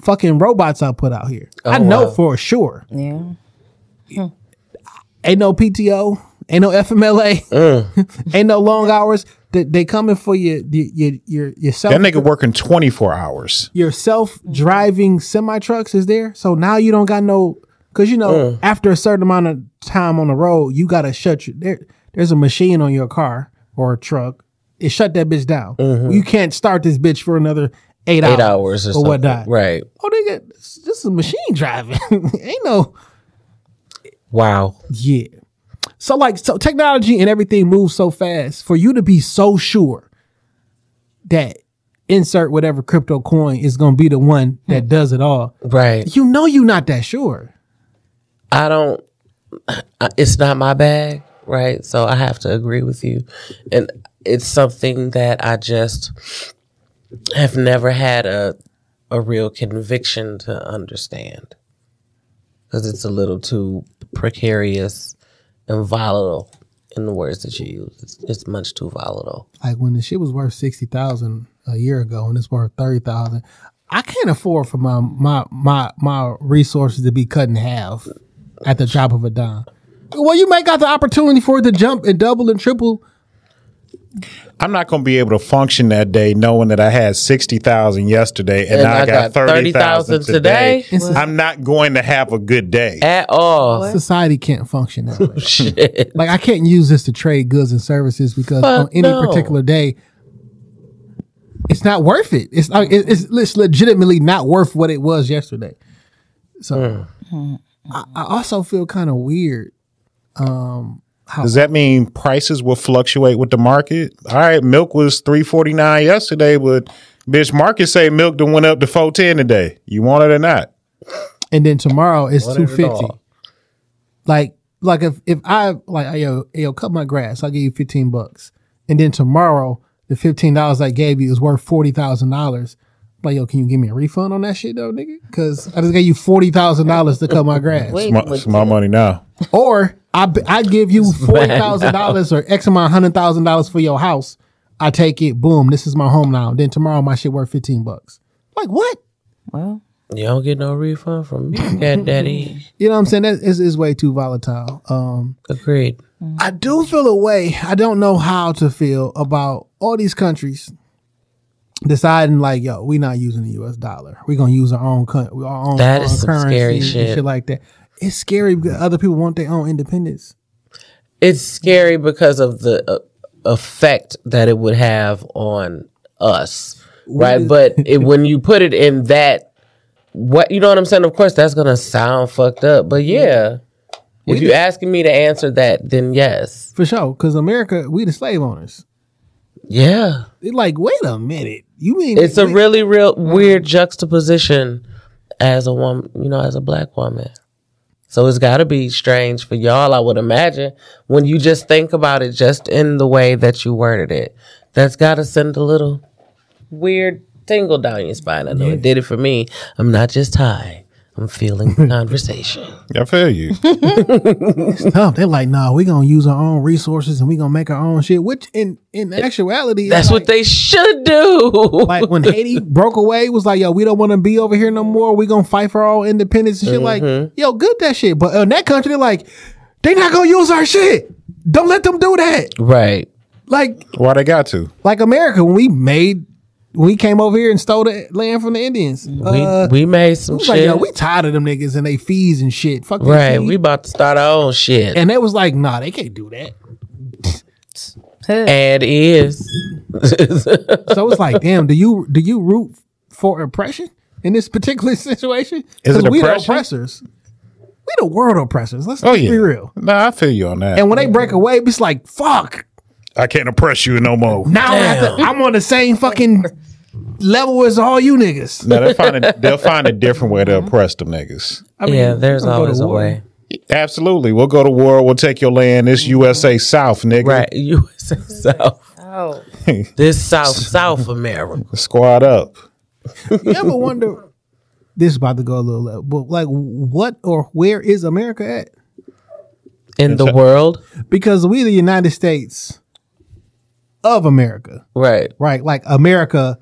fucking robots I put out here. I know for sure. Yeah. Ain't no PTO. Ain't no FMLA. Ain't no long hours. They coming for your self. That nigga working 24 hours. Your self-driving semi-trucks is there. So now you don't got no... Because, you know, after a certain amount of time on the road, you got to shut your... There's a machine on your car or a truck. It shut that bitch down. You can't start this bitch for another 8 hours or whatnot. Right. Oh, nigga, this is machine driving. Ain't no... Wow. Yeah. So like, technology and everything moves so fast for you to be so sure that insert whatever crypto coin is going to be the one that does it all. Right. You know, you're not that sure. It's not my bag. Right. So I have to agree with you. And it's something that I just have never had a real conviction to understand because it's a little too precarious and volatile in the words that you use. It's much too volatile. Like when the shit was worth $60,000 a year ago and it's worth $30,000, I can't afford for my resources to be cut in half at the drop of a dime. Well, you might got the opportunity for it to jump and double and triple I'm not going to be able to function that day knowing that I had 60,000 yesterday and I got 30,000 today. I'm not going to have a good day at all. What? Society can't function that way. Shit. Like I can't use this to trade goods and services because on any particular day, it's not worth it. It's like it's legitimately not worth what it was yesterday. So I also feel kind of weird. Does that mean prices will fluctuate with the market? All right, milk was $3.49 yesterday, but bitch, market say milk done went up to $4.10 today. You want it or not? And then tomorrow it's $2.50. Like if I like yo cut my grass, I'll give you $15. And then tomorrow the $15 I gave you is worth $40,000. Like, yo, can you give me a refund on that shit, though, nigga? Because I just gave you $40,000 to cut my grass. It's my money now. Or I give you $40,000 or X amount, $100,000 for your house. I take it. Boom. This is my home now. Then tomorrow my shit worth $15. Like, what? Well, you don't get no refund from me, daddy. You know what I'm saying? That is way too volatile. Agreed. I do feel a way. I don't know how to feel about all these countries deciding like, yo, we're not using the U.S. dollar. We're going to use our own that is some currency scary shit. And shit like that. It's scary because other people want their own independence. It's scary because of the effect that it would have on us, right? But when you put it in that, what you know what I'm saying? Of course, that's going to sound fucked up. But yeah, if you're asking me to answer that, then yes. For sure, because America, we the slave owners. Yeah. They're like, wait a minute. You mean it's a really real weird juxtaposition as a woman, you know, as a black woman. So it's got to be strange for y'all, I would imagine, when you just think about it just in the way that you worded it. That's got to send a little weird tingle down your spine. I know it did it for me. I'm not just high. I'm feeling the conversation. I feel you. It's tough. They're like, nah, we're going to use our own resources and we're going to make our own shit, which in actuality. That's like, what they should do. Like when Haiti broke away, was like, yo, we don't want to be over here no more. We're going to fight for our own independence and shit. Like, yo, good that shit. But in that country, they're like, they not going to use our shit. Don't let them do that. Right. Like. Why they got to? Like America, when we came over here and stole the land from the Indians. We made some shit. Like, yo, we tired of them niggas and they fees and shit. Fuck right, we about to start our own shit. And they was like, nah, they can't do that. And it is. So it's like, damn, do you root for oppression in this particular situation? Is it we the oppressors? We the world oppressors. Let's be real. Nah, I feel you on that. And when they break away, it's like, fuck. I can't oppress you no more. Now I'm on the same fucking level as all you niggas. No, they'll find a different way to oppress them niggas. I mean, yeah, there's always a way. Absolutely. We'll go to war. We'll take your land. It's USA South, nigga. Right. USA South. Oh. This South America. Squad up. You ever wonder, this is about to go a little level, but like what or where is America at? In the world? Because we the United States of America. Right. Like America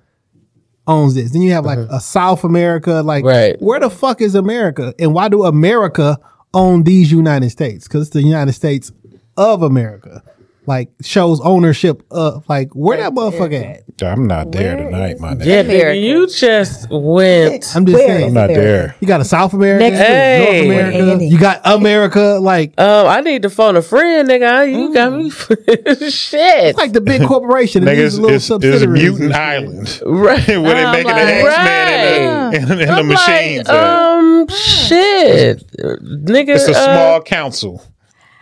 owns this. Then you have like a South America. Like where the fuck is America? And why do America own these United States? Because it's the United States of America. Like shows ownership of like where that motherfucker at? I'm not there tonight, my nigga. Yeah, you just went. I'm just saying. I'm not there. You got a South America, North America. You got America. Like, I need to phone a friend, nigga. You got me. Shit. It's like the big corporation. Nigga, it's a mutant island, right? Where they making the X-Men and the machines. Shit, nigga. It's a small council.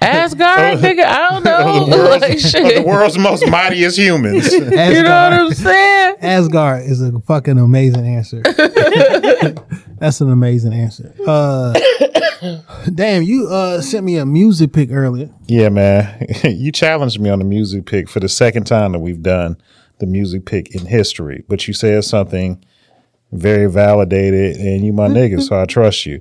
Asgard, nigga, I don't know. The world's most mightiest humans. Asgard, you know what I'm saying? Asgard is a fucking amazing answer. That's an amazing answer. Damn, you sent me a music pick earlier. Yeah, man. You challenged me on the music pick for the second time that we've done the music pick in history. But you said something very validated, and you my nigga, so I trust you.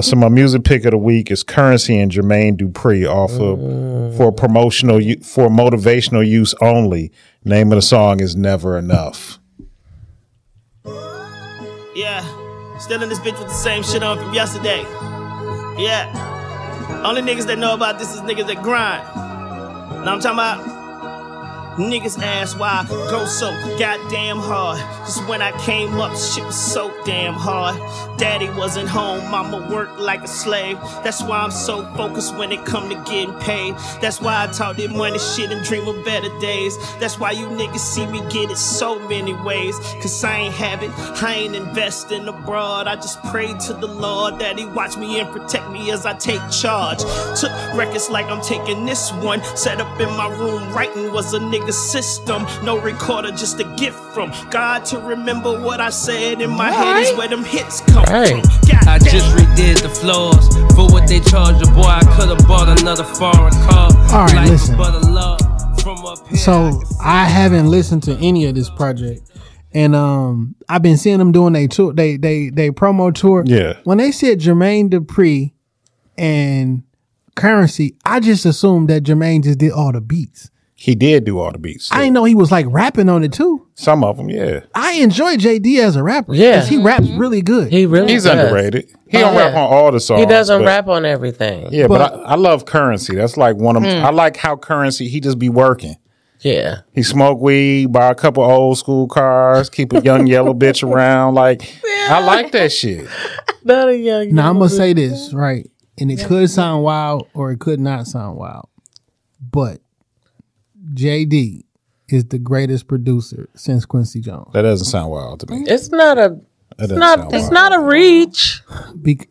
So my music pick of the week is Currency and Jermaine Dupri off of for motivational use only. Name of the song is Never Enough. Yeah, still in this bitch with the same shit on from yesterday. Yeah, only niggas that know about this is niggas that grind. Know what I'm talking about? Niggas ask why I go so goddamn hard. Cause when I came up, shit was so damn hard. Daddy wasn't home, mama worked like a slave. That's why I'm so focused when it come to getting paid. That's why I talk that money shit and dream of better days. That's why you niggas see me get it so many ways. Cause I ain't have it, I ain't investing abroad. I just pray to the Lord that he watch me and protect me as I take charge. Took records like I'm taking this one. Set up in my room, writing was a nigga system. No recorder, just a gift from God to remember what I said in my head is where them hits come from. I just redid the floors for what they charged the boy. I could have bought another foreign car. All right, listen. So I haven't listened to any of this project, and I've been seeing them doing their tour, they promo tour. Yeah. When they said Jermaine Dupri and Currency, I just assumed that Jermaine just did all the beats. He did do all the beats. Too. I didn't know he was like rapping on it too. Some of them, yeah. I enjoy JD as a rapper. Yeah, because he raps really good. He really does. Underrated. He don't rap on all the songs. He doesn't rap on everything. Yeah, but I love Currency. That's like one of them. I like how Currency, he just be working. Yeah. He smoke weed, buy a couple old school cars, keep a young yellow bitch around. Like, I like that shit. Not a young. Now, I'm going to say this, right? And it could sound wild or it could not sound wild. But JD is the greatest producer since Quincy Jones. That doesn't sound wild to me. It's not a reach.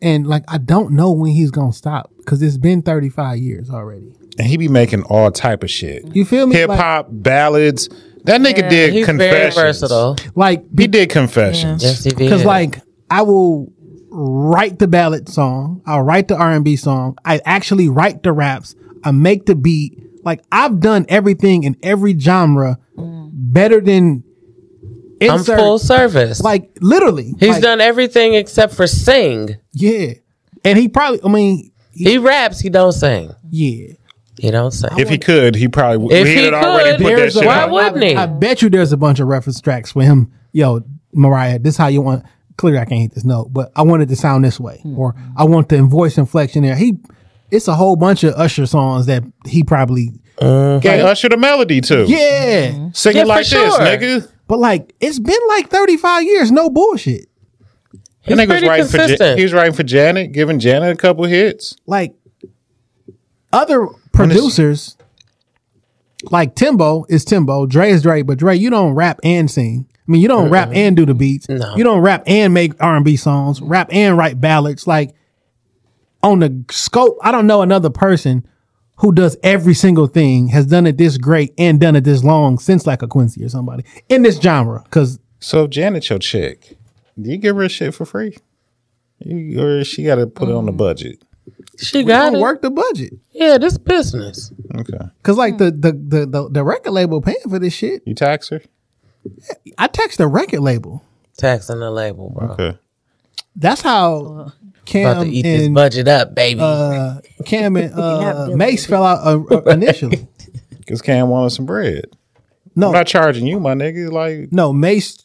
And like, I don't know when he's going to stop because it's been 35 years already. And he be making all type of shit. You feel me? Hip hop, like, ballads. That nigga did Confessions. Very versatile. Like, he did Confessions. Yes, he did. Because like, I will write the ballad song. I'll write the R&B song. I actually write the raps. I make the beat. Like, I've done everything in every genre better than I'm full service. Like, literally. He's done everything except for sing. Yeah. And he probably, I mean. He raps, he don't sing. Yeah. He don't sing. If he could, he probably would. If he could, already put that shit out. Why wouldn't he? I bet you there's a bunch of reference tracks for him. Yo, Mariah, this how you want. Clearly, I can't hit this note, but I want it to sound this way. Or I want the voice inflection there. It's a whole bunch of Usher songs that he probably gave Usher the melody to. Yeah. Mm-hmm. Sing it like this, nigga. But like, it's been like 35 years, no bullshit. He's pretty consistent. He was writing for Janet, giving Janet a couple hits. Like, other producers, like Timbo is Timbo, Dre is Dre, but Dre, you don't rap and sing. I mean, you don't rap and do the beats. No. You don't rap and make R&B songs, rap and write ballads. Like, on the scope, I don't know another person who does every single thing, has done it this great and done it this long since like a Quincy or somebody in this genre. So Janet, your chick, do you give her shit for free? Or she got to put it on the budget? She got to work the budget. Yeah, this business. Okay. Because like the record label paying for this shit. You tax her? I tax the record label. Taxing the label, bro. Okay. That's how Cam about to eat this budget up, baby. Cam and Mace fell out initially. Because Cam wanted some bread. No, I'm not charging you, my nigga. Like, no, Mace.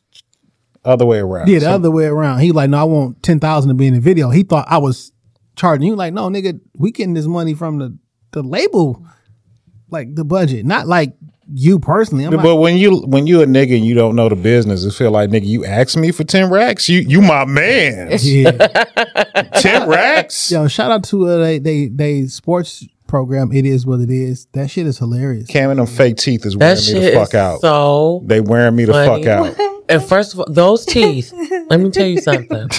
Other way around. Yeah, other way around. He like, no, I want 10,000 to be in the video. He thought I was charging you. Like, no, nigga, we getting this money from the label, like the budget, not like you personally. But when you a nigga and you don't know the business, it feel like, nigga, you asked me for 10 racks. You my man. Yeah. 10 racks. Yo, shout out to they sports program. It is what it is. That shit is hilarious. Cam and them fake teeth is wearing me the fuck out. So they wearing me the fuck out. And first of all, those teeth, let me tell you something.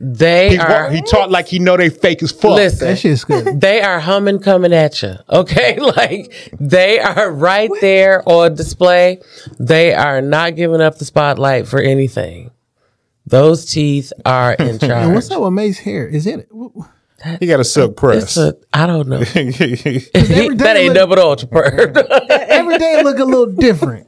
He taught like he know they fake as fuck. Listen, that shit's good. They are humming coming at you. Okay? Like, they are right there on display. They are not giving up the spotlight for anything. Those teeth are in charge. And what's up with Mace's hair? Is it... He got a silk press. I don't know. That ain't double ultra perm. Every day look a little different.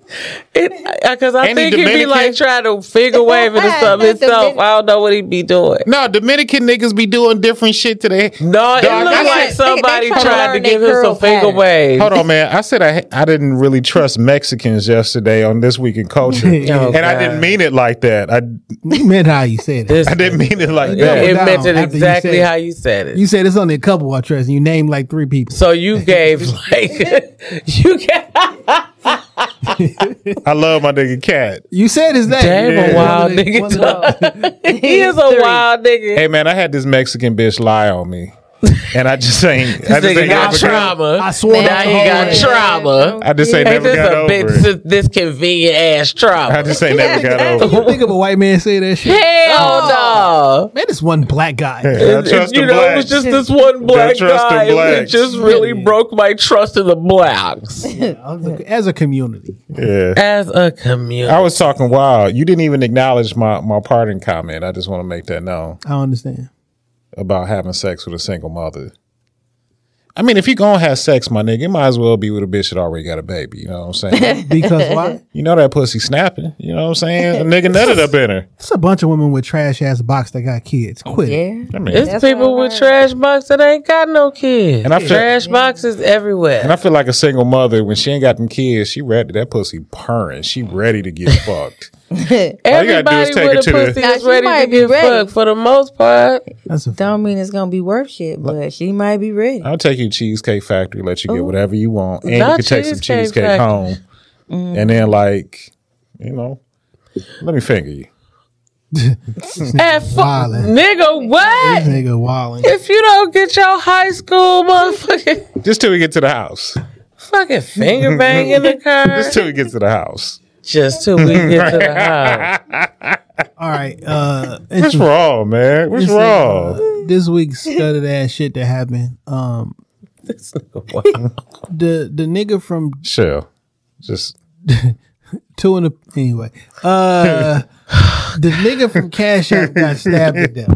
Because I think he'd be like trying to figure waving and stuff himself. I don't know what he'd be doing. No, Dominican niggas be doing different shit today. No, it looked like somebody tried to give him some finger waves. Hold on, man. I said I didn't really trust Mexicans yesterday on This Week in Culture. And I didn't mean it like that. You meant how you said it. I didn't mean it like that. It meant it exactly how you said it. You said it's only a couple I trust, and you named like 3 people. So you gave like you I love my nigga Cat. You said his name. Damn, yeah. A wild nigga. He is a wild nigga. Hey man, I had this Mexican bitch lie on me. And I just ain't. I just ain't got trauma. I swear now he got trauma. I just ain't never got over it. This convenient ass trauma. I just ain't never got over it. You think of a white man say that shit? Hell no. Man, this one black guy. I trust the blacks. You know, it was just this one black guy. It just really broke my trust in the blacks. As a community. Yeah. As a community. I was talking wild. You didn't even acknowledge my pardon comment. I just want to make that known. I understand. About having sex with a single mother. I mean, if you're gonna have sex, my nigga, it might as well be with a bitch that already got a baby. You know what I'm saying? Because why? You know that pussy snapping. You know what I'm saying? A nigga nutted up in her. It's a bunch of women with trash ass box that got kids. Quit. Yeah. I mean, it's people with trash box that ain't got no kids. And I feel, trash boxes everywhere. And I feel like a single mother, when she ain't got them kids, she ready, that pussy purring. She ready to get fucked. Everybody with a pussy is ready to get fucked for the most part. Don't mean it's gonna be worth shit, but she might be ready. I'll take you to Cheesecake Factory, let you get whatever you want, and you can take some cheesecake home, and then like, you know, let me finger you. Nigga, what? This nigga wilding. If you don't get your high school motherfucking, just till we get to the house. Fucking finger bang in the car. Just till we get to the house. Just till we get to the house. All right. What's wrong, man? What's wrong? This week's studded ass shit that happened. This nigga, wow. The nigga from Shell. Just two in the anyway. The nigga from Cash App got stabbed to death.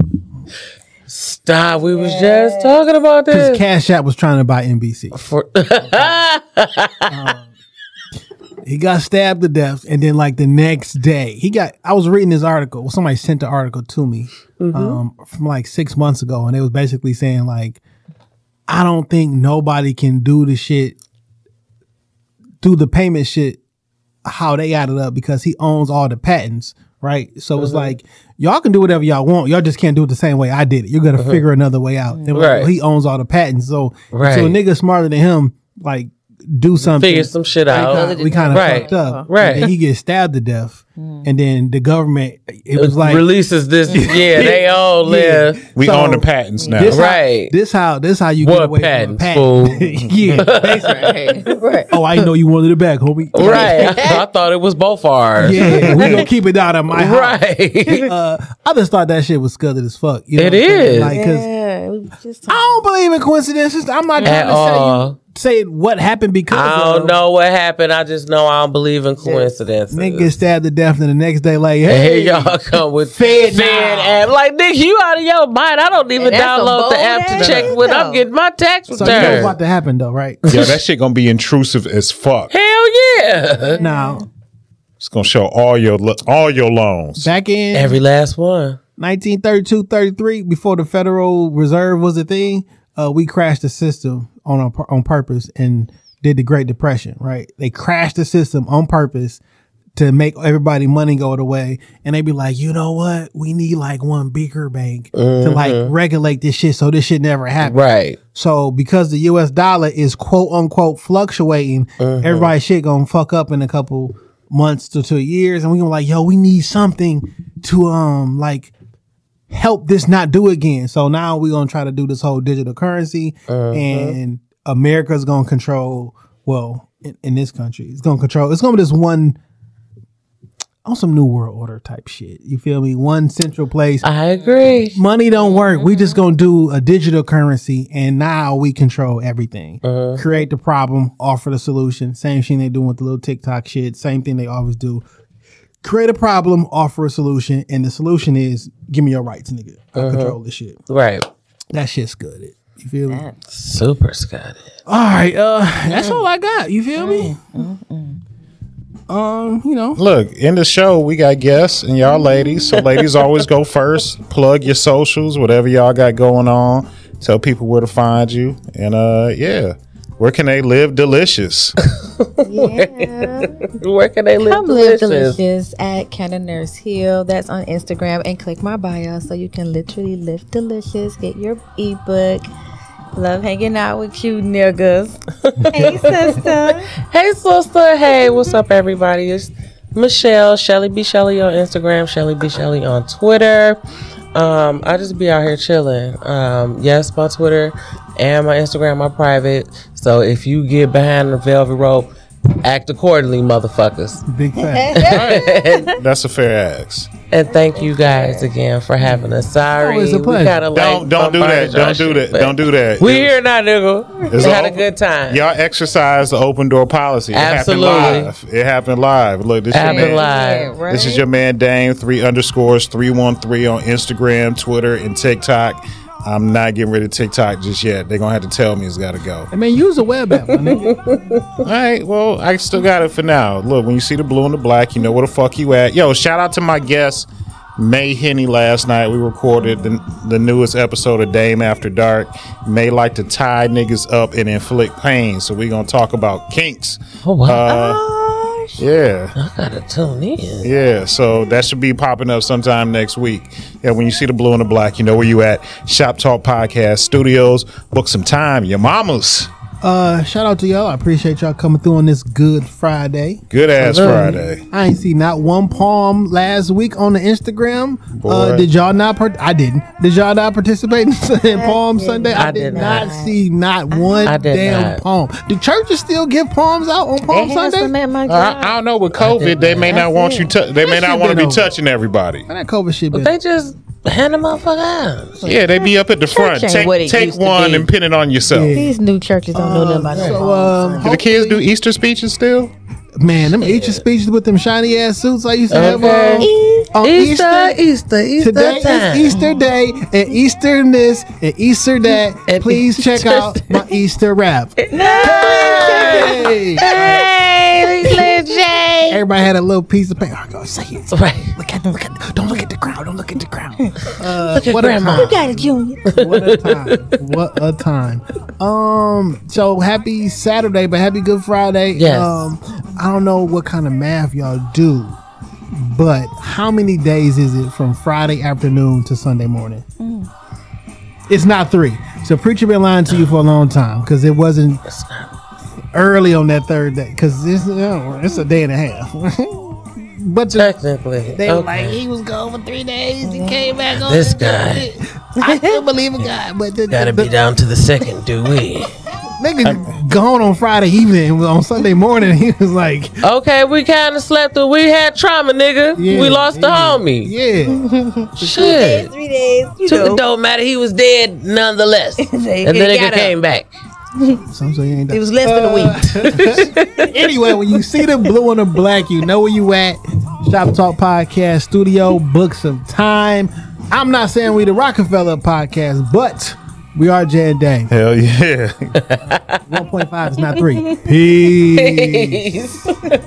Stop. We was just talking about this. Because Cash App was trying to buy NBC. He got stabbed to death, and then like the next day, I was reading this article. Well, somebody sent the article to me from like 6 months ago, and it was basically saying like, I don't think nobody can do the shit, do the payment shit, how they got it up, because he owns all the patents, right? So it's like, y'all can do whatever y'all want. Y'all just can't do it the same way I did it. You're gonna figure another way out. And well, he owns all the patents, so a nigga smarter than him, like, do something, figure some shit out. We kind of fucked up. Right. And he gets stabbed to death, and then the government was like, releases this. Yeah, they all live. Yeah. We own the patents now. This this how you get away from a patent. Basically. Oh, I know you wanted it back, homie. Right. I thought it was both ours. Yeah, we gonna keep it out of my house. Right. I just thought that shit was scudded as fuck. You know it is. Like, I don't believe in coincidences. I'm not trying to say you. Say what happened because I don't know what happened. I just know I don't believe in coincidences. Nigga gets stabbed to death, and the next day, like, hey y'all come with Fed app. Like, nigga, you out of your mind. I don't even download the app to check when I'm getting my tax return. So you know what's about to happen, though, right? Yeah, that shit gonna be intrusive as fuck. Hell yeah! Now it's gonna show all your loans back in every last one. 1932-33, before the Federal Reserve was a thing, we crashed the system on purpose and did the Great Depression, right? They crashed the system on purpose to make everybody money go the way, and they be like, you know what? We need like one bigger bank to like regulate this shit so this shit never happens. Right. So because the US dollar is quote unquote fluctuating, everybody's shit gonna fuck up in a couple months to 2 years, and we gonna like, yo, we need something to like help this not do again. So now we're gonna try to do this whole digital currency, and America's gonna control. Well, in this country, it's gonna control. It's gonna be this one on some new world order type shit. You feel me? One central place. I agree. Money don't work. We just gonna do a digital currency, and now we control everything. Create the problem, offer the solution. Same thing they do with the little TikTok shit. Same thing they always do. Create a problem, offer a solution, and the solution is, give me your rights, nigga. I control this shit. Right. That shit's good. You feel me? That's super good. All right. That's all I got. You feel me? You know. Look, in the show, we got guests and y'all ladies. So ladies always go first. Plug your socials, whatever y'all got going on. Tell people where to find you. And yeah. Where can they live delicious? Where can they live delicious? Come live delicious at Kenna Nurse Hill. That's on Instagram. And click my bio so you can literally live delicious. Get your ebook. Love hanging out with you niggas. Hey, sister. Hey, sister. Hey, what's up, everybody? It's Michelle, Shelly B. Shelly on Instagram, Shelly B. Shelly on Twitter. I just be out here chilling. Yes, my Twitter and my Instagram are private. So if you get behind the velvet rope, act accordingly, motherfuckers. Big facts. Right. That's a fair ask. And thank you guys again for having us. Sorry, always a pleasure. Don't do that. We here now, nigga. We had a good time. Y'all exercise the open door policy. Absolutely. It happened live. Look, this happened your man. Live. Right? This is your man Dame 3_313 on Instagram, Twitter, and TikTok. I'm not getting rid of TikTok just yet. They're going to have to tell me it's got to go. I mean, use a web app, my nigga. All right, well, I still got it for now. Look, when you see the blue and the black, you know where the fuck you at. Yo, shout out to my guest, May Henny, last night. We recorded the newest episode of Dame After Dark. May like to tie niggas up and inflict pain, so we're going to talk about kinks. Oh, wow. Yeah, I gotta tune in. Yeah, so that should be popping up sometime next week. Yeah, when you see the blue and the black, you know where you at. Shoptalk Podcast Studios. Book some time, your mamas. Shout out to y'all. I appreciate y'all coming through on this good Friday. Good ass Friday. I ain't seen not one palm last week on the Instagram. Did y'all not? I didn't. Did y'all not participate in Palm Sunday? I did not see one damn palm. Do churches still give palms out on Palm Sunday? I don't know. With COVID, they may not want you. They may not want to be touching everybody. That COVID shit. But they just hand the motherfucker out. Yeah, they be up at the front. Take one and pin it on yourself. Yeah. These new churches don't know nothing about that. Do the kids do Easter speeches still? Man, them Easter speeches with them shiny ass suits I used to have on. Easter today time. Is Easter Day and Easter this and Easter that. And please check out my Easter wrap. Hey, everybody had a little piece of paper. I go say it. Right. Don't look at the crowd. Don't look at the crowd. What a time. You got it, Junior. What a time. So happy Saturday, but happy Good Friday. Yes. I don't know what kind of math y'all do, but how many days is it from Friday afternoon to Sunday morning? Mm. It's not 3. So preacher been lying to you for a long time because it wasn't early on that third day, because it's a day and a half. But technically, they were like, he was gone for 3 days. He came back on this guy. I still believe in God, but gotta be down to the second, do we? Nigga gone on Friday evening. On Sunday morning, he was like, "Okay, we kind of slept. We had trauma, nigga. Yeah, we lost the homie. Yeah, shit. 3 days. It don't matter. He was dead nonetheless. And the nigga came back." It was less than a week. Anyway, when you see the blue and the black, you know where you at. Shop Talk Podcast Studio. Book some time. I'm not saying we the Rockefeller podcast, but we are J and Dang. Hell yeah. 1.5 is not 3. Peace.